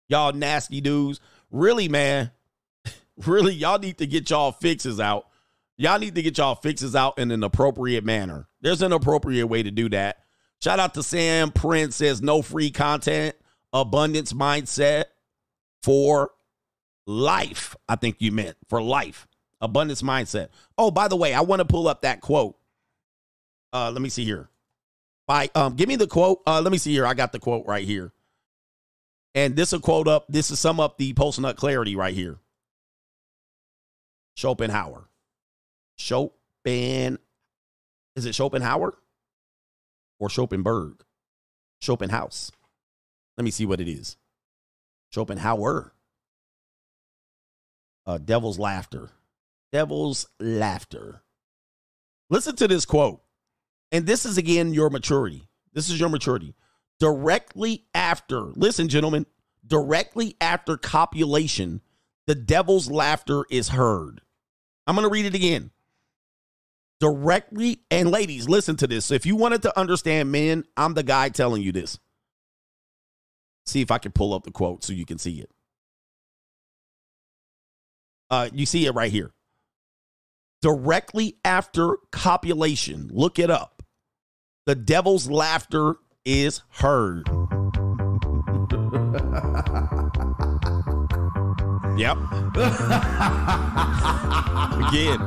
Y'all nasty dudes. Really, man. Really, y'all need to get y'all fixes out. Y'all need to get y'all fixes out in an appropriate manner. There's an appropriate way to do that. Shout out to Sam Prince says no free content, abundance mindset for life. I think you meant for life, abundance mindset. Oh, by the way, I want to pull up that quote. Let me see here. Give me the quote. Let me see here. I got the quote right here. And this will quote up. This is sum up the post-nut clarity right here. Schopenhauer. Schopenhauer? or Schopenberg. Schopenhaus. Let me see what it is. Schopenhauer. Devil's Laughter. Devil's Laughter. Listen to this quote. And this is, again, your maturity. This is your maturity. Directly after, listen, gentlemen, directly after copulation, the devil's laughter is heard. I'm going to read it again. Directly, and ladies, listen to this. So if you wanted to understand men, I'm the guy telling you this. See if I can pull up the quote so you can see it. You see it right here. Directly after copulation, look it up. The devil's laughter is heard. Yep. Again.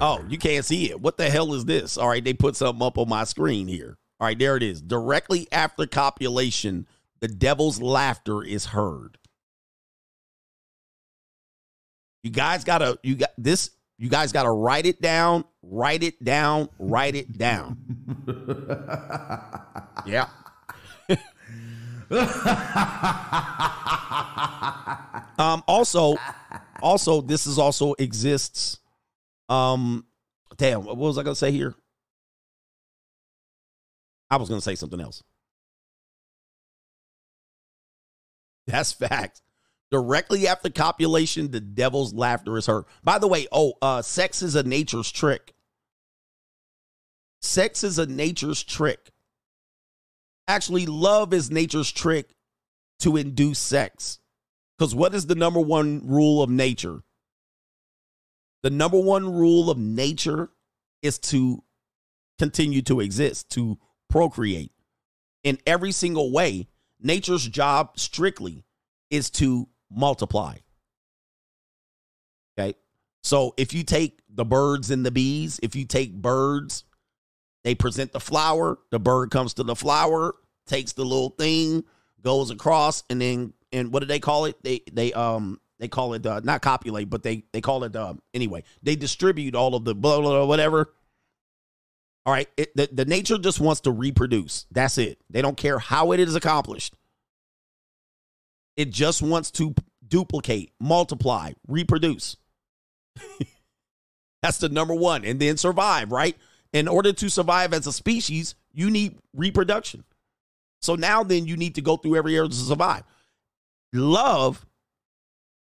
Oh, you can't see it. What the hell is this? All right, they put something up on my screen here. All right, there it is. Directly after copulation, the devil's laughter is heard. You guys gotta, you guys gotta write it down, write it down, write it down. Yeah. Also, this is also exists. Damn, what was I gonna say here? I was gonna say something else. That's facts. Directly after copulation, the devil's laughter is heard. By the way, sex is a nature's trick. Sex is a nature's trick. Actually, love is nature's trick to induce sex. Because what is the number one rule of nature? The number one rule of nature is to continue to exist, to procreate. In every single way, nature's job strictly is to multiply. Okay. So if you take the birds and the bees, if you take birds, they present the flower, the bird comes to the flower, takes the little thing, goes across, and then, and what do they call it? They call it not copulate, but they call it anyway, they distribute all of the blah, blah, blah, whatever. All right. The nature just wants to reproduce. That's it. They don't care how it is accomplished. It just wants to duplicate, multiply, reproduce. That's the number one. And then survive, right? In order to survive as a species, you need reproduction. So now then you need to go through every area to survive. Love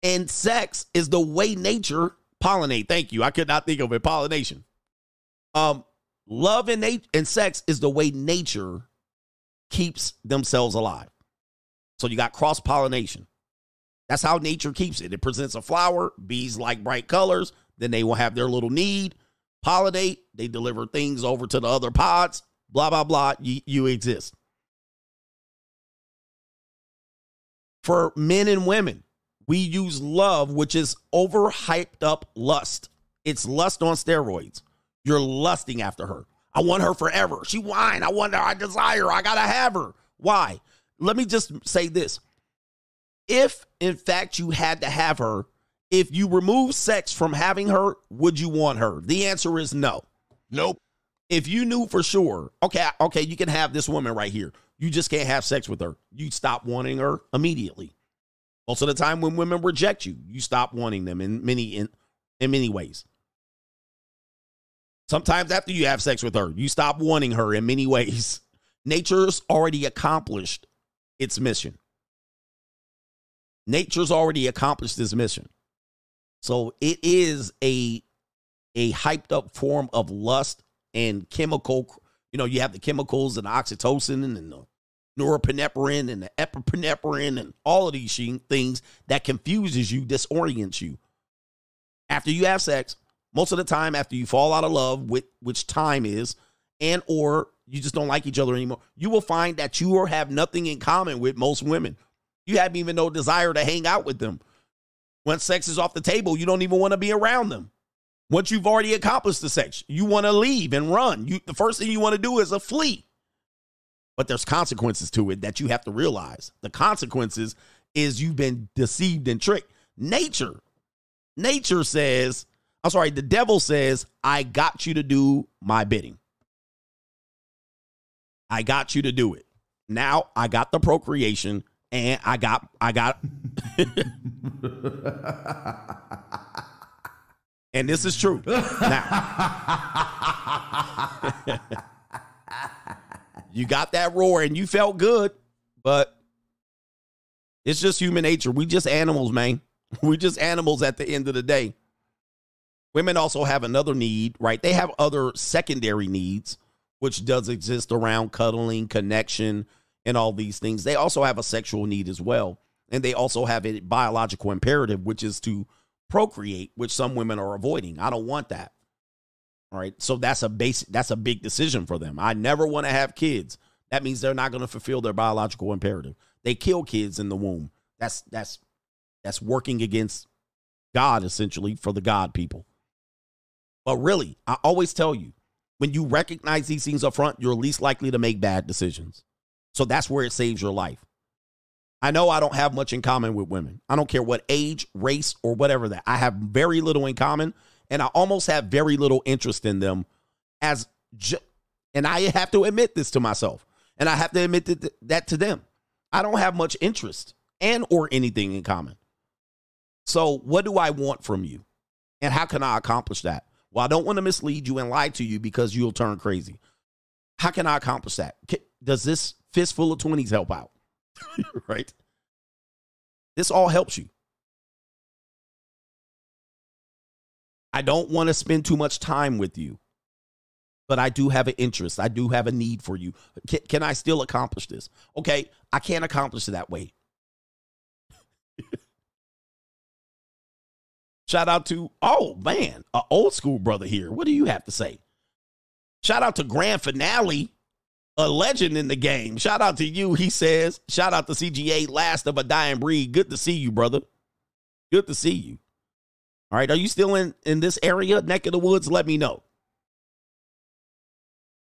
and sex is the way nature pollinate. Thank you. I could not think of it. Pollination. Love and sex is the way nature keeps themselves alive. So you got cross-pollination. That's how nature keeps it. It presents a flower. Bees like bright colors. Then they will have their little need. Pollinate. They deliver things over to the other pods. Blah, blah, blah. You exist. For men and women, we use love, which is overhyped up lust. It's lust on steroids. You're lusting after her. I want her forever. She whine. I want her. I desire her. I got to have her. Why? Let me just say this. If, in fact, you had to have her, if you remove sex from having her, would you want her? The answer is no. Nope. If you knew for sure, okay, you can have this woman right here. You just can't have sex with her. You'd stop wanting her immediately. Most of the time when women reject you, you stop wanting them in many ways. Sometimes after you have sex with her, you stop wanting her in many ways. Nature's already accomplished its mission. Nature's already accomplished this mission. So it is a hyped up form of lust and chemical. You know, you have the chemicals and the oxytocin and the norepinephrine and the epinephrine and all of these things that confuses you, disorients you. After you have sex, most of the time after you fall out of love, which time is, and or you just don't like each other anymore, you will find that you have nothing in common with most women. You have even no desire to hang out with them. Once sex is off the table, you don't even want to be around them. Once you've already accomplished the sex, you want to leave and run. The first thing you want to do is flee. But there's consequences to it that you have to realize. The consequences is you've been deceived and tricked. Nature says, I'm sorry, the devil says, I got you to do my bidding. I got you to do it. Now I got the procreation and I got and this is true. Now you got that roar and you felt good, but it's just human nature. We just animals, man. We just animals at the end of the day. Women also have another need, right? They have other secondary needs, which does exist around cuddling, connection, and all these things. They also have a sexual need as well. And they also have a biological imperative, which is to procreate, which some women are avoiding. I don't want that. All right. So that's a big decision for them. I never want to have kids. That means they're not going to fulfill their biological imperative. They kill kids in the womb. That's working against God, essentially, for the God people. But really, I always tell you, when you recognize these things up front, you're least likely to make bad decisions. So that's where it saves your life. I know I don't have much in common with women. I don't care what age, race, or whatever that. I have very little in common, and I almost have very little interest in them. And I have to admit this to myself, and I have to admit that to them. I don't have much interest and or anything in common. So what do I want from you? And how can I accomplish that? Well, I don't want to mislead you and lie to you because you'll turn crazy. How can I accomplish that? Does this fistful of 20s help out? Right? This all helps you. I don't want to spend too much time with you, but I do have an interest. I do have a need for you. Can I still accomplish this? Okay, I can't accomplish it that way. Shout out to, oh man, an old school brother here. What do you have to say? Shout out to Grand Finale, a legend in the game. Shout out to you, he says. Shout out to CGA, last of a dying breed. Good to see you, brother. Good to see you. All right, are you still in this area, neck of the woods? Let me know.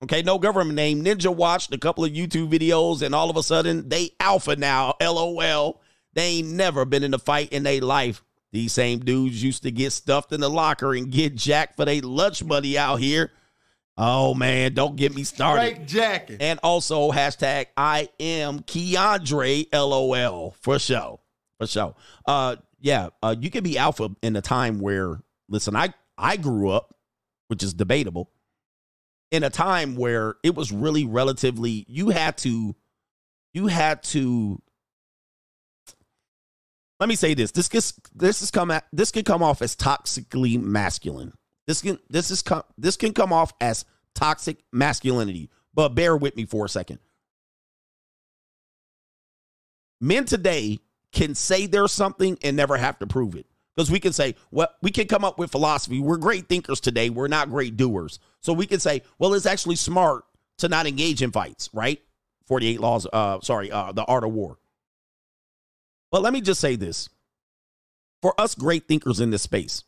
Okay, no government name. Ninja watched a couple of YouTube videos, and all of a sudden, they alpha now, LOL. They ain't never been in a fight in their life. These same dudes used to get stuffed in the locker and get jacked for their lunch money out here. Oh, man, don't get me started. Straight jacket. And also, hashtag, I am Keandre, LOL, for sure. For sure. You can be alpha in a time where, listen, I grew up, which is debatable, in a time where it was really relatively, you had to, let me say this. This could come off as toxically masculine. This can come off as toxic masculinity. But bear with me for a second. Men today can say there's something and never have to prove it. Because we can say, well, we can come up with philosophy. We're great thinkers today. We're not great doers. So we can say, well, it's actually smart to not engage in fights, right? 48 laws, The Art of War. But let me just say this. For us great thinkers in this space,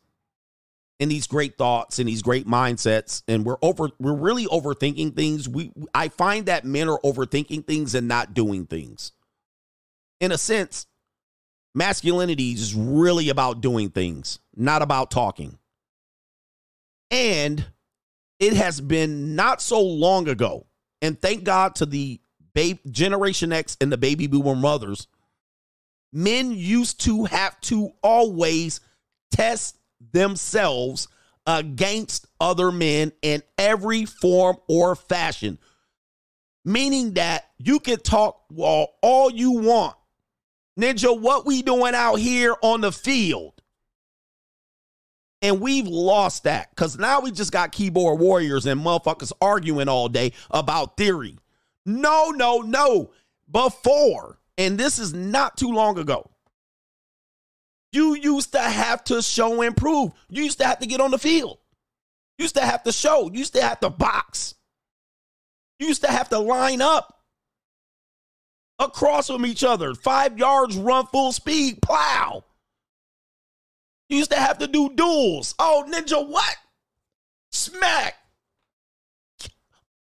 in these great thoughts, in these great mindsets, and we're really overthinking things. I find that men are overthinking things and not doing things. In a sense, masculinity is really about doing things, not about talking. And it has been not so long ago, and thank God to the Generation X and the baby boomer mothers, men used to have to always test themselves against other men in every form or fashion. Meaning that you can talk all you want. Ninja, what we doing out here on the field? And we've lost that because now we just got keyboard warriors and motherfuckers arguing all day about theory. No. Before. And this is not too long ago. You used to have to show and prove. You used to have to get on the field. You used to have to show. You used to have to box. You used to have to line up across from each other. 5 yards, run full speed, plow. You used to have to do duels. Oh, Ninja, what? Smack.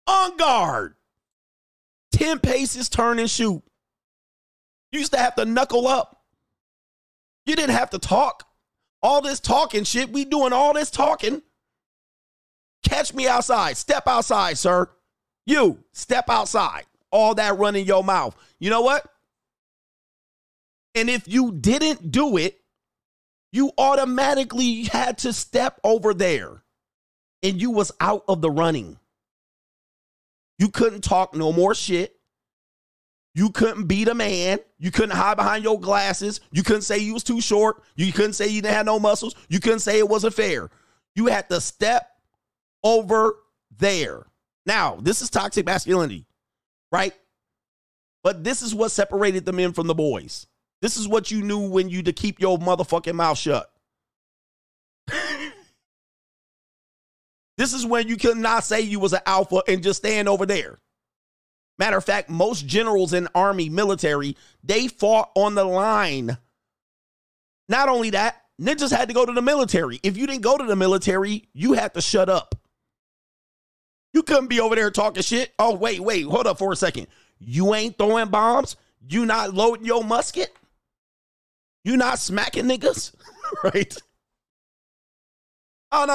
On guard. 10 paces, turn and shoot. You used to have to knuckle up. You didn't have to talk. All this talking shit. We doing all this talking. Catch me outside. Step outside, sir. You step outside. All that run in your mouth. You know what? And if you didn't do it, you automatically had to step over there. And you was out of the running. You couldn't talk no more shit. You couldn't beat a man. You couldn't hide behind your glasses. You couldn't say you was too short. You couldn't say you didn't have no muscles. You couldn't say it wasn't fair. You had to step over there. Now, this is toxic masculinity, right? But this is what separated the men from the boys. This is what you knew when you to keep your motherfucking mouth shut. This is when you could not say you was an alpha and just stand over there. Matter of fact, most generals in army, military, they fought on the line. Not only that, ninjas had to go to the military. If you didn't go to the military, you had to shut up. You couldn't be over there talking shit. Oh, wait, hold up for a second. You ain't throwing bombs? You not loading your musket? You not smacking niggas? Right? Oh,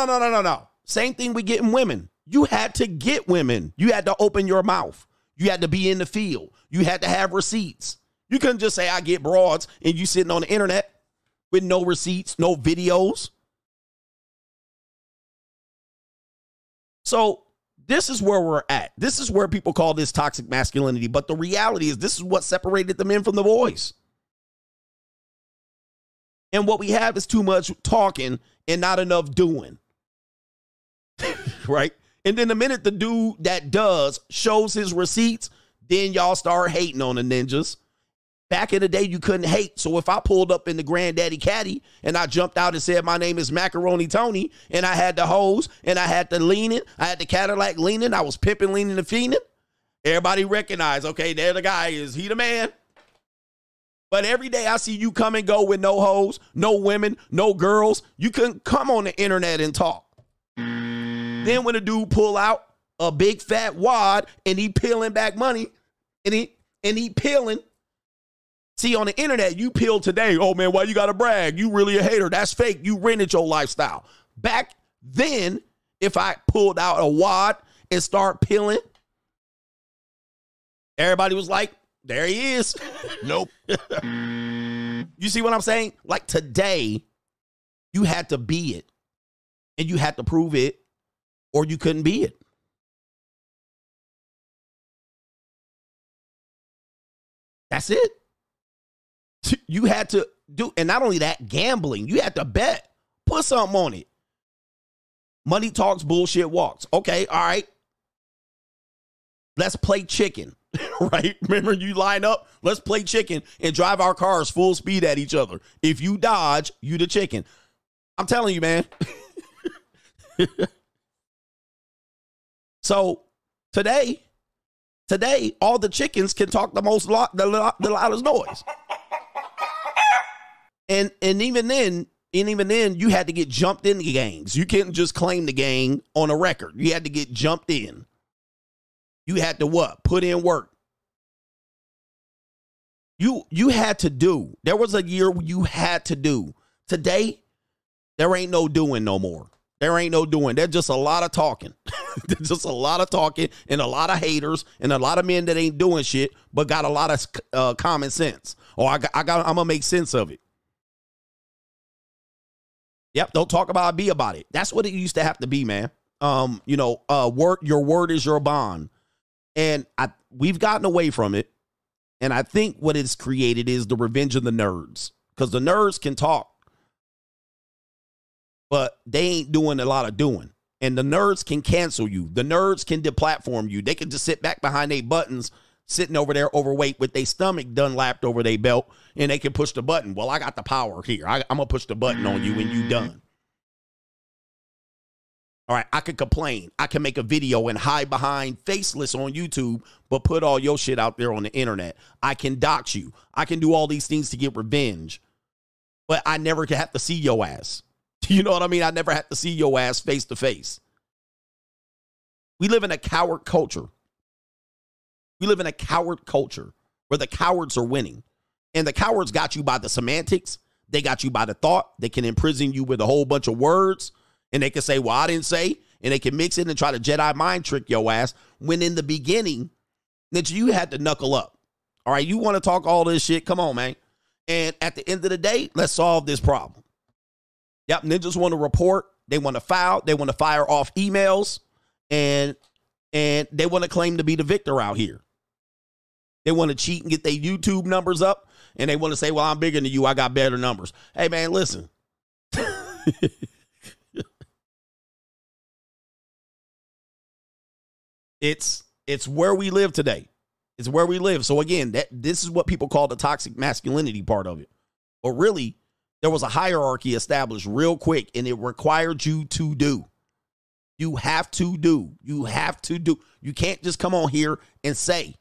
no. Same thing with getting women. You had to get women. You had to open your mouth. You had to be in the field. You had to have receipts. You couldn't just say, I get broads, and you sitting on the internet with no receipts, no videos. So this is where we're at. This is where people call this toxic masculinity. But the reality is this is what separated the men from the boys. And what we have is too much talking and not enough doing. Right? And then the minute the dude that does shows his receipts, then y'all start hating on the ninjas. Back in the day, you couldn't hate. So if I pulled up in the granddaddy caddy and I jumped out and said, my name is Macaroni Tony, and I had the hose and I had the leaning, I had the Cadillac leaning, I was pimping, leaning, and fiending, everybody recognized, okay, there the guy is. He the man. But every day I see you come and go with no hoes, no women, no girls. You couldn't come on the internet and talk. Then when a dude pull out a big fat wad and he peeling back money and he peeling. See, on the internet, you peel today. Oh, man, why you got to brag? You really a hater. That's fake. You rented your lifestyle. Back then, if I pulled out a wad and start peeling, everybody was like, there he is. Nope. You see what I'm saying? Like today, you had to be it. And you had to prove it or you couldn't be it. That's it. You had to do, and not only that, gambling. You had to bet. Put something on it. Money talks, bullshit walks. Okay, all right. Let's play chicken, right? Remember, you line up, let's play chicken and drive our cars full speed at each other. If you dodge, you the chicken. I'm telling you, man. So today, all the chickens can talk the loudest noise. And even then, you had to get jumped in the gangs. You couldn't just claim the gang on a record. You had to get jumped in. You had to what? Put in work. You had to do. There was a year you had to do. Today, there ain't no doing no more. There ain't no doing. There's just a lot of talking. There's just a lot of talking and a lot of haters and a lot of men that ain't doing shit, but got a lot of common sense. Or I'm going to make sense of it. Yep. Don't talk about it. Be about it. That's what it used to have to be, man. Your word is your bond. And we've gotten away from it. And I think what it's created is the revenge of the nerds, because the nerds can talk, but they ain't doing a lot of doing. And the nerds can cancel you. The nerds can deplatform you. They can just sit back behind their buttons, sitting over there overweight with their stomach done lapped over their belt, and they can push the button. Well, I got the power here. I'm going to push the button on you and you done. All right, I could complain. I can make a video and hide behind faceless on YouTube, but put all your shit out there on the internet. I can dox you. I can do all these things to get revenge, but I never can have to see your ass. You know what I mean? I never had to see your ass face to face. We live in a coward culture. We live in a coward culture where the cowards are winning. And the cowards got you by the semantics. They got you by the thought. They can imprison you with a whole bunch of words. And they can say, well, I didn't say. and they can mix it and try to Jedi mind trick your ass when in the beginning that you had to knuckle up. All right, you want to talk all this shit? Come on, man. And at the end of the day, let's solve this problem. Yep, ninjas want to report. They want to file. They want to fire off emails. And they want to claim to be the victor out here. They want to cheat and get their YouTube numbers up. And they want to say, well, I'm bigger than you. I got better numbers. Hey, man, listen. It's where we live today. It's where we live. So, again, this is what people call the toxic masculinity part of it. But really, there was a hierarchy established real quick, and it required you to do. You have to do. You have to do. You can't just come on here and say.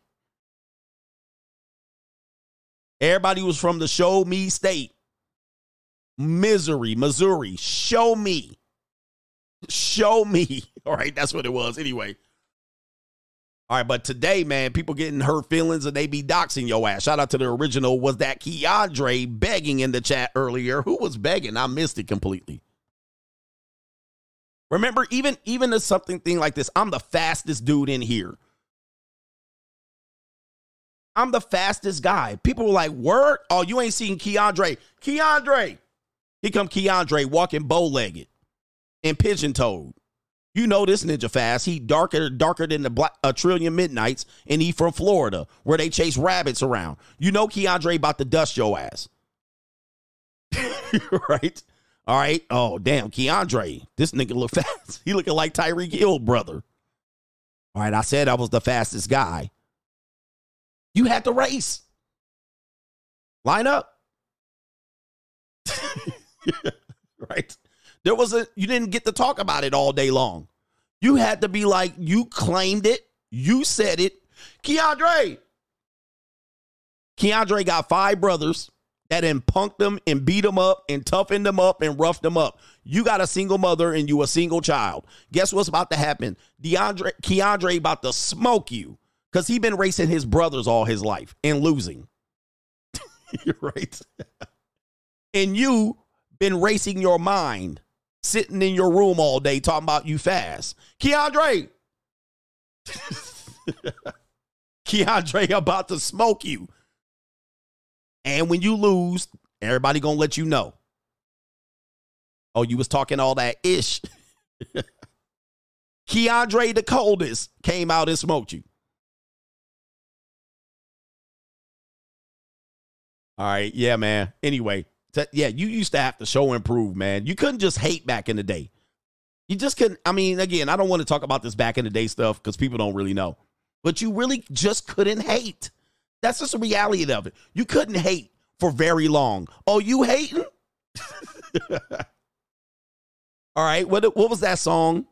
Everybody was from the show me state. Misery, Missouri. Show me. Show me. All right, that's what it was anyway. All right, but today, man, people getting hurt feelings and they be doxing your ass. Shout out to the original. Was that Keandre begging in the chat earlier? Who was begging? I missed it completely. Remember, even as something thing like this, I'm the fastest dude in here. I'm the fastest guy. People were like, word? Oh, you ain't seen Keandre. Keandre. Here come Keandre walking bow-legged and pigeon-toed. You know this ninja fast. He darker than the black, a trillion midnights, and he from Florida, where they chase rabbits around. You know Keandre about to dust your ass. Right? All right. Oh, damn, Keandre. This nigga look fast. He looking like Tyreek Hill, brother. All right, I said I was the fastest guy. You had to race. Line up. Right? There was you didn't get to talk about it all day long. You had to be like, you claimed it. You said it. Keandre got 5 brothers that then punked them and beat them up and toughened them up and roughed them up. You got a single mother and you a single child. Guess what's about to happen? Keandre about to smoke you because he been racing his brothers all his life and losing. Right? And you been racing your mind. Sitting in your room all day talking about you fast. Keandre. Keandre about to smoke you. And when you lose, everybody gonna let you know. Oh, you was talking all that ish. Keandre the coldest came out and smoked you. All right, yeah, man. Anyway. Yeah, you used to have to show and prove, man. You couldn't just hate back in the day. You just couldn't. I mean, again, I don't want to talk about this back in the day stuff because people don't really know. But you really just couldn't hate. That's just the reality of it. You couldn't hate for very long. Oh, you hating? All right. What was that song?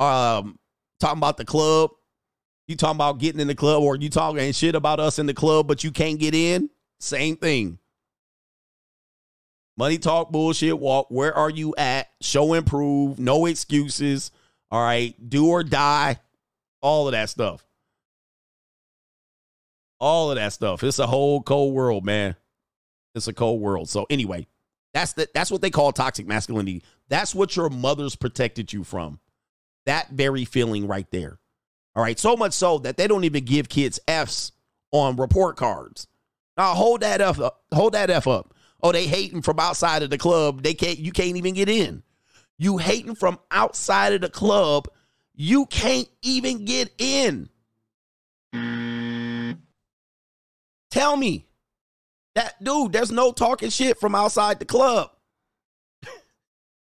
Talking about the club. You talking about getting in the club, or you talking shit about us in the club, but you can't get in? Same thing. Money talk, bullshit walk. Where are you at? Show and prove. No excuses. All right. Do or die. All of that stuff. All of that stuff. It's a whole cold world, man. It's a cold world. So anyway, that's what they call toxic masculinity. That's what your mother's protected you from. That very feeling right there. All right. So much so that they don't even give kids F's on report cards. Now hold that F up. Hold that F up. Oh, they hating from outside of the club. You can't even get in. You hating from outside of the club. You can't even get in. Tell me that, dude, there's no talking shit from outside the club.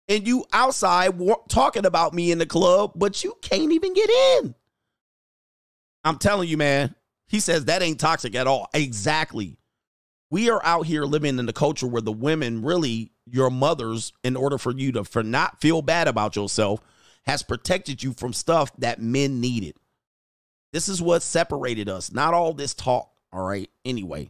And you outside talking about me in the club, but you can't even get in. I'm telling you, man, he says that ain't toxic at all. Exactly. We are out here living in the culture where the women, really your mothers, in order for you to not feel bad about yourself, has protected you from stuff that men needed. This is what separated us. Not all this talk. All right. Anyway.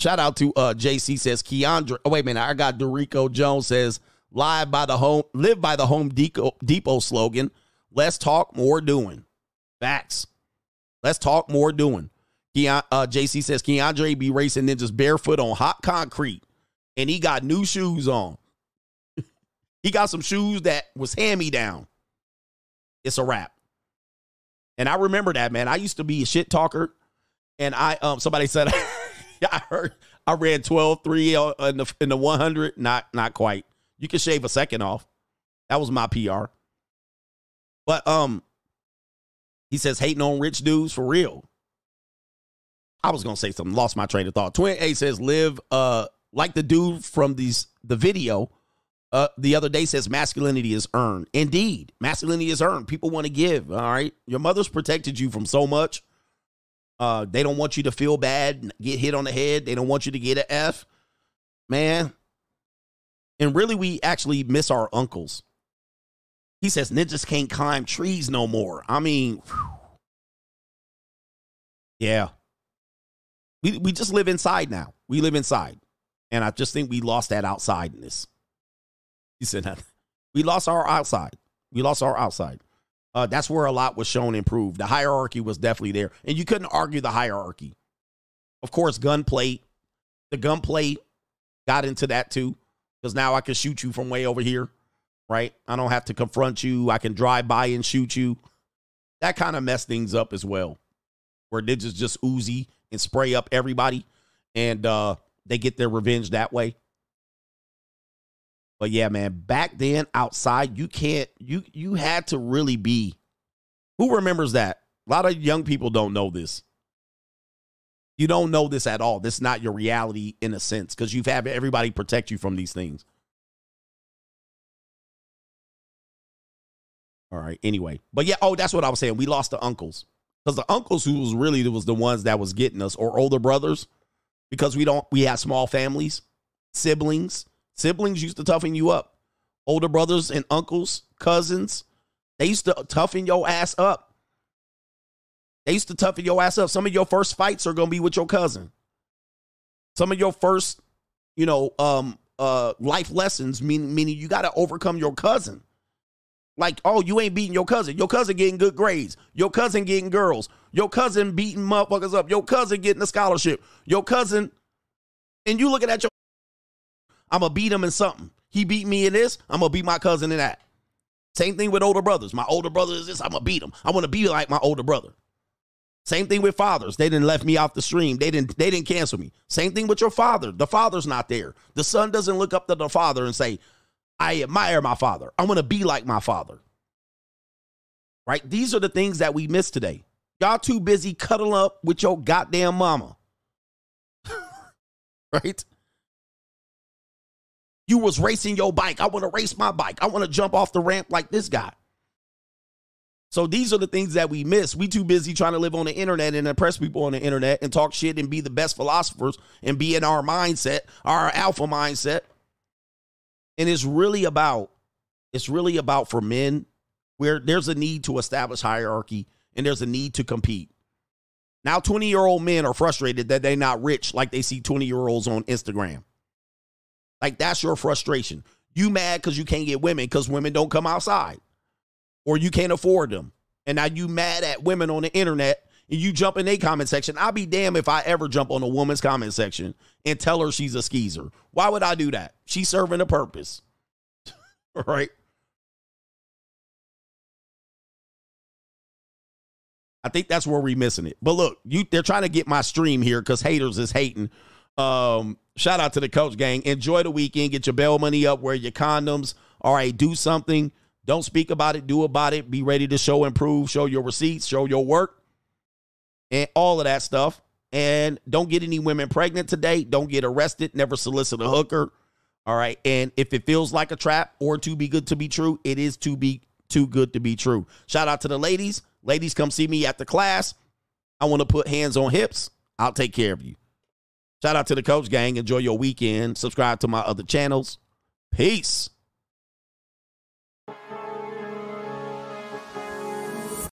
Shout out to JC says Keandre. Oh, wait a minute. I got Dorico Jones says live by the Home Depot slogan. Let's talk more doing. Facts. Let's talk more doing. JC says Keandre be racing ninjas barefoot on hot concrete, and he got new shoes on. He got some shoes that was hand-me-down. It's a wrap. And I remember that, man. I used to be a shit talker. And I, somebody said, I heard, I read 12-3 in the 100. Not quite. You can shave a second off. That was my PR. But he says, hating on rich dudes for real. I was going to say something. Lost my train of thought. Twin A says, live like the dude from the video the other day says, masculinity is earned. Indeed, masculinity is earned. People want to give, all right? Your mother's protected you from so much. They don't want you to feel bad, get hit on the head. They don't want you to get an F. Man. And really, we actually miss our uncles. He says, ninjas can't climb trees no more. I mean, whew. Yeah. We just live inside now. We live inside. And I just think we lost that outsideness. He said that. We lost our outside. We lost our outside. That's where a lot was shown and proved. The hierarchy was definitely there. And you couldn't argue the hierarchy. Of course, gunplay. The gunplay got into that too. Because now I can shoot you from way over here. Right? I don't have to confront you. I can drive by and shoot you. That kind of messed things up as well. Where ninjas just oozy and spray up everybody. And they get their revenge that way. But yeah, man, back then outside, you can't, you had to really be. Who remembers that? A lot of young people don't know this. You don't know this at all. This is not your reality in a sense, because you've had everybody protect you from these things. All right. Anyway, but yeah. Oh, that's what I was saying. We lost the uncles, because the uncles who was really, it was the ones that was getting us, or older brothers, because we had small families, siblings. Siblings used to toughen you up. Older brothers and uncles, cousins, they used to toughen your ass up. They used to toughen your ass up. Some of your first fights are going to be with your cousin. Some of your first, life lessons, meaning you got to overcome your cousin. Like, oh, you ain't beating your cousin. Your cousin getting good grades. Your cousin getting girls. Your cousin beating motherfuckers up. Your cousin getting a scholarship. Your cousin, and you looking at your, I'm going to beat him in something. He beat me in this. I'm going to beat my cousin in that. Same thing with older brothers. My older brother is this. I'm going to beat him. I want to be like my older brother. Same thing with fathers. They didn't left me off the stream. They didn't cancel me. Same thing with your father. The father's not there. The son doesn't look up to the father and say, I admire my father. I want to be like my father. Right? These are the things that we miss today. Y'all too busy cuddling up with your goddamn mama. Right? You was racing your bike. I want to race my bike. I want to jump off the ramp like this guy. So these are the things that we miss. We too busy trying to live on the internet and impress people on the internet and talk shit and be the best philosophers and be in our mindset, our alpha mindset. And it's really about for men, where there's a need to establish hierarchy and there's a need to compete. Now, 20-year-old men are frustrated that they're not rich like they see 20-year-olds on Instagram. Like, that's your frustration. You mad because you can't get women because women don't come outside, or you can't afford them. And now you mad at women on the internet and you jump in their comment section. I'll be damned if I ever jump on a woman's comment section and tell her she's a skeezer. Why would I do that? She's serving a purpose. All right. I think that's where we're missing it. But look, they're trying to get my stream here because haters is hating. Shout out to the coach gang. Enjoy the weekend. Get your bail money up. Wear your condoms. All right. Do something. Don't speak about it. Do about it. Be ready to show and prove. Show your receipts. Show your work. And all of that stuff. And don't get any women pregnant today. Don't get arrested. Never solicit a hooker. All right. And if it feels like a trap or too be good to be true, it is too good to be true. Shout out to the ladies. Ladies, come see me at the class. I want to put hands on hips. I'll take care of you. Shout out to the coach gang. Enjoy your weekend. Subscribe to my other channels. Peace.